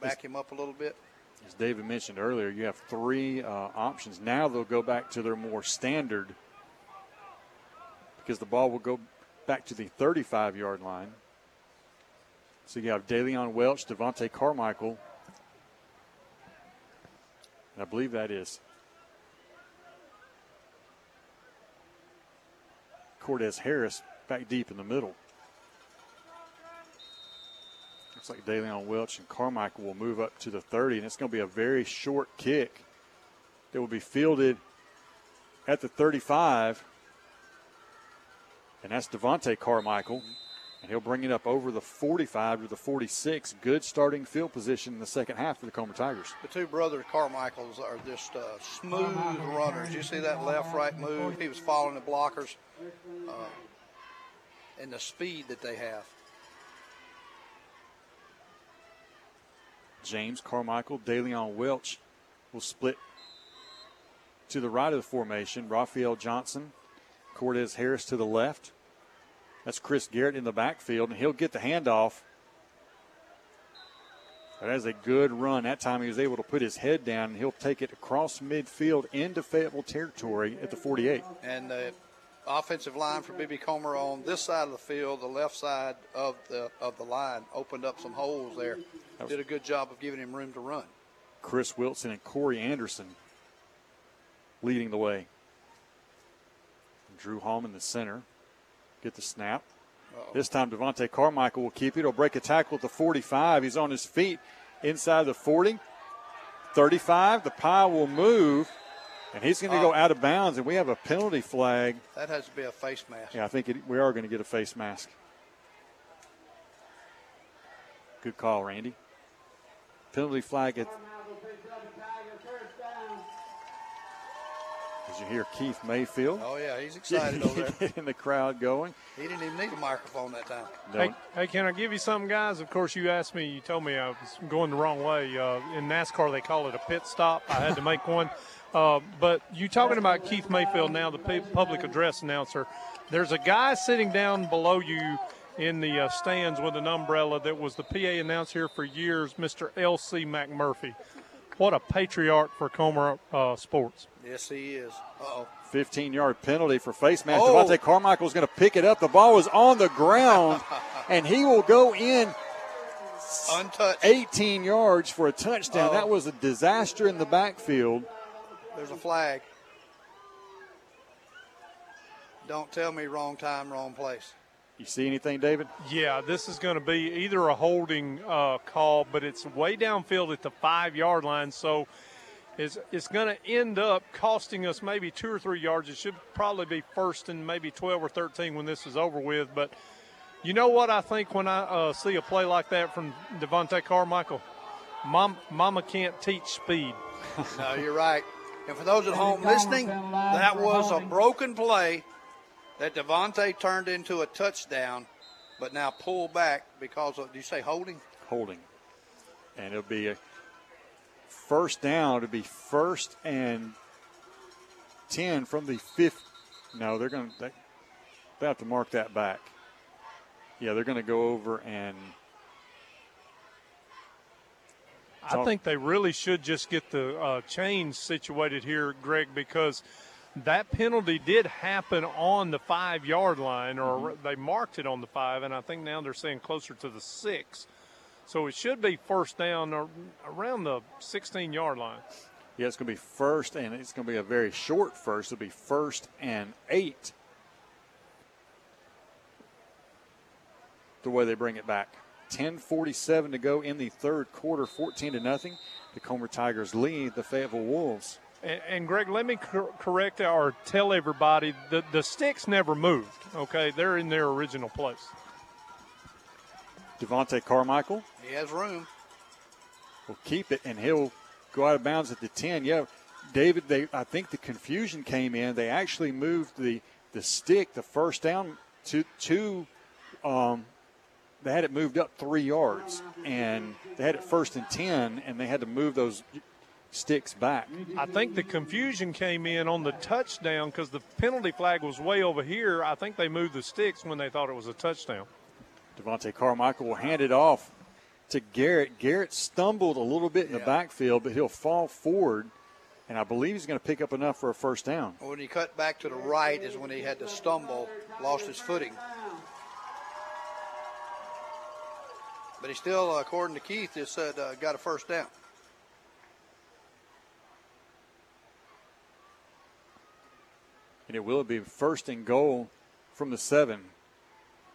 Back him up a little bit. As David mentioned earlier, you have three options. Now they'll go back to their more standard because the ball will go back to the 35-yard line. So you have De'Leon Welch, Devontae Carmichael, and I believe that is Cortez Harris back deep in the middle. Looks like De'Leon Welch and Carmichael will move up to the 30, and it's going to be a very short kick that will be fielded at the 35. and that's Devontae Carmichael. And he'll bring it up over the 45 to the 46. Good starting field position in the second half for the Comer Tigers. The two brothers Carmichaels are just smooth runners. You see that left-right move? He was following the blockers and the speed that they have. James Carmichael, De'Leon Welch will split to the right of the formation. Raphael Johnson, Cortez Harris to the left. That's Chris Garrett in the backfield, and he'll get the handoff. That is a good run. That time he was able to put his head down, and he'll take it across midfield into Fayetteville territory at the 48. And the offensive line for B.B. Comer on this side of the field, the left side of the line, opened up some holes there. Did a good job of giving him room to run. Chris Wilson and Corey Anderson leading the way. And Drew Hallman, the center. Get the snap. Uh-oh. This time Devontae Carmichael will keep it. He'll break a tackle at the 45. He's on his feet inside the 40. 35. The pile will move, and he's going to go out of bounds, and we have a penalty flag. That has to be a face mask. Yeah, I think we are going to get a face mask. Good call, Randy. Penalty flag at... Did you hear Keith Mayfield? Oh, yeah, he's excited over there. In the crowd going. He didn't even need a microphone that time. No. Hey, can I give you something, guys? Of course, you told me I was going the wrong way. In NASCAR, they call it a pit stop. I had to make one. But you talking about Keith Mayfield now, the public address announcer. There's a guy sitting down below you in the stands with an umbrella that was the PA announcer here for years, Mr. L.C. McMurphy. What a patriarch for Comer sports. Yes, he is. Uh-oh. 15-yard penalty for face mask. Oh. Devontae Carmichael is going to pick it up. The ball is on the ground, and he will go in untouched. 18 yards for a touchdown. Oh. That was a disaster in the backfield. There's a flag. Don't tell me wrong time, wrong place. You see anything, David? Yeah, this is going to be either a holding call, but it's way downfield at the 5-yard line, so it's going to end up costing us maybe 2 or 3 yards. It should probably be first and maybe 12 or 13 when this is over with. But you know what I think when I see a play like that from Devontae Carmichael? Mama can't teach speed. No, you're right. And for those at home listening, that was a broken play that Devontae turned into a touchdown, but now pulled back because of, do you say holding? Holding. And it'll be a first down. It'll be first and 10 from the fifth. No, they're going to they have to mark that back. Yeah, they're going to go over and talk. I think they really should just get the chains situated here, Greg, because – that penalty did happen on the 5-yard line, or they marked it on the 5, and I think now they're saying closer to the 6. So it should be first down or around the 16-yard line. Yeah, it's going to be first, and it's going to be a very short first. It'll be first and 8 the way they bring it back. 10:47 to go in the third quarter, 14-0. The Comer Tigers lead the Fayetteville Wolves. And, Greg, let me correct or tell everybody, the sticks never moved, okay? They're in their original place. Devontae Carmichael. He has room. Will keep it, and he'll go out of bounds at the 10. Yeah, David, I think the confusion came in. They actually moved the stick, the first down, they had it moved up 3 yards, and they had it first and 10, and they had to move those – sticks back. I think the confusion came in on the touchdown because the penalty flag was way over here. I think they moved the sticks when they thought it was a touchdown. Devontae Carmichael will hand it off to Garrett. Garrett stumbled a little bit in the backfield, but he'll fall forward, and I believe he's going to pick up enough for a first down. When he cut back to the right is when he had to stumble, lost his footing. But he still, according to Keith, just said got a first down. And it will be first and goal from the 7.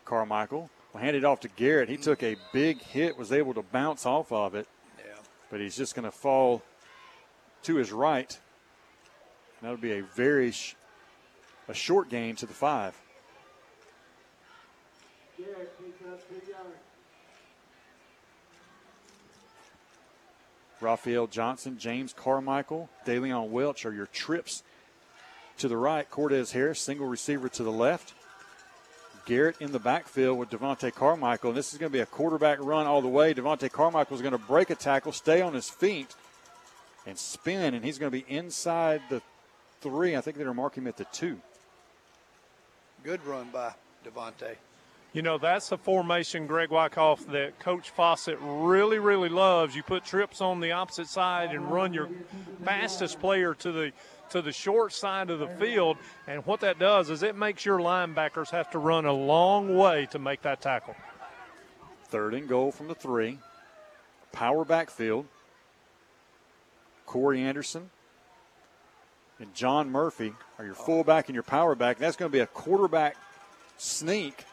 Carmichael will hand it off to Garrett. He took a big hit, was able to bounce off of it. Yeah. But he's just going to fall to his right. And that'll be a short gain to the 5. Raphael Johnson, James Carmichael, De'Leon Welch are your trips to the right. Cortez Harris, single receiver to the left. Garrett in the backfield with Devontae Carmichael. And this is going to be a quarterback run all the way. Devontae Carmichael is going to break a tackle, stay on his feet, and spin. And he's going to be inside the 3. I think they're marking him at the 2. Good run by Devontae. You know, that's a formation, Greg Wyckoff, that Coach Fawcett really, really loves. You put trips on the opposite side and run your fastest player to the short side of the field. And what that does is it makes your linebackers have to run a long way to make that tackle. 3rd and goal from the 3. Power backfield. Corey Anderson and John Murphy are your fullback and your power back. That's going to be a quarterback sneak.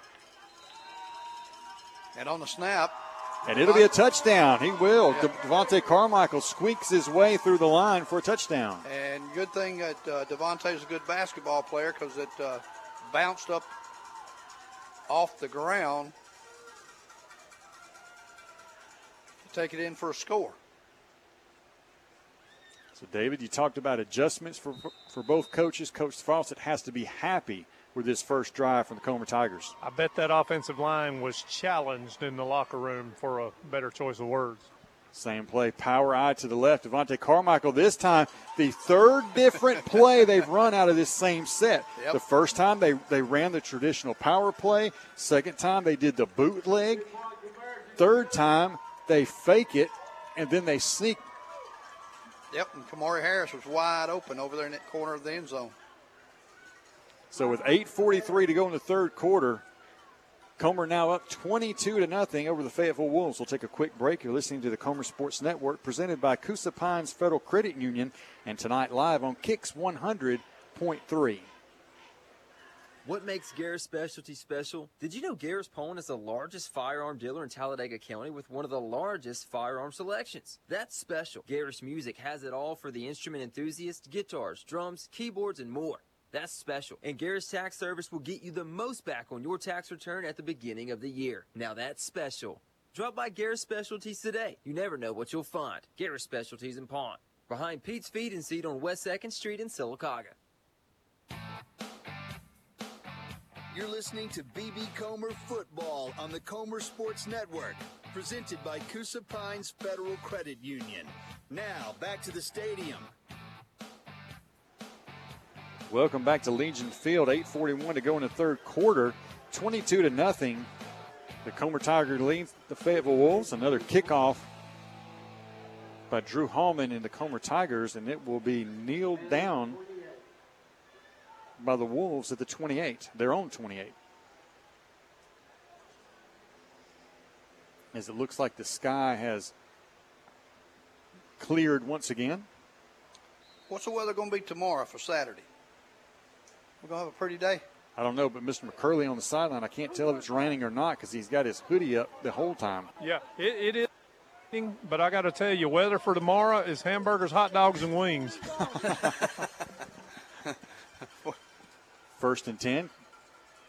And on the snap. And it'll be a touchdown. He will. Yeah. Devontae Carmichael squeaks his way through the line for a touchdown. And good thing that Devontae's a good basketball player because it bounced up off the ground to take it in for a score. So, David, you talked about adjustments for both coaches. Coach Fawcett has to be happy with this first drive from the Comer Tigers. I bet that offensive line was challenged in the locker room for a better choice of words. Same play, power eye to the left. Devontae Carmichael this time, the 3rd different play they've run out of this same set. Yep. The first time they ran the traditional power play. 2nd time they did the bootleg. 3rd time they fake it, and then they sneak. Yep, and Kamari Harris was wide open over there in that corner of the end zone. So with 8:43 to go in the 3rd quarter, Comer now up 22-0 over the Fayetteville Wolves. We'll take a quick break. You're listening to the Comer Sports Network presented by Coosa Pines Federal Credit Union and tonight live on Kix 100.3. What makes Garrett's Specialty special? Did you know Garrett's Pawn is the largest firearm dealer in Talladega County with one of the largest firearm selections? That's special. Garrett's Music has it all for the instrument enthusiast, guitars, drums, keyboards, and more. That's special. And Garrett's Tax Service will get you the most back on your tax return at the beginning of the year. Now that's special. Drop by Garrett's Specialties today. You never know what you'll find. Garrett's Specialties and Pawn. Behind Pete's Feed and Seed on West 2nd Street in Sylacauga. You're listening to B.B. Comer Football on the Comer Sports Network, presented by Coosa Pines Federal Credit Union. Now back to the stadium. Welcome back to Legion Field. 8:41 to go in the 3rd quarter. 22-0. The Comer Tiger leads the Fayetteville Wolves. Another kickoff by Drew Hallman and the Comer Tigers, and it will be kneeled down by the Wolves at the 28, their own 28. As it looks like the sky has cleared once again. What's the weather going to be tomorrow for Saturday? We're going to have a pretty day. I don't know, but Mr. McCurley on the sideline, I can't tell if it's raining or not because he's got his hoodie up the whole time. Yeah, it is raining, but I got to tell you, weather for tomorrow is hamburgers, hot dogs, and wings. 1st and 10.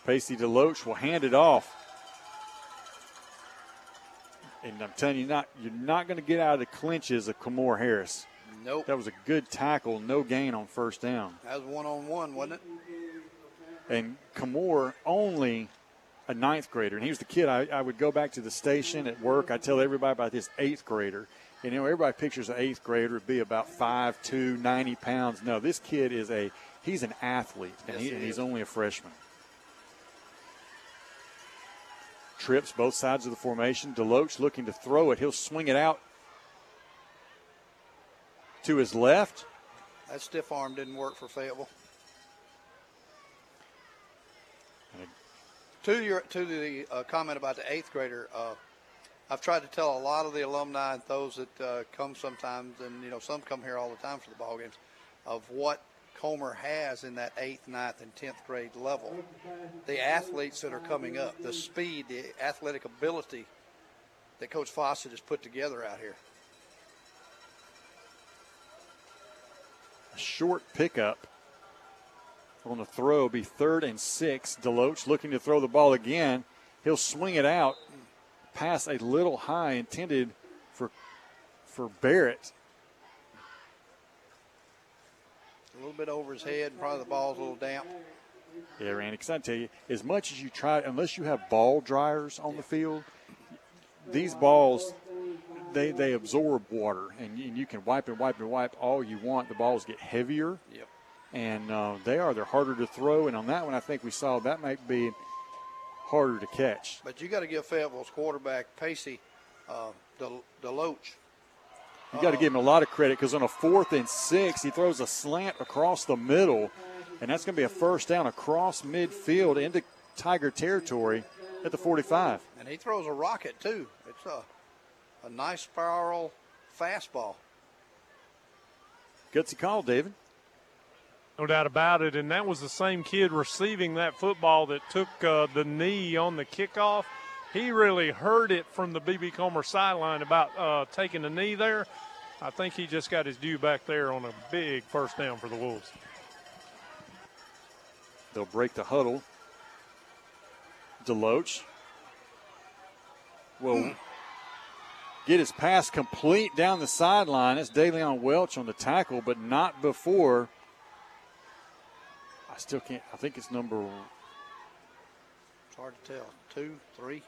Pacey Deloach will hand it off. And I'm telling you, you're not going to get out of the clinches of Kamari Harris. Nope. That was a good tackle, no gain on 1st down. That was 1-on-1, wasn't it? And Kamari, only a 9th grader, and he was the kid. I would go back to the station at work. I tell everybody about this 8th grader. And, you know, everybody pictures an 8th grader would be about 5'2", 90 pounds. No, this kid is he's an athlete, and, yes, he's only a freshman. Trips both sides of the formation. Deloach looking to throw it. He'll swing it out to his left. That stiff arm didn't work for Fayetteville. To the comment about the 8th grader, I've tried to tell a lot of the alumni and those that come sometimes, and, you know, some come here all the time for the ball games, of what Comer has in that 8th, 9th, and 10th grade level. The athletes that are coming up, the speed, the athletic ability that Coach Fawcett has put together out here. A short pickup on the throw will be 3rd and 6. Deloach looking to throw the ball again. He'll swing it out, pass a little high, intended for Barrett. A little bit over his head, probably the ball's a little damp. Yeah, Randy, because I tell you, as much as you try, unless you have ball dryers on the field, these balls, they absorb water, and you can wipe and wipe and wipe all you want. The balls get heavier, and they're harder to throw. And on that one, I think we saw that might be harder to catch. But you got to give Fayetteville's quarterback, Pacey Deloach. You got to give him a lot of credit, because on a 4th and 6, he throws a slant across the middle, and that's going to be a first down across midfield into Tiger territory at the 45. And he throws a rocket, too. It's a nice spiral fastball. Gutsy call, David. No doubt about it, and that was the same kid receiving that football that took the knee on the kickoff. He really heard it from the B.B. Comer sideline about taking the knee there. I think he just got his due back there on a big first down for the Wolves. They'll break the huddle. Deloach will get his pass complete down the sideline. That's De'Leon Welch on the tackle, but not before. I think it's number one. It's hard to tell. 2, 3.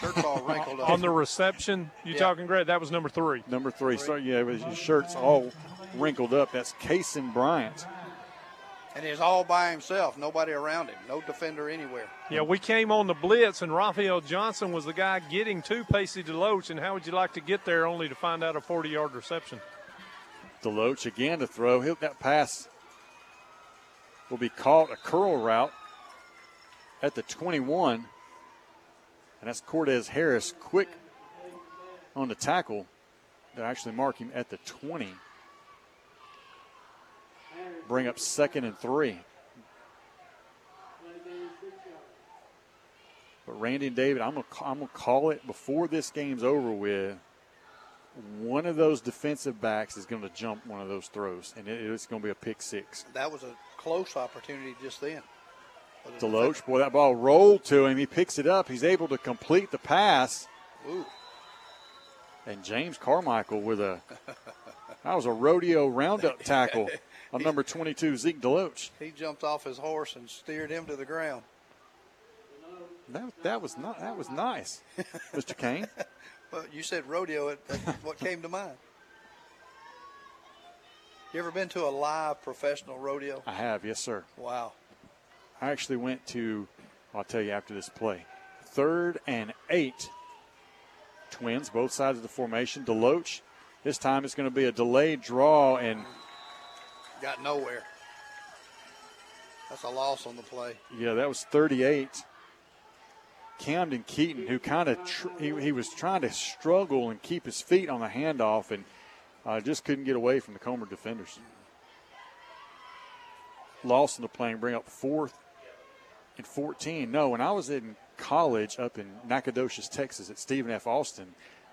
Shirt's all wrinkled up. On the reception, talking, Greg? That was number 3. Number 3. Sorry, his shirt's all wrinkled up. That's Cason Bryant. And he's all by himself, nobody around him, no defender anywhere. Yeah, we came on the blitz, and Raphael Johnson was the guy getting to Pacey Deloach, and how would you like to get there only to find out a 40-yard reception? Deloach again to throw. That pass will be caught, a curl route at the 21, and that's Cortez Harris quick on the tackle. They'll actually mark him at the 20. Bring up 2nd and 3. But Randy and David, I'm gonna call it before this game's over with. One of those defensive backs is going to jump one of those throws, and it's going to be a pick 6. That was a close opportunity just then. Deloach, boy, that ball rolled to him. He picks it up. He's able to complete the pass. Ooh. And James Carmichael with that was a rodeo roundup tackle on number 22, Zeke Deloach. He jumped off his horse and steered him to the ground. That was nice, Mr. Kane. Well, you said rodeo. That's what came to mind. You ever been to a live professional rodeo? I have, yes, sir. Wow. I actually went to, I'll tell you after this play, 3rd and 8. Twins, both sides of the formation. Deloach, this time it's going to be a delayed draw and got nowhere. That's a loss on the play. Yeah, that was 38. Camden Keaton, who kind of he was trying to struggle and keep his feet on the handoff and just couldn't get away from the Comer defenders. Loss in the play, bring up 4th and 14. No, when I was in college up in Nacogdoches, Texas at Stephen F. Austin,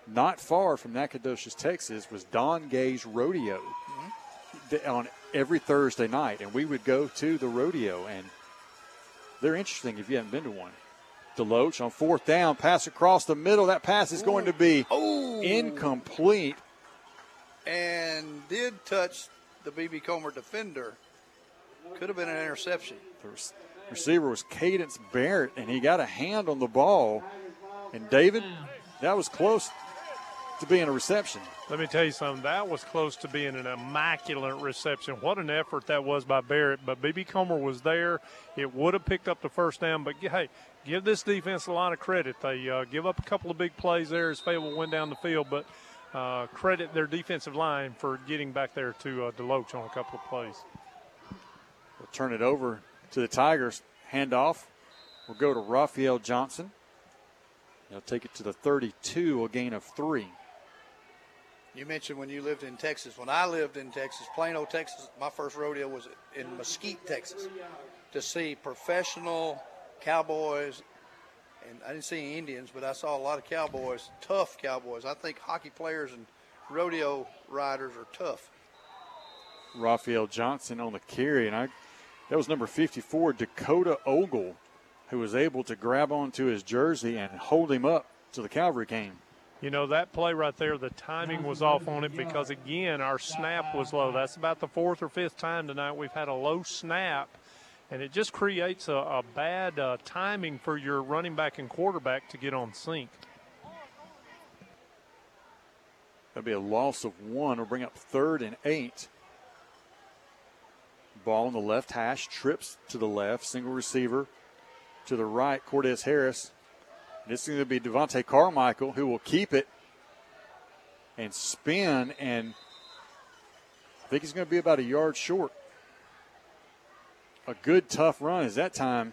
not far from Nacogdoches, Texas was Don Gay's Rodeo on every Thursday night, and we would go to the rodeo, and they're interesting if you haven't been to one. Deloach on 4th down, pass across the middle. That pass is going to be incomplete. And did touch the B.B. Comer defender. Could have been an interception. The receiver was Cadence Barrett, and he got a hand on the ball. And, David, that was close to being a reception. Let me tell you something. That was close to being an immaculate reception. What an effort that was by Barrett. But B.B. Comer was there. It would have picked up the first down. But, hey, give this defense a lot of credit. They give up a couple of big plays there as Fayetteville went down the field. But credit their defensive line for getting back there to Deloach on a couple of plays. We'll turn it over to the Tigers. Handoff will go to Raphael Johnson. They'll take it to the 32, a gain of 3. You mentioned when you lived in Texas. When I lived in Texas, Plano, Texas, my first rodeo was in Mesquite, Texas, to see professional cowboys. And I didn't see any Indians, but I saw a lot of cowboys, tough cowboys. I think hockey players and rodeo riders are tough. Raphael Johnson on the carry, and that was number 54, Dakota Ogle, who was able to grab onto his jersey and hold him up till the cavalry came. You know, that play right there, the timing was off on it because, again, our snap was low. That's about the fourth or fifth time tonight we've had a low snap, and it just creates a bad timing for your running back and quarterback to get on sync. That'll be a loss of one. We'll bring up 3rd and 8. Ball on the left hash, trips to the left, single receiver to the right, Cortez Harris. This is going to be Devontae Carmichael, who will keep it and spin, and I think he's going to be about a yard short. A good, tough run is that time.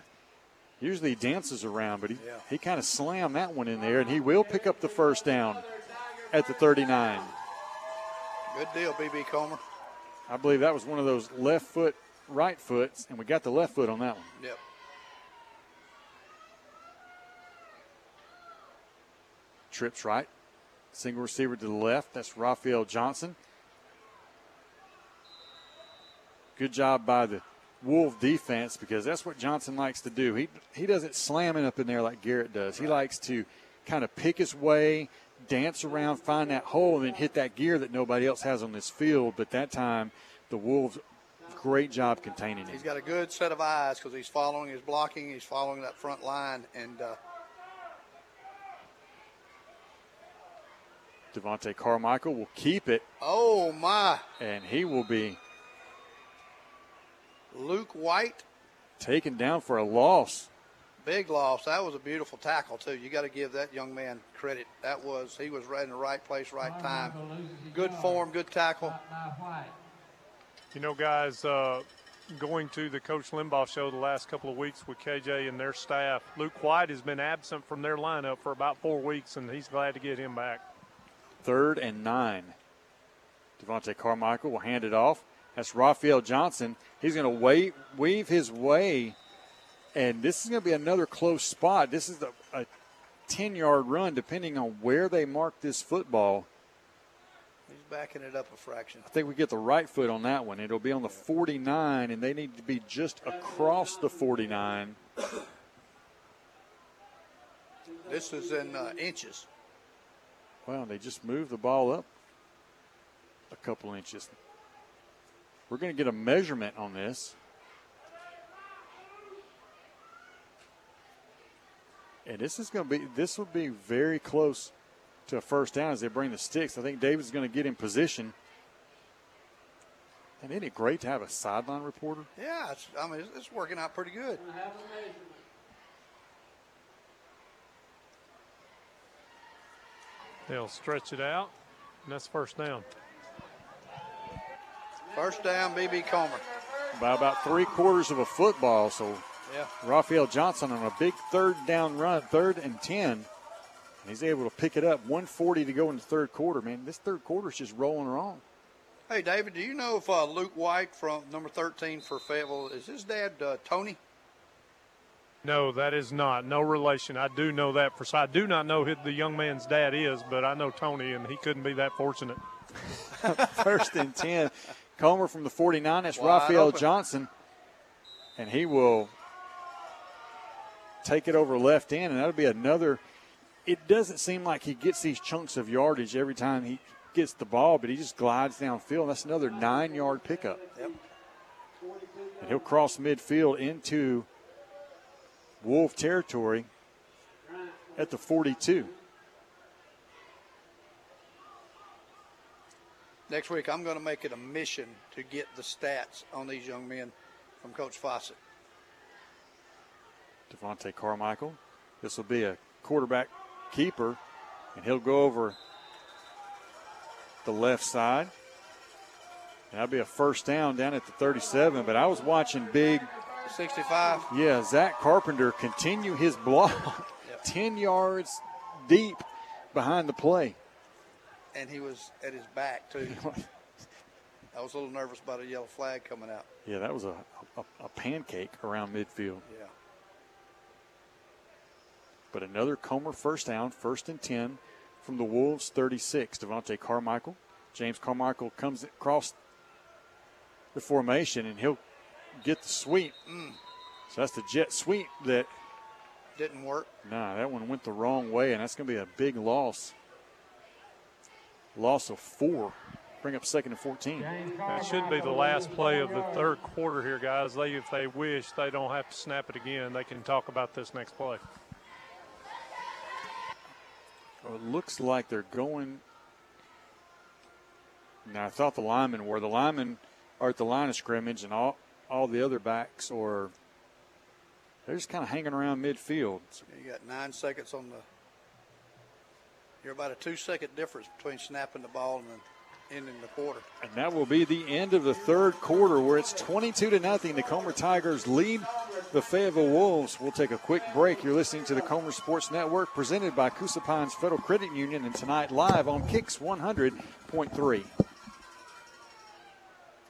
Usually he dances around, but he kind of slammed that one in there, and he will pick up the first down at the 39. Good deal, B.B. Comer. I believe that was one of those left foot, right foots, and we got the left foot on that one. Yep. Trips right, single receiver to the left. That's Raphael Johnson. Good job by the Wolf defense, because that's what Johnson likes to do. He doesn't slam it up in there like Garrett does. He likes to kind of pick his way, dance around, find that hole, and then hit that gear that nobody else has on this field. But that time, the Wolves, great job containing him. He's got a good set of eyes because he's following his blocking. He's following that front line, and Devontae Carmichael will keep it. Oh, my. And he will be. Luke White. Taken down for a loss. Big loss. That was a beautiful tackle, too. You got to give that young man credit. He was right in the right place, right time. Good form, good tackle. You know, guys, going to the Coach Limbaugh show the last couple of weeks with KJ and their staff, Luke White has been absent from their lineup for about 4 weeks, and he's glad to get him back. 3rd and 9. Devontae Carmichael will hand it off. That's Raphael Johnson. He's going to weave his way, and this is going to be another close spot. This is a 10-yard run, depending on where they mark this football. He's backing it up a fraction. I think we get the right foot on that one. It'll be on the 49, and they need to be just across the 49. This is in inches. Wow, they just moved the ball up a couple inches. We're going to get a measurement on this. And this will be very close to a first down as they bring the sticks. I think David's going to get in position. And isn't it great to have a sideline reporter? Yeah, it's working out pretty good. They'll stretch it out, and that's first down. First down, B.B. Comer. By about 3/4 of a football, so Raphael Johnson on a big 3rd down run, 3rd and 10. And he's able to pick it up, 1:40 to go in the 3rd quarter. Man, this 3rd quarter is just rolling wrong. Hey, David, do you know if Luke White from number 13 for Fayetteville, is his dad Tony? No, that is not. No relation. I do know that. I do not know who the young man's dad is, but I know Tony, and he couldn't be that fortunate. 1st and 10. Comer from the 49. That's Raphael Johnson. And he will take it over left end, and that'll be another. It doesn't seem like he gets these chunks of yardage every time he gets the ball, but he just glides downfield. That's another 9-yard pickup. Yep. And he'll cross midfield into Wolf territory at the 42. Next week, I'm going to make it a mission to get the stats on these young men from Coach Fawcett. Devontae Carmichael. This will be a quarterback keeper, and he'll go over the left side. And that'll be a first down down at the 37, but I was watching 65. Yeah, Zach Carpenter continue his block. 10 yards deep behind the play. And he was at his back, too. I was a little nervous about a yellow flag coming out. Yeah, that was a pancake around midfield. Yeah. But another Comer first down, 1st and 10 from the Wolves, 36. Devontae Carmichael. James Carmichael comes across the formation, and he'll get the sweep. So that's the jet sweep that didn't work. Nah, that one went the wrong way, and that's going to be a big loss. Loss of 4. Bring up 2nd and 14. That should be the last play of the third quarter here, guys. They, if they wish, they don't have to snap it again. They can talk about this next play. Well, it looks like they're going. Now, I thought the linemen were. The linemen are at the line of scrimmage, and all the other backs are. They're just kind of hanging around midfield. You got 9 seconds on the. You're about a 2-second difference between snapping the ball and then ending the quarter. And that will be the end of the third quarter, where it's 22-0. The Comer Tigers lead the Fayetteville Wolves. We'll take a quick break. You're listening to the Comer Sports Network, presented by Coosa Pines Federal Credit Union, and tonight live on Kix 100.3.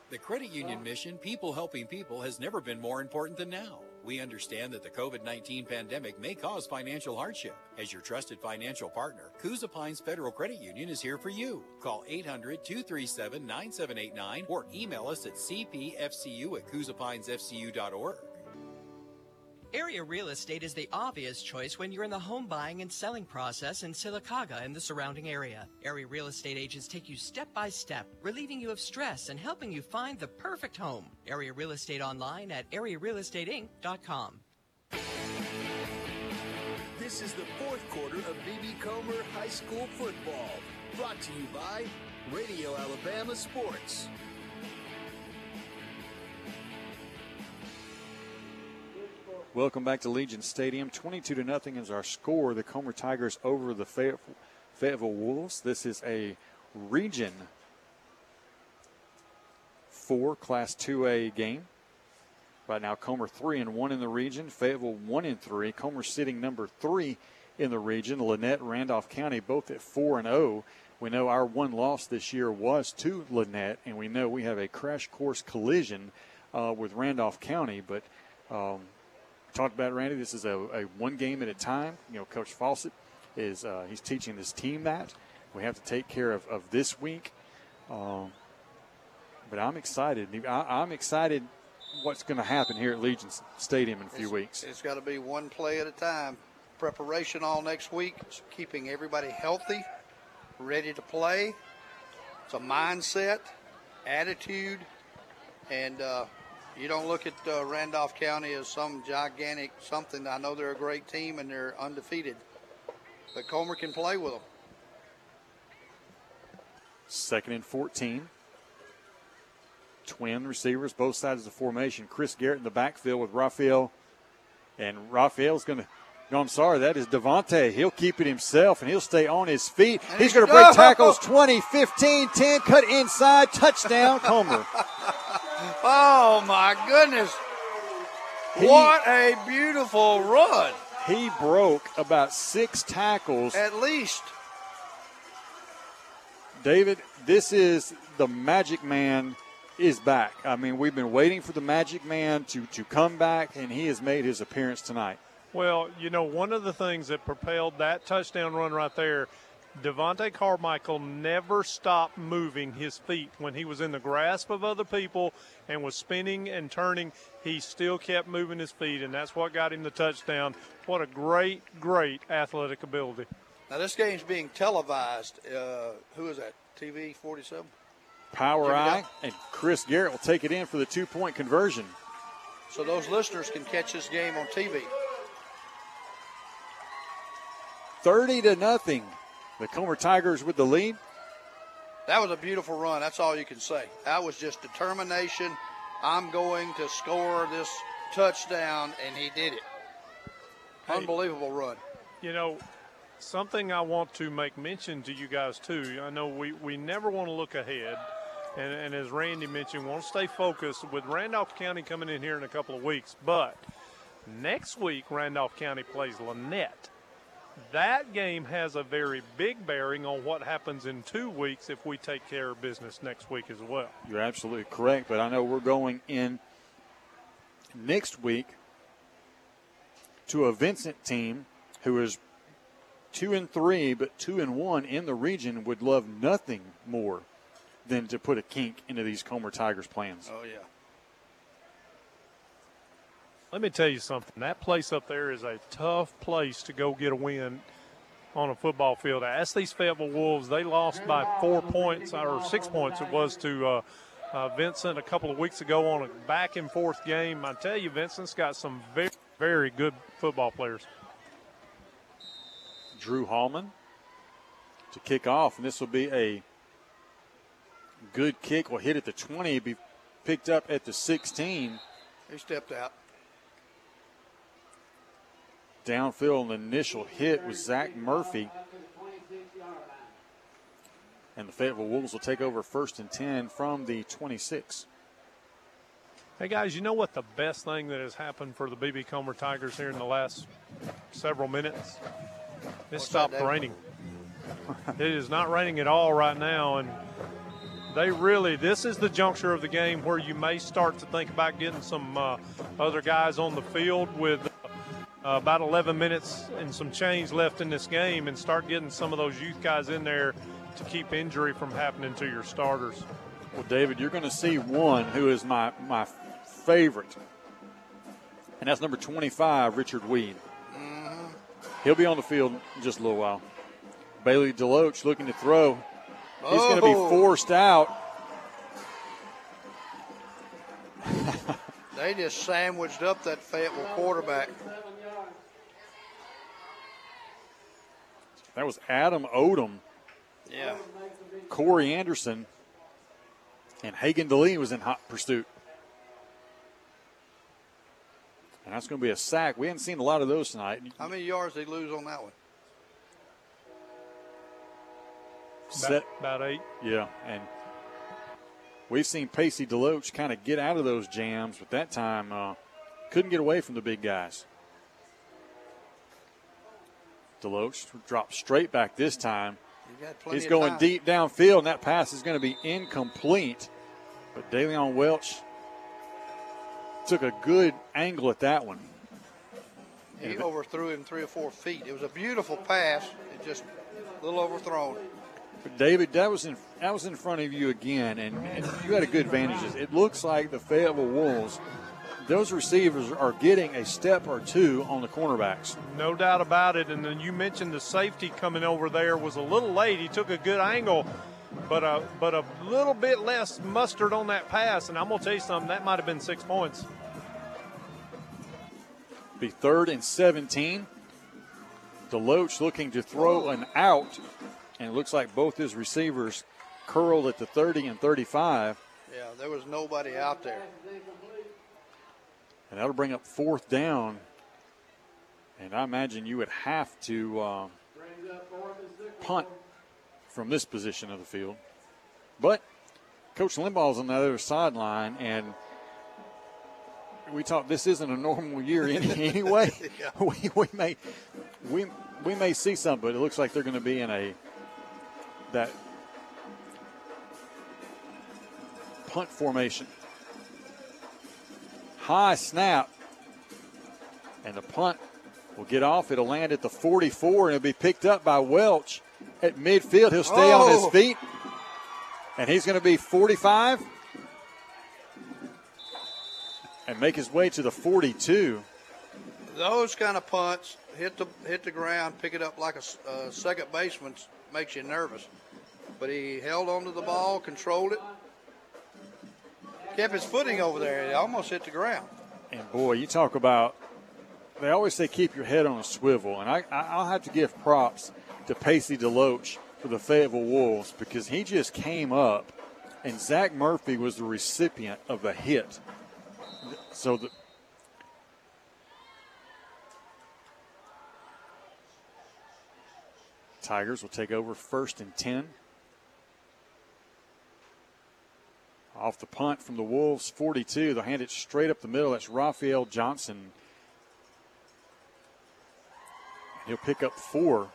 The credit union mission, people helping people, has never been more important than now. We understand that the COVID-19 pandemic may cause financial hardship. As your trusted financial partner, Coosa Pines Federal Credit Union is here for you. Call 800-237-9789 or email us at cpfcu@coosapinesfcu.org. Area real estate is the obvious choice when you're in the home buying and selling process in Sylacauga and the surrounding area. Area real estate agents take you step by step, relieving you of stress and helping you find the perfect home. Area real estate online at arearealestateinc.com. This is the fourth quarter of B.B. Comer High School football, brought to you by Radio Alabama Sports. Welcome back to Legion Stadium. 22-0 is our score. The Comer Tigers over the Fayetteville Wolves. This is a Region 4 Class 2A game. Right now, Comer 3-1 in the region. Fayetteville 1-3. Comer sitting number 3 in the region. Lynette, Randolph County, both at 4-0. We know our one loss this year was to Lynette, and we know we have a crash course collision with Randolph County, but. Talked about, Randy, this is a one game at a time. You know, Coach Fawcett is he's teaching this team that. We have to take care of this week. But I'm excited. I'm excited what's going to happen here at Legion Stadium in a few weeks. It's got to be one play at a time. Preparation all next week, keeping everybody healthy, ready to play. It's a mindset, attitude, and – you don't look at Randolph County as some gigantic something. I know they're a great team and they're undefeated, but Comer can play with them. 2nd and 14. Twin receivers, both sides of the formation. Chris Garrett in the backfield with Raphael. And Raphael's going to, no, I'm sorry, that is Devontae. He'll keep it himself, and he'll stay on his feet. And he's going to break tackles. 20, 15, 10, cut inside, touchdown, Comer. Oh, my goodness. What a beautiful run. He broke about 6 tackles. At least. David, this is the Magic Man is back. I mean, we've been waiting for the Magic Man to come back, and he has made his appearance tonight. Well, you know, one of the things that propelled that touchdown run right there, Devontae Carmichael never stopped moving his feet. When he was in the grasp of other people and was spinning and turning, he still kept moving his feet, and that's what got him the touchdown. What a great, great athletic ability. Now, this game's being televised. Who is that, TV 47? Power Eye, and Chris Garrett will take it in for the 2-point conversion. So those listeners can catch this game on TV. 30-0. The Comer Tigers with the lead. That was a beautiful run. That's all you can say. That was just determination. I'm going to score this touchdown, and he did it. Unbelievable run. You know, something I want to make mention to you guys, too. I know we never want to look ahead, and as Randy mentioned, want to stay focused with Randolph County coming in here in a couple of weeks. But next week, Randolph County plays Lynette. That game has a very big bearing on what happens in 2 weeks if we take care of business next week as well. You're absolutely correct, but I know we're going in next week to a Vincent team who is 2-3, but 2-1 in the region, would love nothing more than to put a kink into these Comer Tigers' plans. Oh, yeah. Let me tell you something. That place up there is a tough place to go get a win on a football field. That's these Fayetteville Wolves. They lost by 4 points, or 6 points it was, to Vincent a couple of weeks ago on a back-and-forth game. I tell you, Vincent's got some very, very good football players. Drew Hallman to kick off, and this will be a good kick. Will hit at the 20, be picked up at the 16. He stepped out. Downfield, and the initial hit was Zach Murphy. And the Fayetteville Wolves will take over 1st and 10 from the 26. Hey, guys, you know what the best thing that has happened for the B.B. Comer Tigers here in the last several minutes? It stopped raining. It is not raining at all right now, and they really, this is the juncture of the game where you may start to think about getting some other guys on the field with about 11 minutes and some change left in this game, and start getting some of those youth guys in there to keep injury from happening to your starters. Well, David, you're going to see one who is my favorite, and that's number 25, Richard Weed. He'll be on the field in just a little while. Bailey Deloach looking to throw. He's going to be forced out. They just sandwiched up that Fayetteville quarterback. That was Adam Odom. Yeah. Corey Anderson. And Hagen DeLee was in hot pursuit. And that's going to be a sack. We haven't seen a lot of those tonight. How many yards did they lose on that one? About 8. Yeah. And we've seen Pacey Deloach kind of get out of those jams, but that time couldn't get away from the big guys. Deloach dropped straight back this time. He's going deep downfield, and that pass is going to be incomplete. But De'Leon Welch took a good angle at that one. He overthrew him 3 or 4 feet. It was a beautiful pass. It just a little overthrown. But David, that was in front of you again, and you had a good advantage. It looks like the Fayetteville Wolves, those receivers are getting a step or two on the cornerbacks. No doubt about it. And then you mentioned the safety coming over there was a little late. He took a good angle, but a little bit less mustard on that pass. And I'm going to tell you something, that might have been 6 points. Be 3rd and 17. Deloach looking to throw an out. And it looks like both his receivers curled at the 30 and 35. Yeah, there was nobody out there. And that'll bring up 4th down. And I imagine you would have to punt from this position of the field. But Coach Limbaugh's on the other sideline, and we talked this isn't a normal year anyway. Yeah. We may see something, but it looks like they're going to be in that punt formation. High snap, and the punt will get off. It'll land at the 44, and it'll be picked up by Welch at midfield. He'll stay on his feet, and he's going to be 45 and make his way to the 42. Those kind of punts, hit the ground, pick it up like a second baseman, makes you nervous. But he held onto the ball, controlled it. Kept his footing over there. It almost hit the ground. And, boy, you talk about – they always say keep your head on a swivel. And I'll have to give props to Pacey Deloach for the Fayetteville Wolves, because he just came up, and Zach Murphy was the recipient of the hit. So the Tigers will take over 1st and 10. Off the punt from the Wolves, 42. They'll hand it straight up the middle. That's Raphael Johnson. And he'll pick up 4.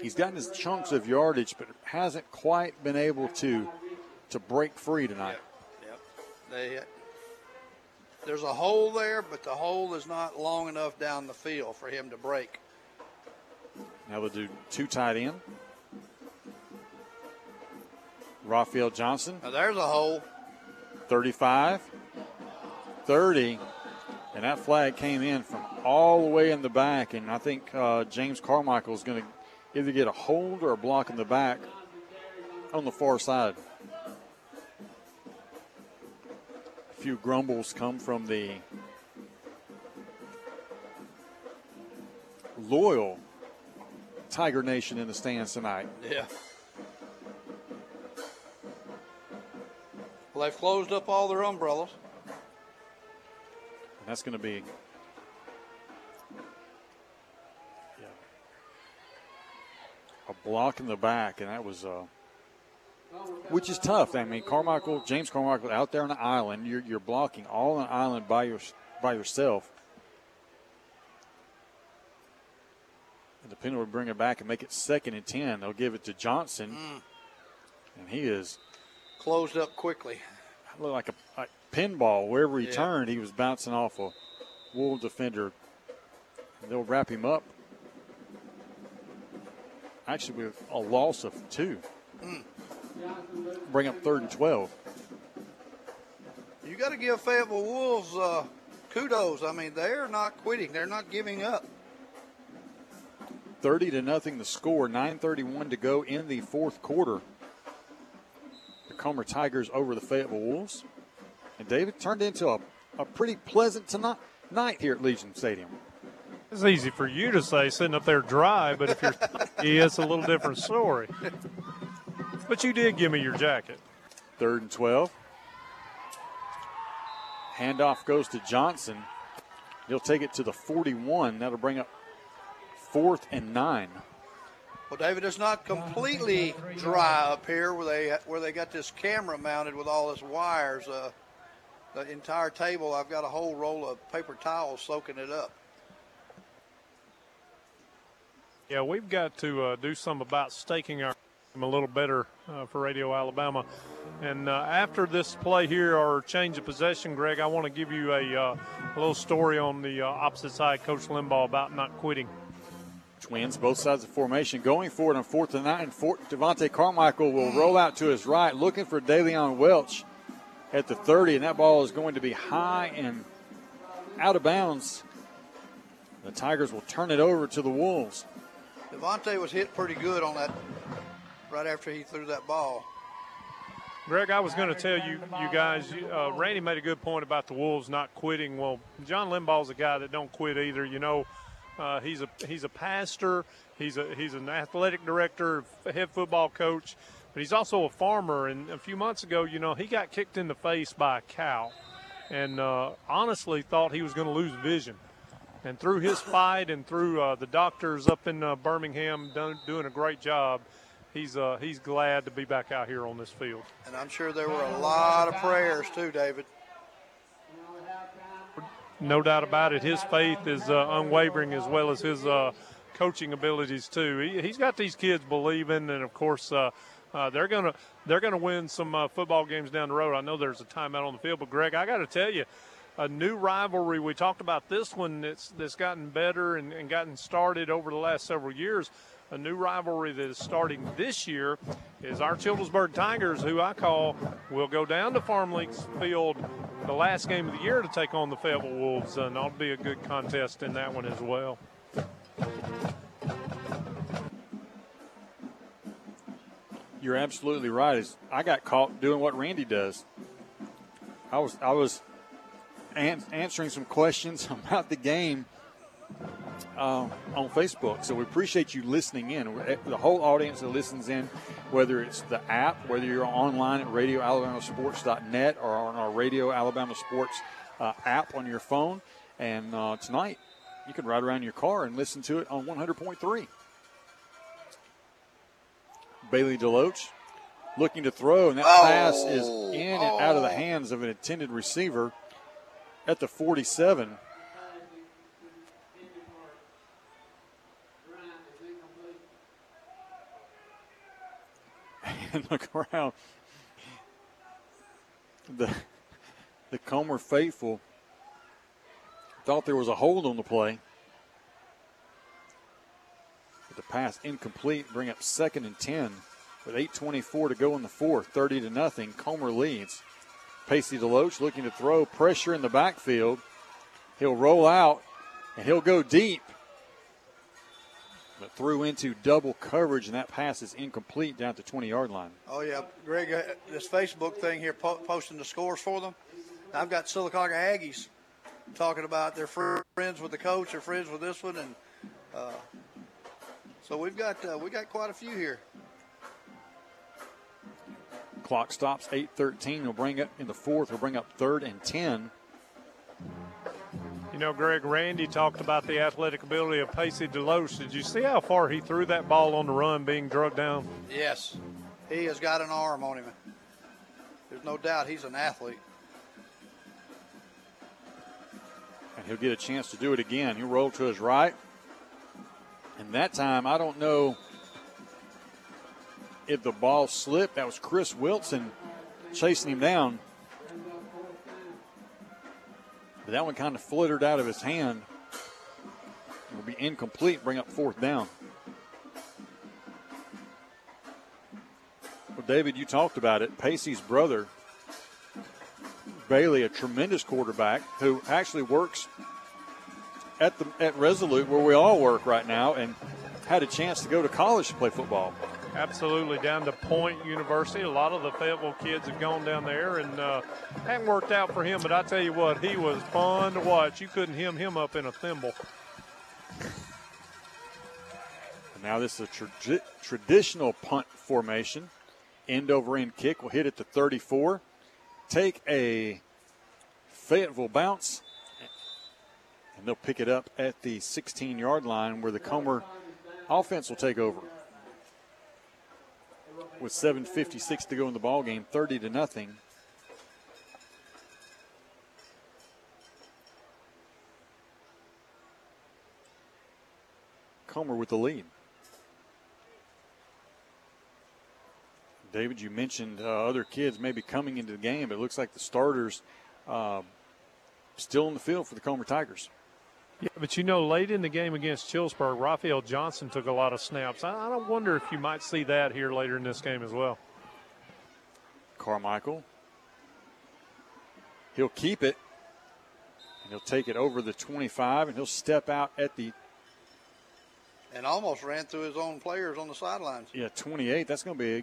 He's gotten his chunks of yardage, but hasn't quite been able to break free tonight. Yep. There's a hole there, but the hole is not long enough down the field for him to break. Now they'll do 2 tight end. Raphael Johnson. Now there's a hole. 35, 30, And that flag came in from all the way in the back. And I think James Carmichael is going to either get a hold or a block in the back on the far side. A few grumbles come from the loyal Tiger Nation in the stands tonight. Yeah. Well, they've closed up all their umbrellas. That's going to be a block in the back, and that was, which is tough. I mean, James Carmichael, out there on the island, you're blocking all an island by yourself. And the penalty will bring it back and make it 2nd and 10. They'll give it to Johnson, and he is closed up quickly. Looked like a pinball. Wherever he turned, he was bouncing off a Wolves defender. They'll wrap him up. Actually, with a loss of 2. Bring up 3rd and 12. You got to give Fayetteville Wolves kudos. I mean, they're not quitting. They're not giving up. 30-0 the score. 9:31 to go in the 4th quarter. The Comer Tigers over the Fayetteville Wolves. And David, turned into a pretty pleasant night here at Legion Stadium. It's easy for you to say sitting up there dry, but if you're it's a little different story. But you did give me your jacket. 3rd and 12. Handoff goes to Johnson. He'll take it to the 41. That'll bring up 4th and 9. Well, David, it's not completely dry up here where they got this camera mounted with all this wires. The entire table, I've got a whole roll of paper towels soaking it up. Yeah, we've got to do some about staking our team a little better for Radio Alabama. And after this play here or change of possession, Greg, I want to give you a little story on the opposite side, Coach Limbaugh, about not quitting. Twins, both sides of the formation, going for it on 4th and 9. Devontae Carmichael will roll out to his right, looking for De'Leon Welch at the 30, and that ball is going to be high and out of bounds. The Tigers will turn it over to the Wolves. Devontae was hit pretty good on that right after he threw that ball. Greg, I was going to tell you guys, Randy made a good point about the Wolves not quitting. Well, John Limbaugh's a guy that don't quit either. You know, he's a pastor. He's an athletic director, head football coach. But he's also a farmer, and a few months ago, you know, he got kicked in the face by a cow and honestly thought he was going to lose vision. And through his fight and through the doctors up in Birmingham doing a great job, he's glad to be back out here on this field. And I'm sure there were a lot of prayers too, David. No doubt about it. His faith is unwavering, as well as his coaching abilities too. He's got these kids believing, and of course they're gonna win some football games down the road. I know there's a timeout on the field, but Greg, I got to tell you, a new rivalry. We talked about this one that's gotten better and gotten started over the last several years. A new rivalry that is starting this year is our Childersburg Tigers, who I call will go down to Farm Links Field the last game of the year to take on the Fayetteville Wolves, and that'll be a good contest in that one as well. You're absolutely right. I got caught doing what Randy does. I was answering some questions about the game on Facebook. So we appreciate you listening in. The whole audience that listens in, whether it's the app, whether you're online at RadioAlabamaSports.net or on our Radio Alabama Sports app on your phone. And tonight, you can ride around in your car and listen to it on 100.3. Bailey Deloach looking to throw, and that pass is in and out of the hands of an intended receiver at the 47. And look around. The Comer faithful thought there was a hold on the play. The pass incomplete, bring up 2nd and 10 with 8:24 to go in the 4th, 30-0. Comer leads. Pacey Deloach looking to throw, pressure in the backfield. He'll roll out, and he'll go deep. But threw into double coverage, and that pass is incomplete down at the 20-yard line. Oh, yeah. Greg, this Facebook thing here posting the scores for them. I've got Sylacauga Aggies talking about their friends with the coach, their friends with this one, and so we got quite a few here. Clock stops 8:13. We'll bring up in the fourth. We'll bring up 3rd and 10. You know, Greg, Randy talked about the athletic ability of Pacey Deloach. Did you see how far he threw that ball on the run being drugged down? Yes. He has got an arm on him. There's no doubt he's an athlete. And he'll get a chance to do it again. He'll roll to his right. And that time, I don't know if the ball slipped. That was Chris Wilson chasing him down. But that one kind of fluttered out of his hand. It will be incomplete, bring up 4th down. Well, David, you talked about it. Pacey's brother, Bailey, a tremendous quarterback who actually works at Resolute, where we all work right now, and had a chance to go to college to play football. Absolutely, down to Point University. A lot of the Fayetteville kids have gone down there, and hadn't worked out for him, but I tell you what, he was fun to watch. You couldn't hem him up in a thimble. And now this is a traditional punt formation. End-over-end kick will hit at the 34. Take a Fayetteville bounce, and they'll pick it up at the 16-yard line where the Comer offense will take over. With 7:56 to go in the ball game, 30-0. Comer with the lead. David, you mentioned other kids maybe coming into the game. It looks like the starters still on the field for the Comer Tigers. Yeah, but you know, late in the game against Chillsburg, Raphael Johnson took a lot of snaps. I don't wonder if you might see that here later in this game as well. Carmichael. He'll keep it, and he'll take it over the 25, and he'll step out at the... And almost ran through his own players on the sidelines. Yeah, 28. That's going to be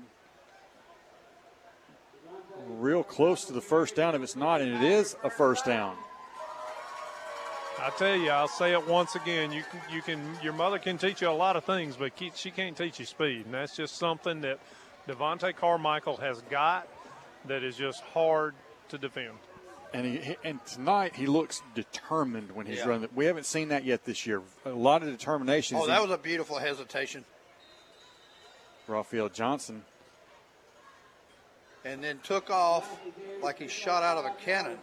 real close to the 1st down if it's not, and it is a 1st down. I tell you, I'll say it once again. Your mother can teach you a lot of things, but she can't teach you speed, and that's just something that Devontae Carmichael has got that is just hard to defend. And tonight he looks determined when he's running. We haven't seen that yet this year. A lot of determination. Oh, that was a beautiful hesitation. Raphael Johnson. And then took off like he shot out of a cannon.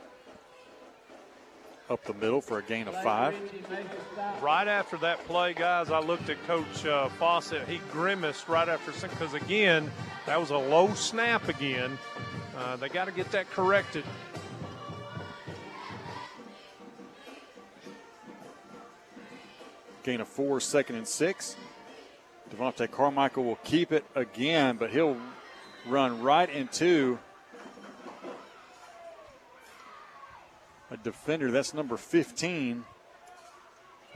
Up the middle for a gain of 5. Right after that play, guys, I looked at Coach Fawcett. He grimaced right after, because, again, that was a low snap again. They got to get that corrected. Gain of 4, 2nd and 6. Devontae Carmichael will keep it again, but he'll run right into a defender. That's number 15.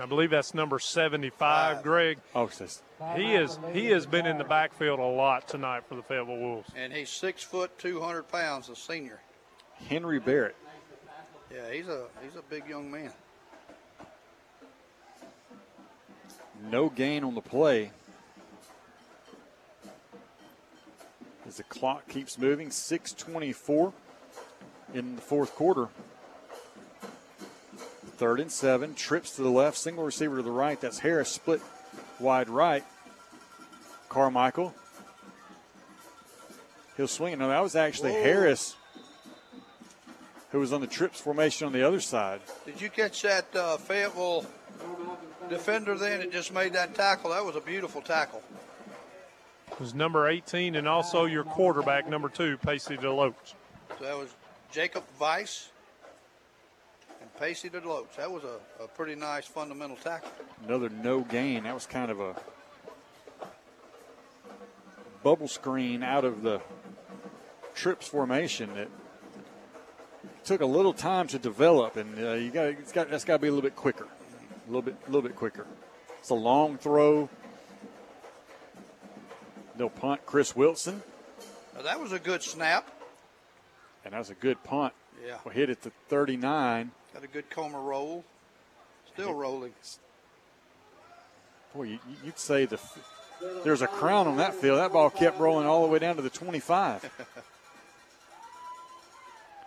I believe that's number 75, Greg. Oh, he has been in the backfield a lot tonight for the Fayetteville Wolves. And he's 6 foot, 200 pounds, a senior. Henry Barrett. Yeah, he's a big young man. No gain on the play. As the clock keeps moving, 6:24 in the 4th quarter. 3rd and 7, trips to the left, single receiver to the right. That's Harris, split wide right. Carmichael. He'll swing it. No, that was actually Harris who was on the trips formation on the other side. Did you catch that Fayetteville defender then? It just made that tackle. That was a beautiful tackle. It was number 18 and also your quarterback, number 2, Pacey Deloach. So that was Jacob Weiss. Pacey Deloach. That was a pretty nice fundamental tackle. Another no gain. That was kind of a bubble screen out of the trips formation that took a little time to develop, and that's got to be a little bit quicker, a little bit quicker. It's a long throw. They'll punt Chris Wilson. Now that was a good snap. And that was a good punt. Yeah. We hit it to 39. Got a good Comer roll. Still rolling. Boy, you'd say there's a crown on that field. That ball kept rolling all the way down to the 25.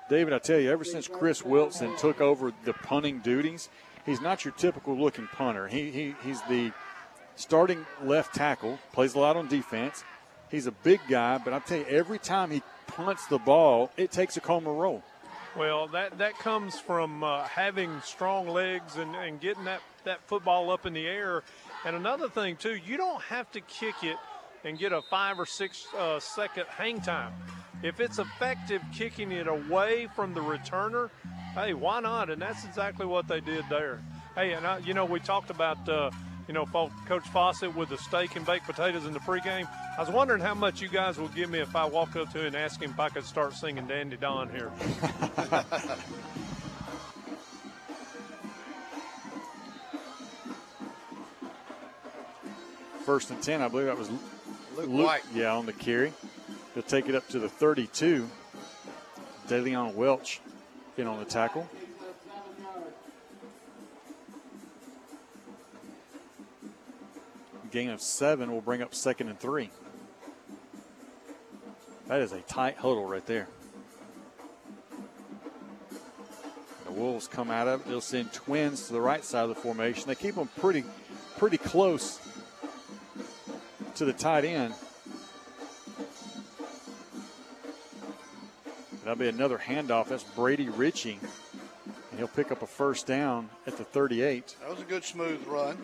David, I tell you, ever since Chris Wilson took over the punting duties, he's not your typical-looking punter. He's the starting left tackle, plays a lot on defense. He's a big guy, but I tell you, every time he punts the ball, it takes a Comer roll. Well, that comes from having strong legs and getting that football up in the air. And another thing, too, you don't have to kick it and get a 5 or 6 second hang time. If it's effective kicking it away from the returner, hey, why not? And that's exactly what they did there. Hey, and we talked about, Coach Fawcett with the steak and baked potatoes in the pregame. I was wondering how much you guys will give me if I walk up to him and ask him if I could start singing Dandy Don here. First and 10, I believe that was Luke White. Yeah, on the carry. They'll take it up to the 32. DeLeon Welch in on the tackle. Gain of 7 will bring up 2nd and 3. That is a tight huddle right there. The Wolves come out of it. They'll send twins to the right side of the formation. They keep them pretty close to the tight end. That'll be another handoff. That's Brady Ritchie. And he'll pick up a first down at the 38. That was a good smooth run.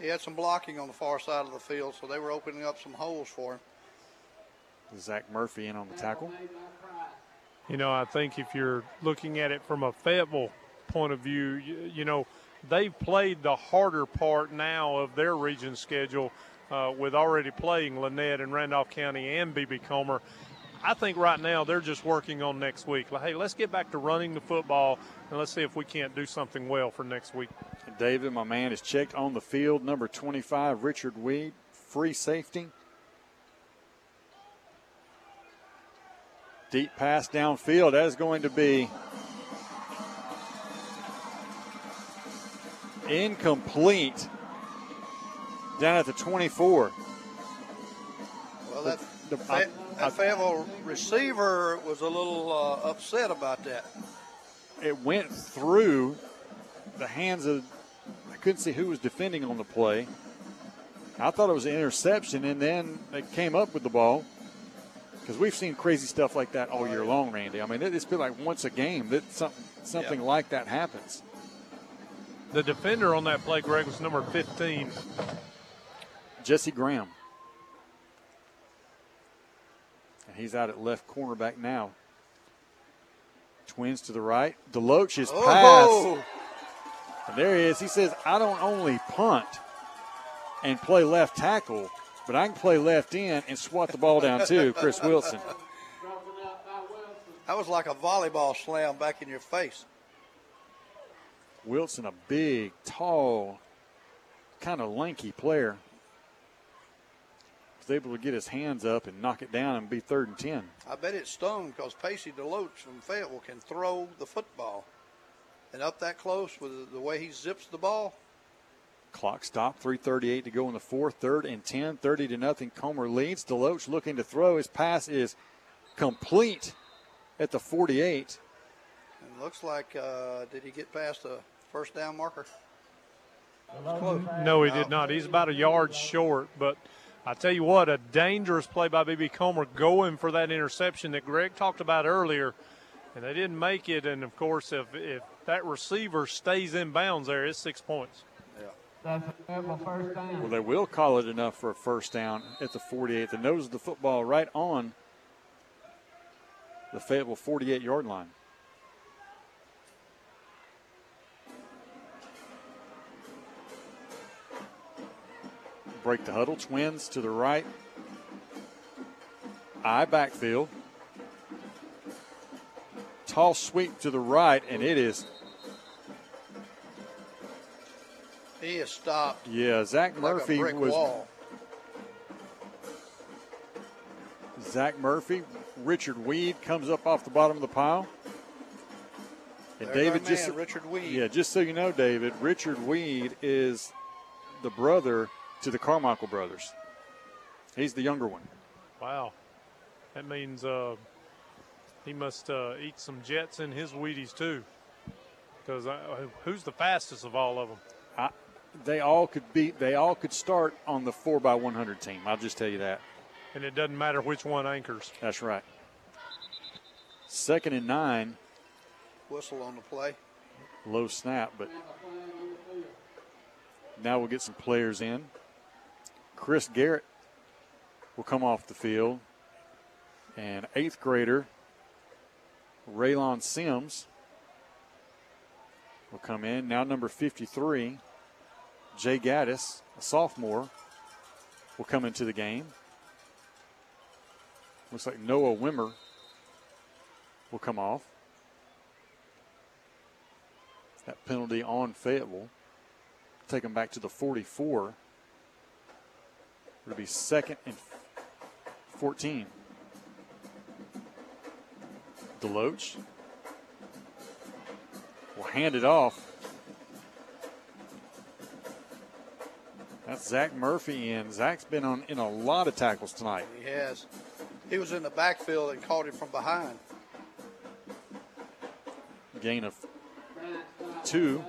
He had some blocking on the far side of the field, so they were opening up some holes for him. Zach Murphy in on the tackle. I think if you're looking at it from a Fayetteville point of view, they've played the harder part now of their region schedule with already playing Lynette and Randolph County and B.B. Comer. I think right now they're just working on next week. Like, hey, let's get back to running the football, and let's see if we can't do something well for next week. David, my man, is checked on the field. Number 25, Richard Weed, free safety. Deep pass downfield. That is going to be incomplete down at the 24. Well, that Fayetteville receiver was a little upset about that. It went through the hands of, I couldn't see who was defending on the play. I thought it was an interception, and then they came up with the ball. Because we've seen crazy stuff like that all year long, Randy. I mean, it's been like once a game that something like that happens. The defender on that play, Greg, was number 15. Jesse Graham. And he's out at left cornerback now. Twins to the right. Deloach is passed. And there he is. He says, I don't only punt and play left tackle, but I can play left end and swat the ball down too, Chris Wilson. That was like a volleyball slam back in your face. Wilson, a big, tall, kind of lanky player, was able to get his hands up and knock it down and be 3rd and 10. I bet it stung because Pacey Deloach from Fayetteville can throw the football. And up that close with the way he zips the ball. Clock stopped, 3:38 to go in the fourth, 3rd and 10, 30-0. Comer leads. Deloach looking to throw. His pass is complete at the 48. And looks like, did he get past the first down marker? Close. No, he did not. He's about a yard short, but I tell you what, a dangerous play by B.B. Comer going for that interception that Greg talked about earlier, and they didn't make it. And, of course, if that receiver stays in bounds there, it's 6 points. Yeah. Well, they will call it enough for a first down at the 48. The nose of the football right on the Fayetteville 48-yard line. Break the huddle. Twins to the right. Eye backfield. tall sweep to the right, and it is. He is stopped. Yeah, Zach Murphy like a brick was. Wall. Zach Murphy, Richard Weed comes up off the bottom of the pile. And there's David, man, just Richard Weed. Yeah, just so you know, David, Richard Weed is the brother to the Carmichael brothers. He's the younger one. Wow, that means he must eat some Jets in his Wheaties too. Because who's the fastest of all of them? They all could start on the 4x100 team. I'll just tell you that. And it doesn't matter which one anchors. That's right. 2nd and 9. Whistle on the play. Low snap, but now we'll get some players in. Chris Garrett will come off the field. And 8th grader Raylon Sims will come in. Now number 53, Jay Gaddis, a sophomore, will come into the game. Looks like Noah Wimmer will come off. That penalty on Fayetteville. Take them back to the 44. It'll be 2nd and 14. Deloach will hand it off. That's Zach Murphy in. Zach's been in a lot of tackles tonight. He has. He was in the backfield and caught him from behind. Gain of 2,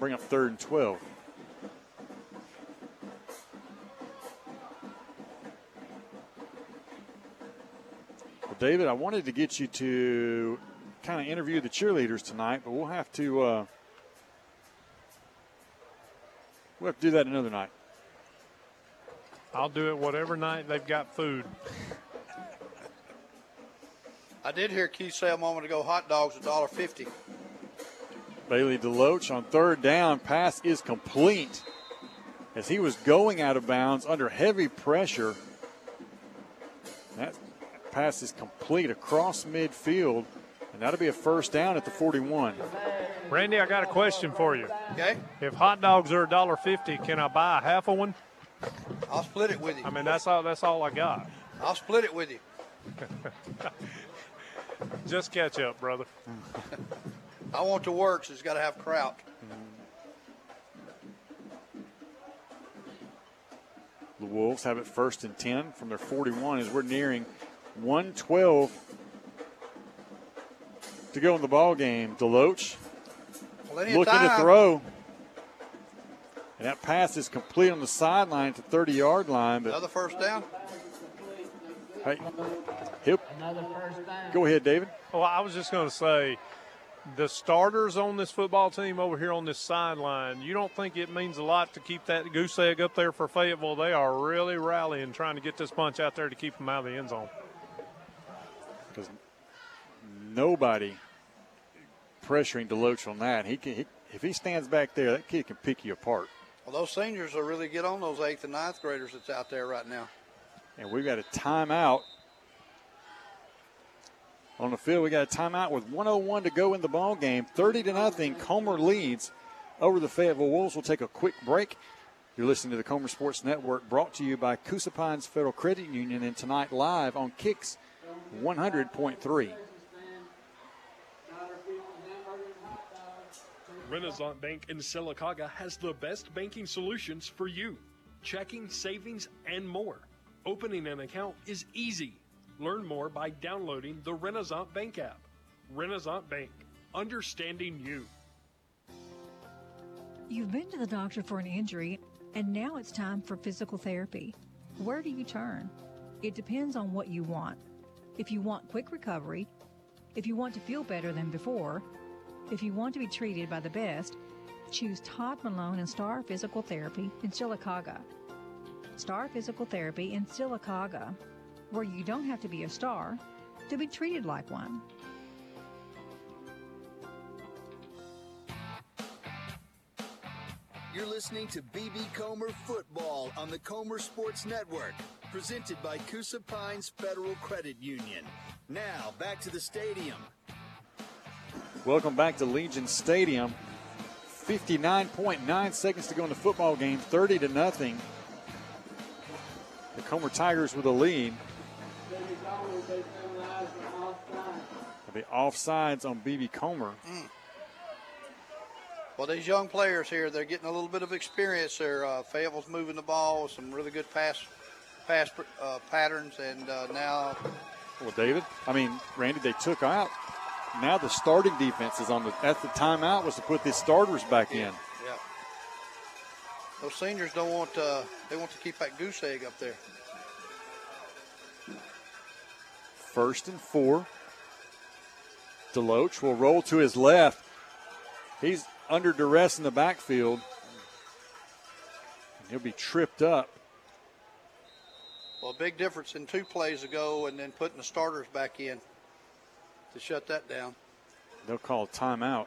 bring up 3rd and 12. Well, David, I wanted to get you to kind of interview the cheerleaders tonight, but we'll have to do that another night. I'll do it whatever night they've got food. I did hear Keith say a moment ago, hot dogs $1.50. Bailey Deloach on 3rd down. Pass is complete as he was going out of bounds under heavy pressure. That pass is complete across midfield, and that'll be a 1st down at the 41. Randy, I got a question for you. Okay. If hot dogs are $1.50, can I buy a half of one? I'll split it with you. I mean, that's all I got. I'll split it with you. Just catch up, brother. I want to work, so he's got to have Kraut. The Wolves have it 1st and 10 from their 41 as we're nearing 1:12 to go in the ball game. Deloach looking to throw. And that pass is complete on the sideline to 30-yard line. But another 1st down. Hey, Hip. Go ahead, David. Well, I was just going to say, the starters on this football team over here on this sideline, you don't think it means a lot to keep that goose egg up there for Fayetteville? They are really rallying, trying to get this bunch out there to keep them out of the end zone. Because nobody pressuring Deloach on that. If he stands back there, that kid can pick you apart. Well, those seniors will really get on those 8th and 9th graders that's out there right now. And we've got a timeout on the field. We got a timeout with 1:01 to go in the ball game. 30-0, Comer leads over the Fayetteville Wolves. We'll take a quick break. You're listening to the Comer Sports Network, brought to you by Coosa Pines Federal Credit Union, and tonight live on Kix 100.3. Renaissance Bank in Sylacauga has the best banking solutions for you. Checking, savings, and more. Opening an account is easy. Learn more by downloading the Renaissance Bank app. Renaissance Bank, understanding you. You've been to the doctor for an injury, and now it's time for physical therapy. Where do you turn? It depends on what you want. If you want quick recovery, if you want to feel better than before, if you want to be treated by the best, choose Todd Malone and Star Physical Therapy in Sylacauga. Star Physical Therapy in Sylacauga, where you don't have to be a star to be treated like one. You're listening to BB Comer Football on the Comer Sports Network, presented by Coosa Pines Federal Credit Union. Now, back to the stadium. Welcome back to Legion Stadium. 59.9 seconds to go in the football game, 30-0. The Comer Tigers with a lead. The offsides on B.B. Comer. Well, these young players here, they're getting a little bit of experience there. Fayetteville's moving the ball, some really good pass patterns, and now. Well, Randy, they took out. Now the starting defense is on the. At the timeout was to put these starters back in. Yeah. Those seniors don't want. They want to keep that goose egg up there. 1st and 4. Deloach will roll to his left. He's under duress in the backfield. He'll be tripped up. Well, big difference in two plays ago and then putting the starters back in to shut that down. They'll call a timeout.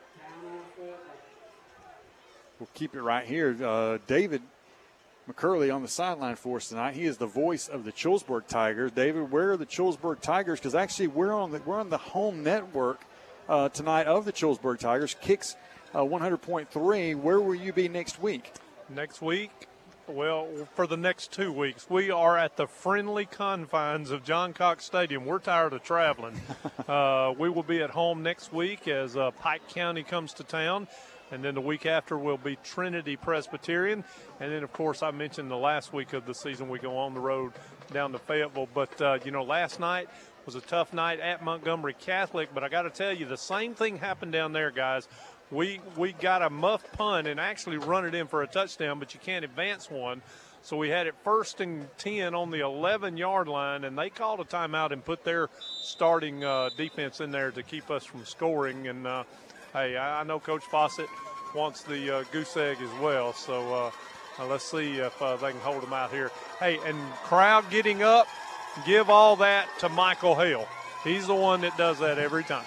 We'll keep it right here. David McCurley on the sideline for us tonight. He is the voice of the Chilsburg Tigers. David, where are the Chilsburg Tigers? Because actually we're on the home network tonight of the Chilsburg Tigers. Kix 100.3. Where will you be next week? Next week? Well, for the next 2 weeks, we are at the friendly confines of John Cox Stadium. We're tired of traveling. We will be at home next week as Pike County comes to town. And then the week after will be Trinity Presbyterian. And then, of course, I mentioned the last week of the season we go on the road down to Fayetteville. But, last night was a tough night at Montgomery Catholic. But I got to tell you, the same thing happened down there, guys. We got a muff punt and actually run it in for a touchdown, but you can't advance one. So we had it 1st and 10 on the 11-yard line, and they called a timeout and put their starting defense in there to keep us from scoring. And, hey, I know Coach Fawcett wants the goose egg as well, so let's see if they can hold them out here. Hey, and crowd getting up, give all that to Michael Hale. He's the one that does that every time.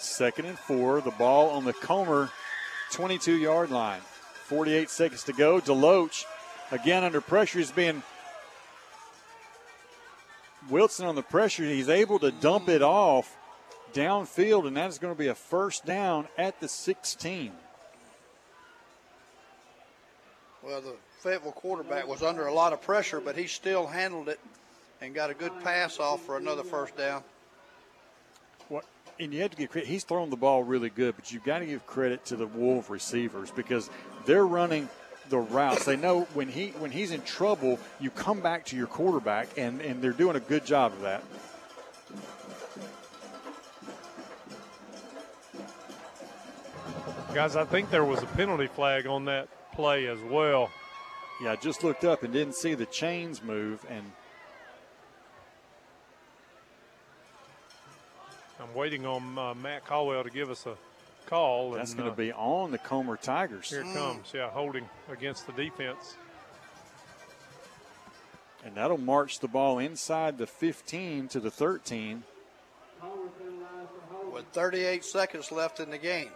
2nd and 4, the ball on the Comer 22-yard line. 48 seconds to go. Deloach, again under pressure, is being – Wilson on the pressure. He's able to dump it off downfield, and that is going to be a 1st down at the 16. Well, the Fayetteville quarterback was under a lot of pressure, but he still handled it and got a good pass off for another 1st down. What? And you have to give credit. He's thrown the ball really good, but you've got to give credit to the Wolf receivers because they're running – the routes. They know when he's in trouble, you come back to your quarterback, and they're doing a good job of that. Guys, I think there was a penalty flag on that play as well. Yeah, I just looked up and didn't see the chains move, and I'm waiting on Matt Caldwell to give us a call. That's going to be on the Comer Tigers. Here it comes, yeah, holding against the defense. And that'll march the ball inside the 15 to the 13. With 38 seconds left in the game.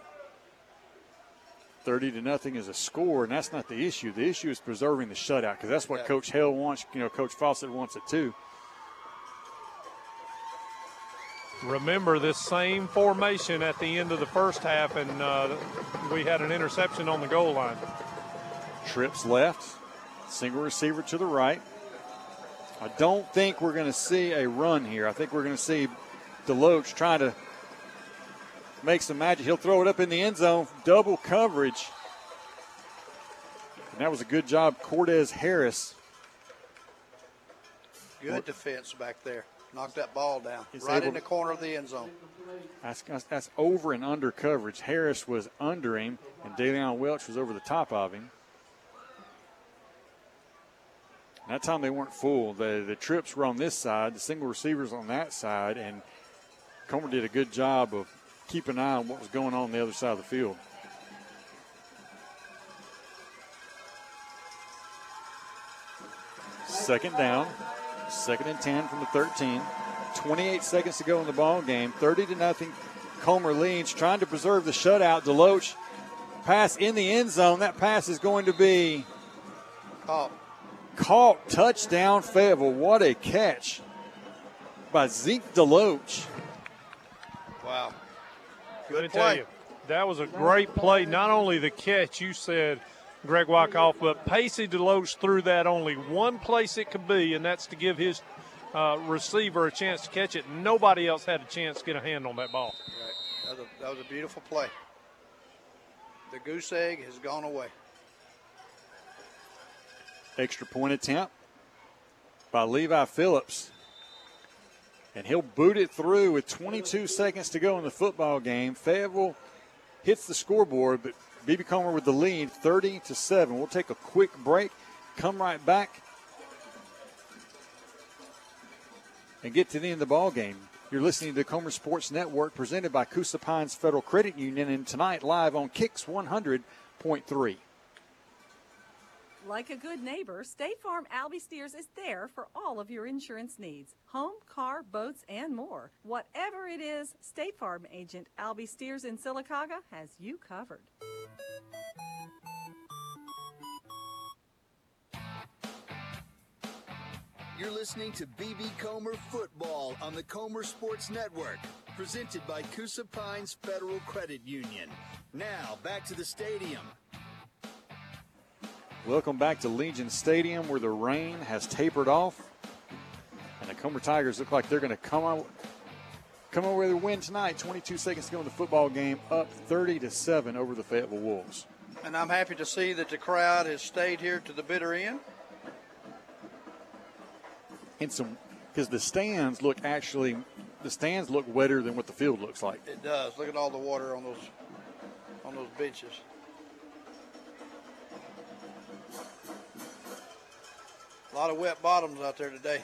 30-0 is a score, and that's not the issue. The issue is preserving the shutout, because that's what Coach Hale wants. Coach Fawcett wants it too. Remember this same formation at the end of the 1st half, and we had an interception on the goal line. Trips left, single receiver to the right. I don't think we're going to see a run here. I think we're going to see Deloach trying to make some magic. He'll throw it up in the end zone, double coverage. And that was a good job, Cortez Harris. Good defense back there. Knocked that ball down. He's right in the corner of the end zone. That's over and under coverage. Harris was under him, and De'Leon Welch was over the top of him. And that time they weren't fooled. The trips were on this side, the single receivers on that side, and Comer did a good job of keeping an eye on what was going on the other side of the field. Second down. 2nd and 10 from the 13. 28 seconds to go in the ball game. 30-0. Comer leads, trying to preserve the shutout. Deloach pass in the end zone. That pass is going to be caught. Touchdown, Fayetteville. What a catch! by Zeke Deloach. Wow. Good play. Tell you, that was a great play. Not only the catch, you said, Greg Wyckoff, but Pacey Deloach threw that only one place it could be, and that's to give his receiver a chance to catch it. Nobody else had a chance to get a hand on that ball. Right. That was a beautiful play. The goose egg has gone away. Extra point attempt by Levi Phillips. And he'll boot it through with 22 seconds to go in the football game. Fayetteville hits the scoreboard, but B.B. Comer with the lead, 30-7. We'll take a quick break, come right back, and get to the end of the ball game. You're listening to Comer Sports Network, presented by Coosa Pines Federal Credit Union, and tonight live on Kix 100.3. Like a good neighbor, State Farm Albie Steers is there for all of your insurance needs. Home, car, boats, and more. Whatever it is, State Farm agent Albie Steers in Sylacauga has you covered. You're listening to B.B. Comer Football on the Comer Sports Network, presented by Coosa Pines Federal Credit Union. Now, back to the stadium. Welcome back to Legion Stadium, where the rain has tapered off. And the Comer Tigers look like they're going to come over with a win tonight. 22 seconds to go in the football game, up 30-7 over the Fayetteville Wolves. And I'm happy to see that the crowd has stayed here to the bitter end. And because the stands look wetter than what the field looks like. It does. Look at all the water on those benches. A lot of wet bottoms out there today.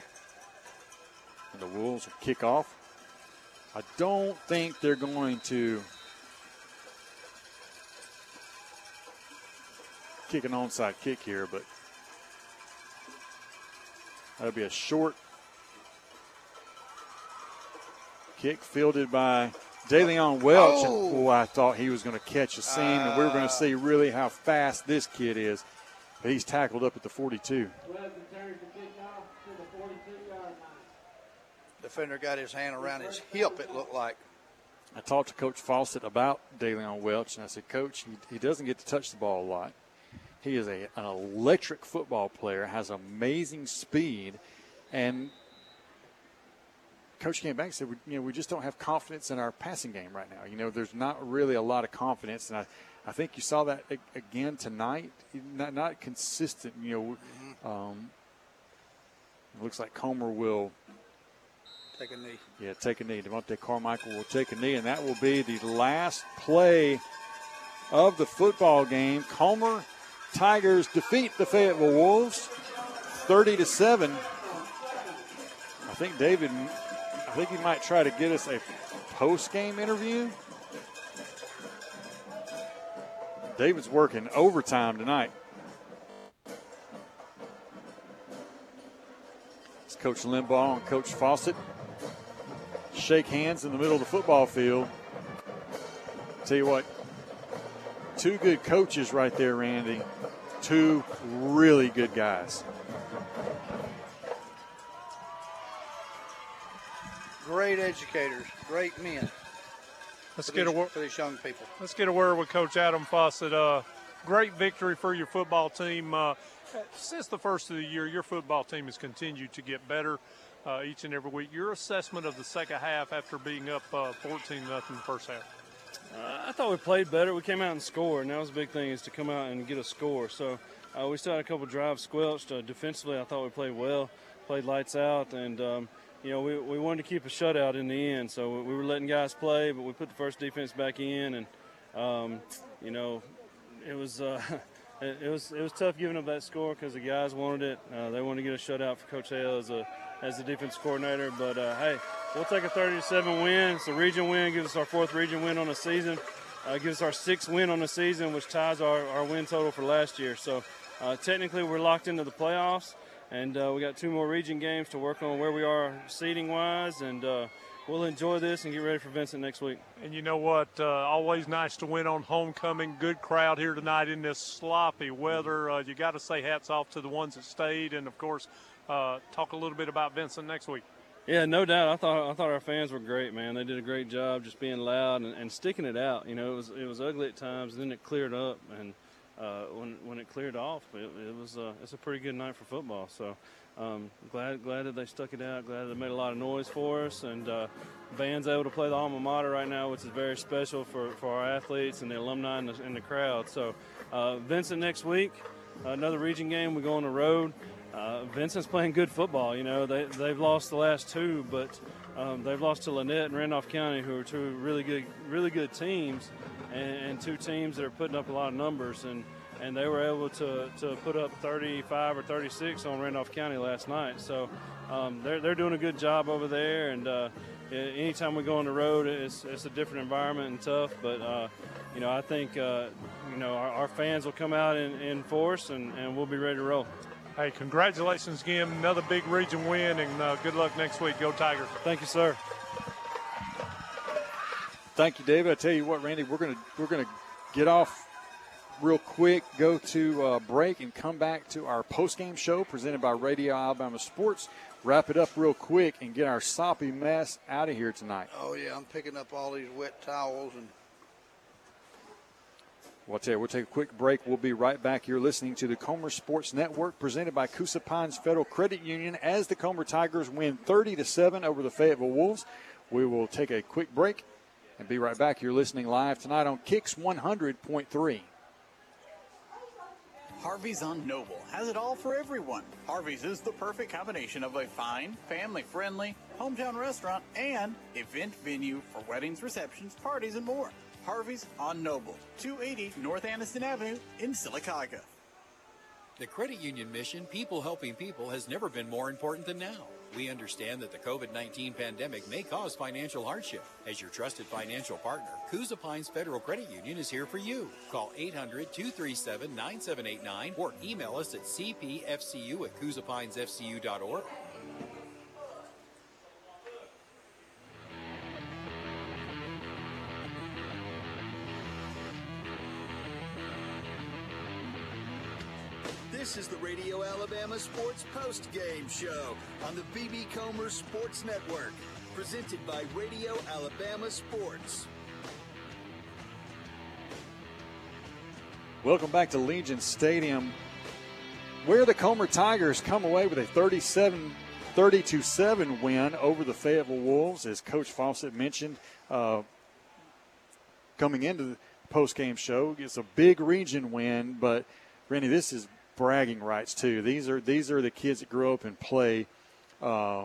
And the Wolves will kick off. I don't think they're going to kick an onside kick here, but that'll be a short kick fielded by De'Leon Welch. Oh. And, I thought he was going to catch a seam, and we were going to see really how fast this kid is. But he's tackled up at the 42. Defender got his hand around his hip, it looked like. I talked to Coach Fawcett about De'Leon Welch, and I said, Coach, he doesn't get to touch the ball a lot. He is an electric football player, has amazing speed. And Coach came back and said, we just don't have confidence in our passing game right now. There's not really a lot of confidence. And I think you saw that again tonight. Not consistent. It looks like Comer will take a knee. Yeah, take a knee. Devontae Carmichael will take a knee, and that will be the last play of the football game. Comer Tigers defeat the Fayetteville Wolves, 30-7. I think David, he might try to get us a post-game interview. David's working overtime tonight. It's Coach Limbaugh and Coach Fawcett. Shake hands in the middle of the football field. Tell you what, two good coaches right there, Randy. Two really good guys. Great educators, great men. For these young people. Let's get a word with Coach Adam Fawcett. Great victory for your football team. Since the first of the year, your football team has continued to get better each and every week. Your assessment of the second half after being up 14-0 in the first half? I thought we played better. We came out and scored, and that was the big thing, is to come out and get a score. So we still had a couple drives squelched. Defensively, I thought we played well, played lights out, and we wanted to keep a shutout in the end, so we were letting guys play, but we put the first defense back in, and it was tough giving up that score because the guys wanted it. They wanted to get a shutout for Coach Hale as the defense coordinator. But hey, we'll take a 30-7 win. It's a region win, gives us our fourth region win on the season, gives us our sixth win on the season, which ties our win total for last year. So technically, we're locked into the playoffs. And we got two more region games to work on where we are seeding-wise, and we'll enjoy this and get ready for Vincent next week. And you know what? Always nice to win on homecoming. Good crowd here tonight in this sloppy weather. You got to say hats off to the ones that stayed, and, of course, talk a little bit about Vincent next week. Yeah, no doubt. I thought our fans were great, man. They did a great job just being loud and sticking it out. You know, it was ugly at times, and then it cleared up, and when it cleared off, it's a pretty good night for football. So glad that they stuck it out. Glad that they made a lot of noise for us, and band's able to play the alma mater right now, which is very special for our athletes and the alumni and the crowd. So Vincent next week, another region game. We go on the road. Vincent's playing good football. You know, they've lost the last two, but they've lost to Lynette and Randolph County, who are two really good teams, and two teams that are putting up a lot of numbers, and they were able to put up 35 or 36 on Randolph County last night. So they're doing a good job over there, and anytime we go on the road, it's a different environment and tough, but you know, I think you know, our fans will come out in force, and we'll be ready to roll. Hey, congratulations again. Another big region win, and good luck next week. Go Tigers. Thank you, sir. Thank you, David. I tell you what, Randy, we're gonna get off real quick, go to break, and come back to our post-game show presented by Radio Alabama Sports. Wrap it up real quick and get our soppy mess out of here tonight. Oh, yeah, I'm picking up all these wet towels and... Well, I'll tell you, we'll take a quick break. We'll be right back. You're listening to the Comer Sports Network presented by Coosa Pines Federal Credit Union as the Comer Tigers win 30-7 over the Fayetteville Wolves. We will take a quick break and be right back. You're listening live tonight on Kix 100.3. Harvey's on Noble has it all for everyone. Harvey's is the perfect combination of a fine, family-friendly, hometown restaurant and event venue for weddings, receptions, parties, and more. Harvey's on Noble, 280 North Anniston Avenue in Sylacauga. The credit union mission, people helping people, has never been more important than now. We understand that the COVID-19 pandemic may cause financial hardship. As your trusted financial partner, Coosa Pines Federal Credit Union is here for you. Call 800-237-9789 or email us at cpfcu@coosapinesfcu.org. This is the Radio Alabama Sports Post-Game Show on the B.B. Comer Sports Network, presented by Radio Alabama Sports. Welcome back to Legion Stadium, where the Comer Tigers come away with a 32-7 win over the Fayetteville Wolves, as Coach Fawcett mentioned coming into the post-game show. It's a big region win, but, Randy, this is bragging rights too. These are the kids that grew up and play Little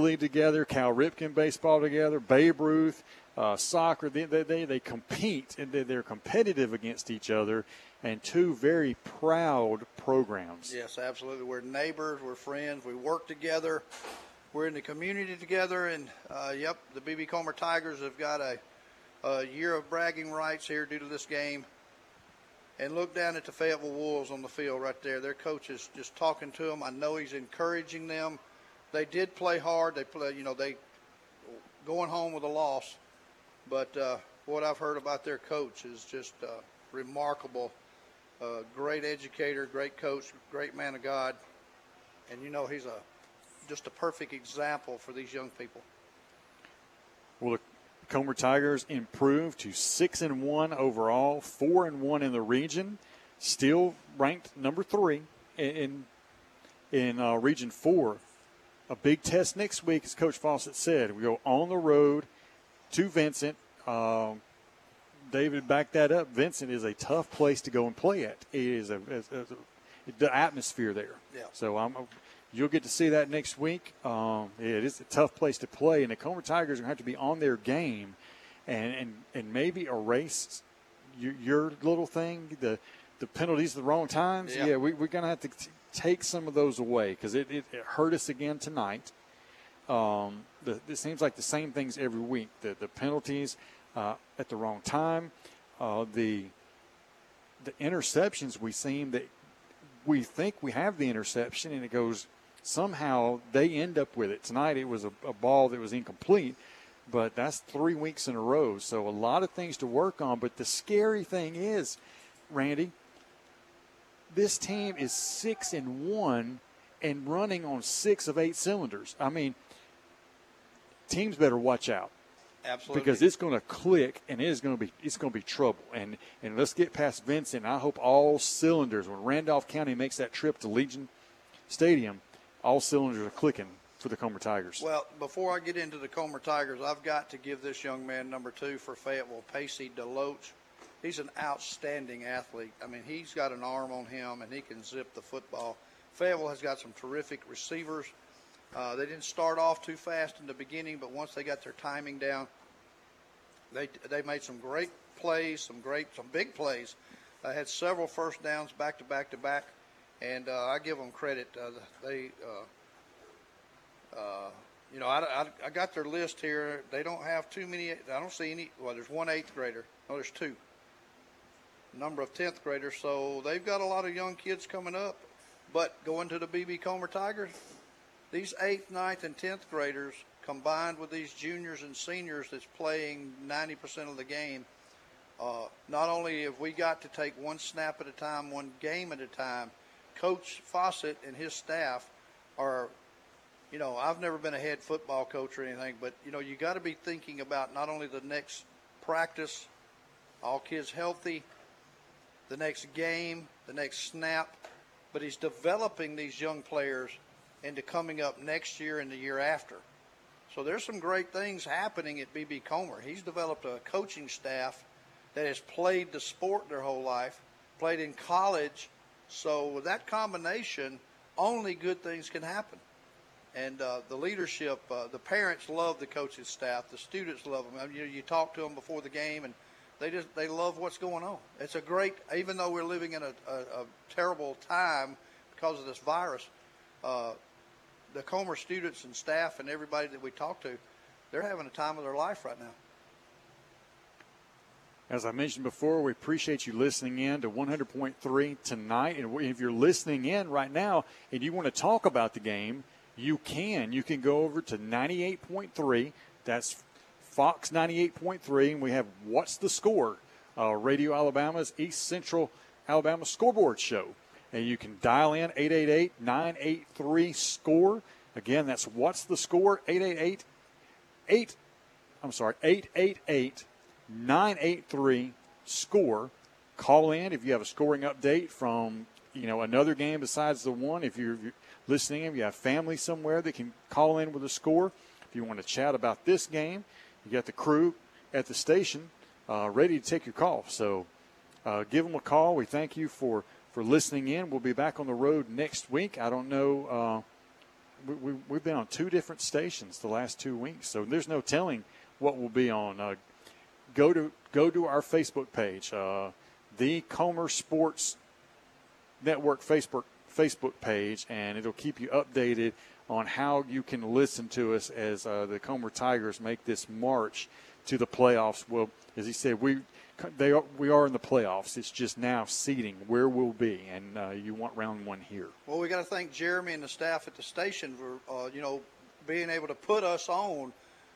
League together, Cal Ripken baseball together, Babe Ruth, soccer. They compete, and they're competitive against each other, and two very proud programs. Yes, absolutely. We're neighbors, we're friends, we work together, we're in the community together, and yep, the B.B. Comer Tigers have got a year of bragging rights here due to this game. And look down at the Fayetteville Wolves on the field right there. Their coach is just talking to them. I know he's encouraging them. They did play hard. They going home with a loss. But what I've heard about their coach is just remarkable. Great educator, great coach, great man of God. And, you know, he's just a perfect example for these young people. Well, look. Comer Tigers improved to 6-1 overall, 4-1 in the region, still ranked number 3 in Region 4. A big test next week, as Coach Fawcett said. We go on the road to Vincent. David backed that up. Vincent is a tough place to go and play at. It is the atmosphere there. Yeah. So you'll get to see that next week. It is a tough place to play, and the Comer Tigers are going to have to be on their game and maybe erase your little thing, the penalties at the wrong times. Yeah, we're going to have to take some of those away, because it hurt us again tonight. It seems like the same things every week, the penalties at the wrong time, the interceptions we seem that we think we have the interception, and it goes – somehow they end up with it. Tonight it was a ball that was incomplete, but that's 3 weeks in a row. So a lot of things to work on. But the scary thing is, Randy, this team is 6-1 and running on 6 of 8 cylinders. I mean, teams better watch out. Absolutely. Because it's going to click, and it's going to be trouble. And let's get past Vincent. I hope all cylinders, when Randolph County makes that trip to Legion Stadium, all cylinders are clicking for the Comer Tigers. Well, before I get into the Comer Tigers, I've got to give this young man, number 2 for Fayetteville, Pacey Deloach. He's an outstanding athlete. I mean, he's got an arm on him, and he can zip the football. Fayetteville has got some terrific receivers. They didn't start off too fast in the beginning, but once they got their timing down, they made some great plays, some big plays. They had several first downs back to back to back, and I give them credit. I got their list here. They don't have too many. I don't see any. Well, there's one 8th grader. No, there's 2. Number of 10th graders. So they've got a lot of young kids coming up, but going to the BB Comer Tigers. These 8th, 9th, and 10th graders combined with these juniors and seniors that's playing 90% of the game, not only have we got to take one snap at a time, one game at a time, Coach Fawcett and his staff are, I've never been a head football coach or anything, but, you got to be thinking about not only the next practice, all kids healthy, the next game, the next snap, but he's developing these young players into coming up next year and the year after. So there's some great things happening at BB Comer. He's developed a coaching staff that has played the sport their whole life, played in college. So with that combination, only good things can happen. And the leadership, the parents love the coaching staff. The students love them. You talk to them before the game, and they love what's going on. It's a great, even though we're living in a terrible time because of this virus, the Comer students and staff and everybody that we talk to, they're having a time of their life right now. As I mentioned before, we appreciate you listening in to 100.3 tonight. And if you're listening in right now and you want to talk about the game, you can. You can go over to 98.3. That's Fox 98.3. And we have What's the Score? Radio Alabama's East Central Alabama Scoreboard Show. And you can dial in 888-983-SCORE. Again, that's What's the Score? 888-983-SCORE. Call in if you have a scoring update from, another game besides the one. If you're listening, if you have family somewhere that can call in with a score. If you want to chat about this game, you got the crew at the station ready to take your call. So give them a call. We thank you for listening in. We'll be back on the road next week. I don't know. We've been on 2 different stations the last 2 weeks, so there's no telling what we'll be on. Go to our Facebook page, the Comer Sports Network Facebook page, and it'll keep you updated on how you can listen to us as the Comer Tigers make this march to the playoffs. Well, as he said, we are in the playoffs. It's just now seeding where we'll be, and you want round 1 here. Well, we got to thank Jeremy and the staff at the station for, being able to put us on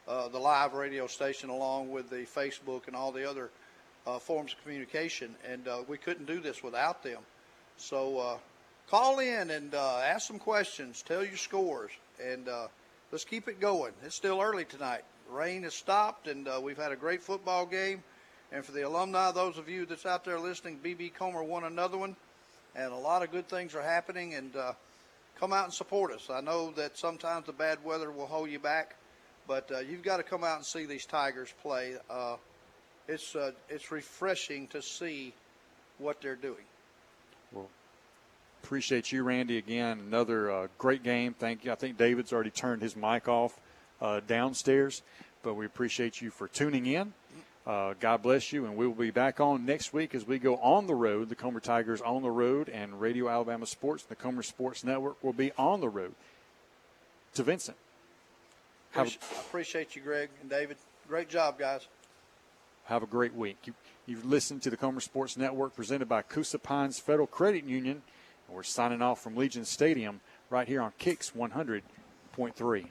the live radio station along with the Facebook and all the other forms of communication, and we couldn't do this without them. So call in and ask some questions, tell your scores, and let's keep it going. It's still early tonight. Rain has stopped, and we've had a great football game. And for the alumni, those of you that's out there listening, BB Comer won another one, and a lot of good things are happening, and come out and support us. I know that sometimes the bad weather will hold you back, but you've got to come out and see these Tigers play. It's refreshing to see what they're doing. Well, appreciate you, Randy, again. Another great game. Thank you. I think David's already turned his mic off downstairs, but we appreciate you for tuning in. God bless you, and we will be back on next week as we go on the road. The Comer Tigers on the road, and Radio Alabama Sports, the Comer Sports Network, will be on the road to Vincent. I appreciate you, Greg and David. Great job, guys. Have a great week. You've listened to the Comer Sports Network presented by Coosa Pines Federal Credit Union, and we're signing off from Legion Stadium right here on Kix 100.3.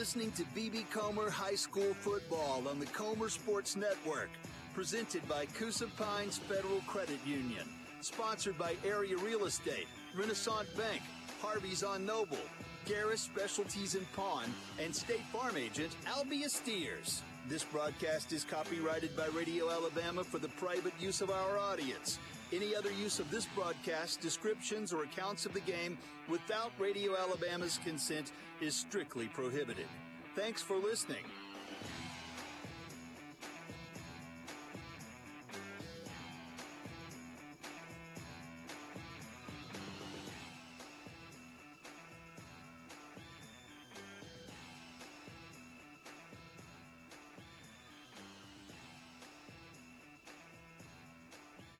listening to B.B. Comer High School Football on the Comer Sports Network, presented by Coosa Pines Federal Credit Union, sponsored by Area Real Estate, Renaissance Bank, Harvey's on Noble, Garris Specialties in Pawn, and State Farm Agent Albia Steers. This broadcast is copyrighted by Radio Alabama for the private use of our audience. Any other use of this broadcast, descriptions, or accounts of the game without Radio Alabama's consent is strictly prohibited. Thanks for listening.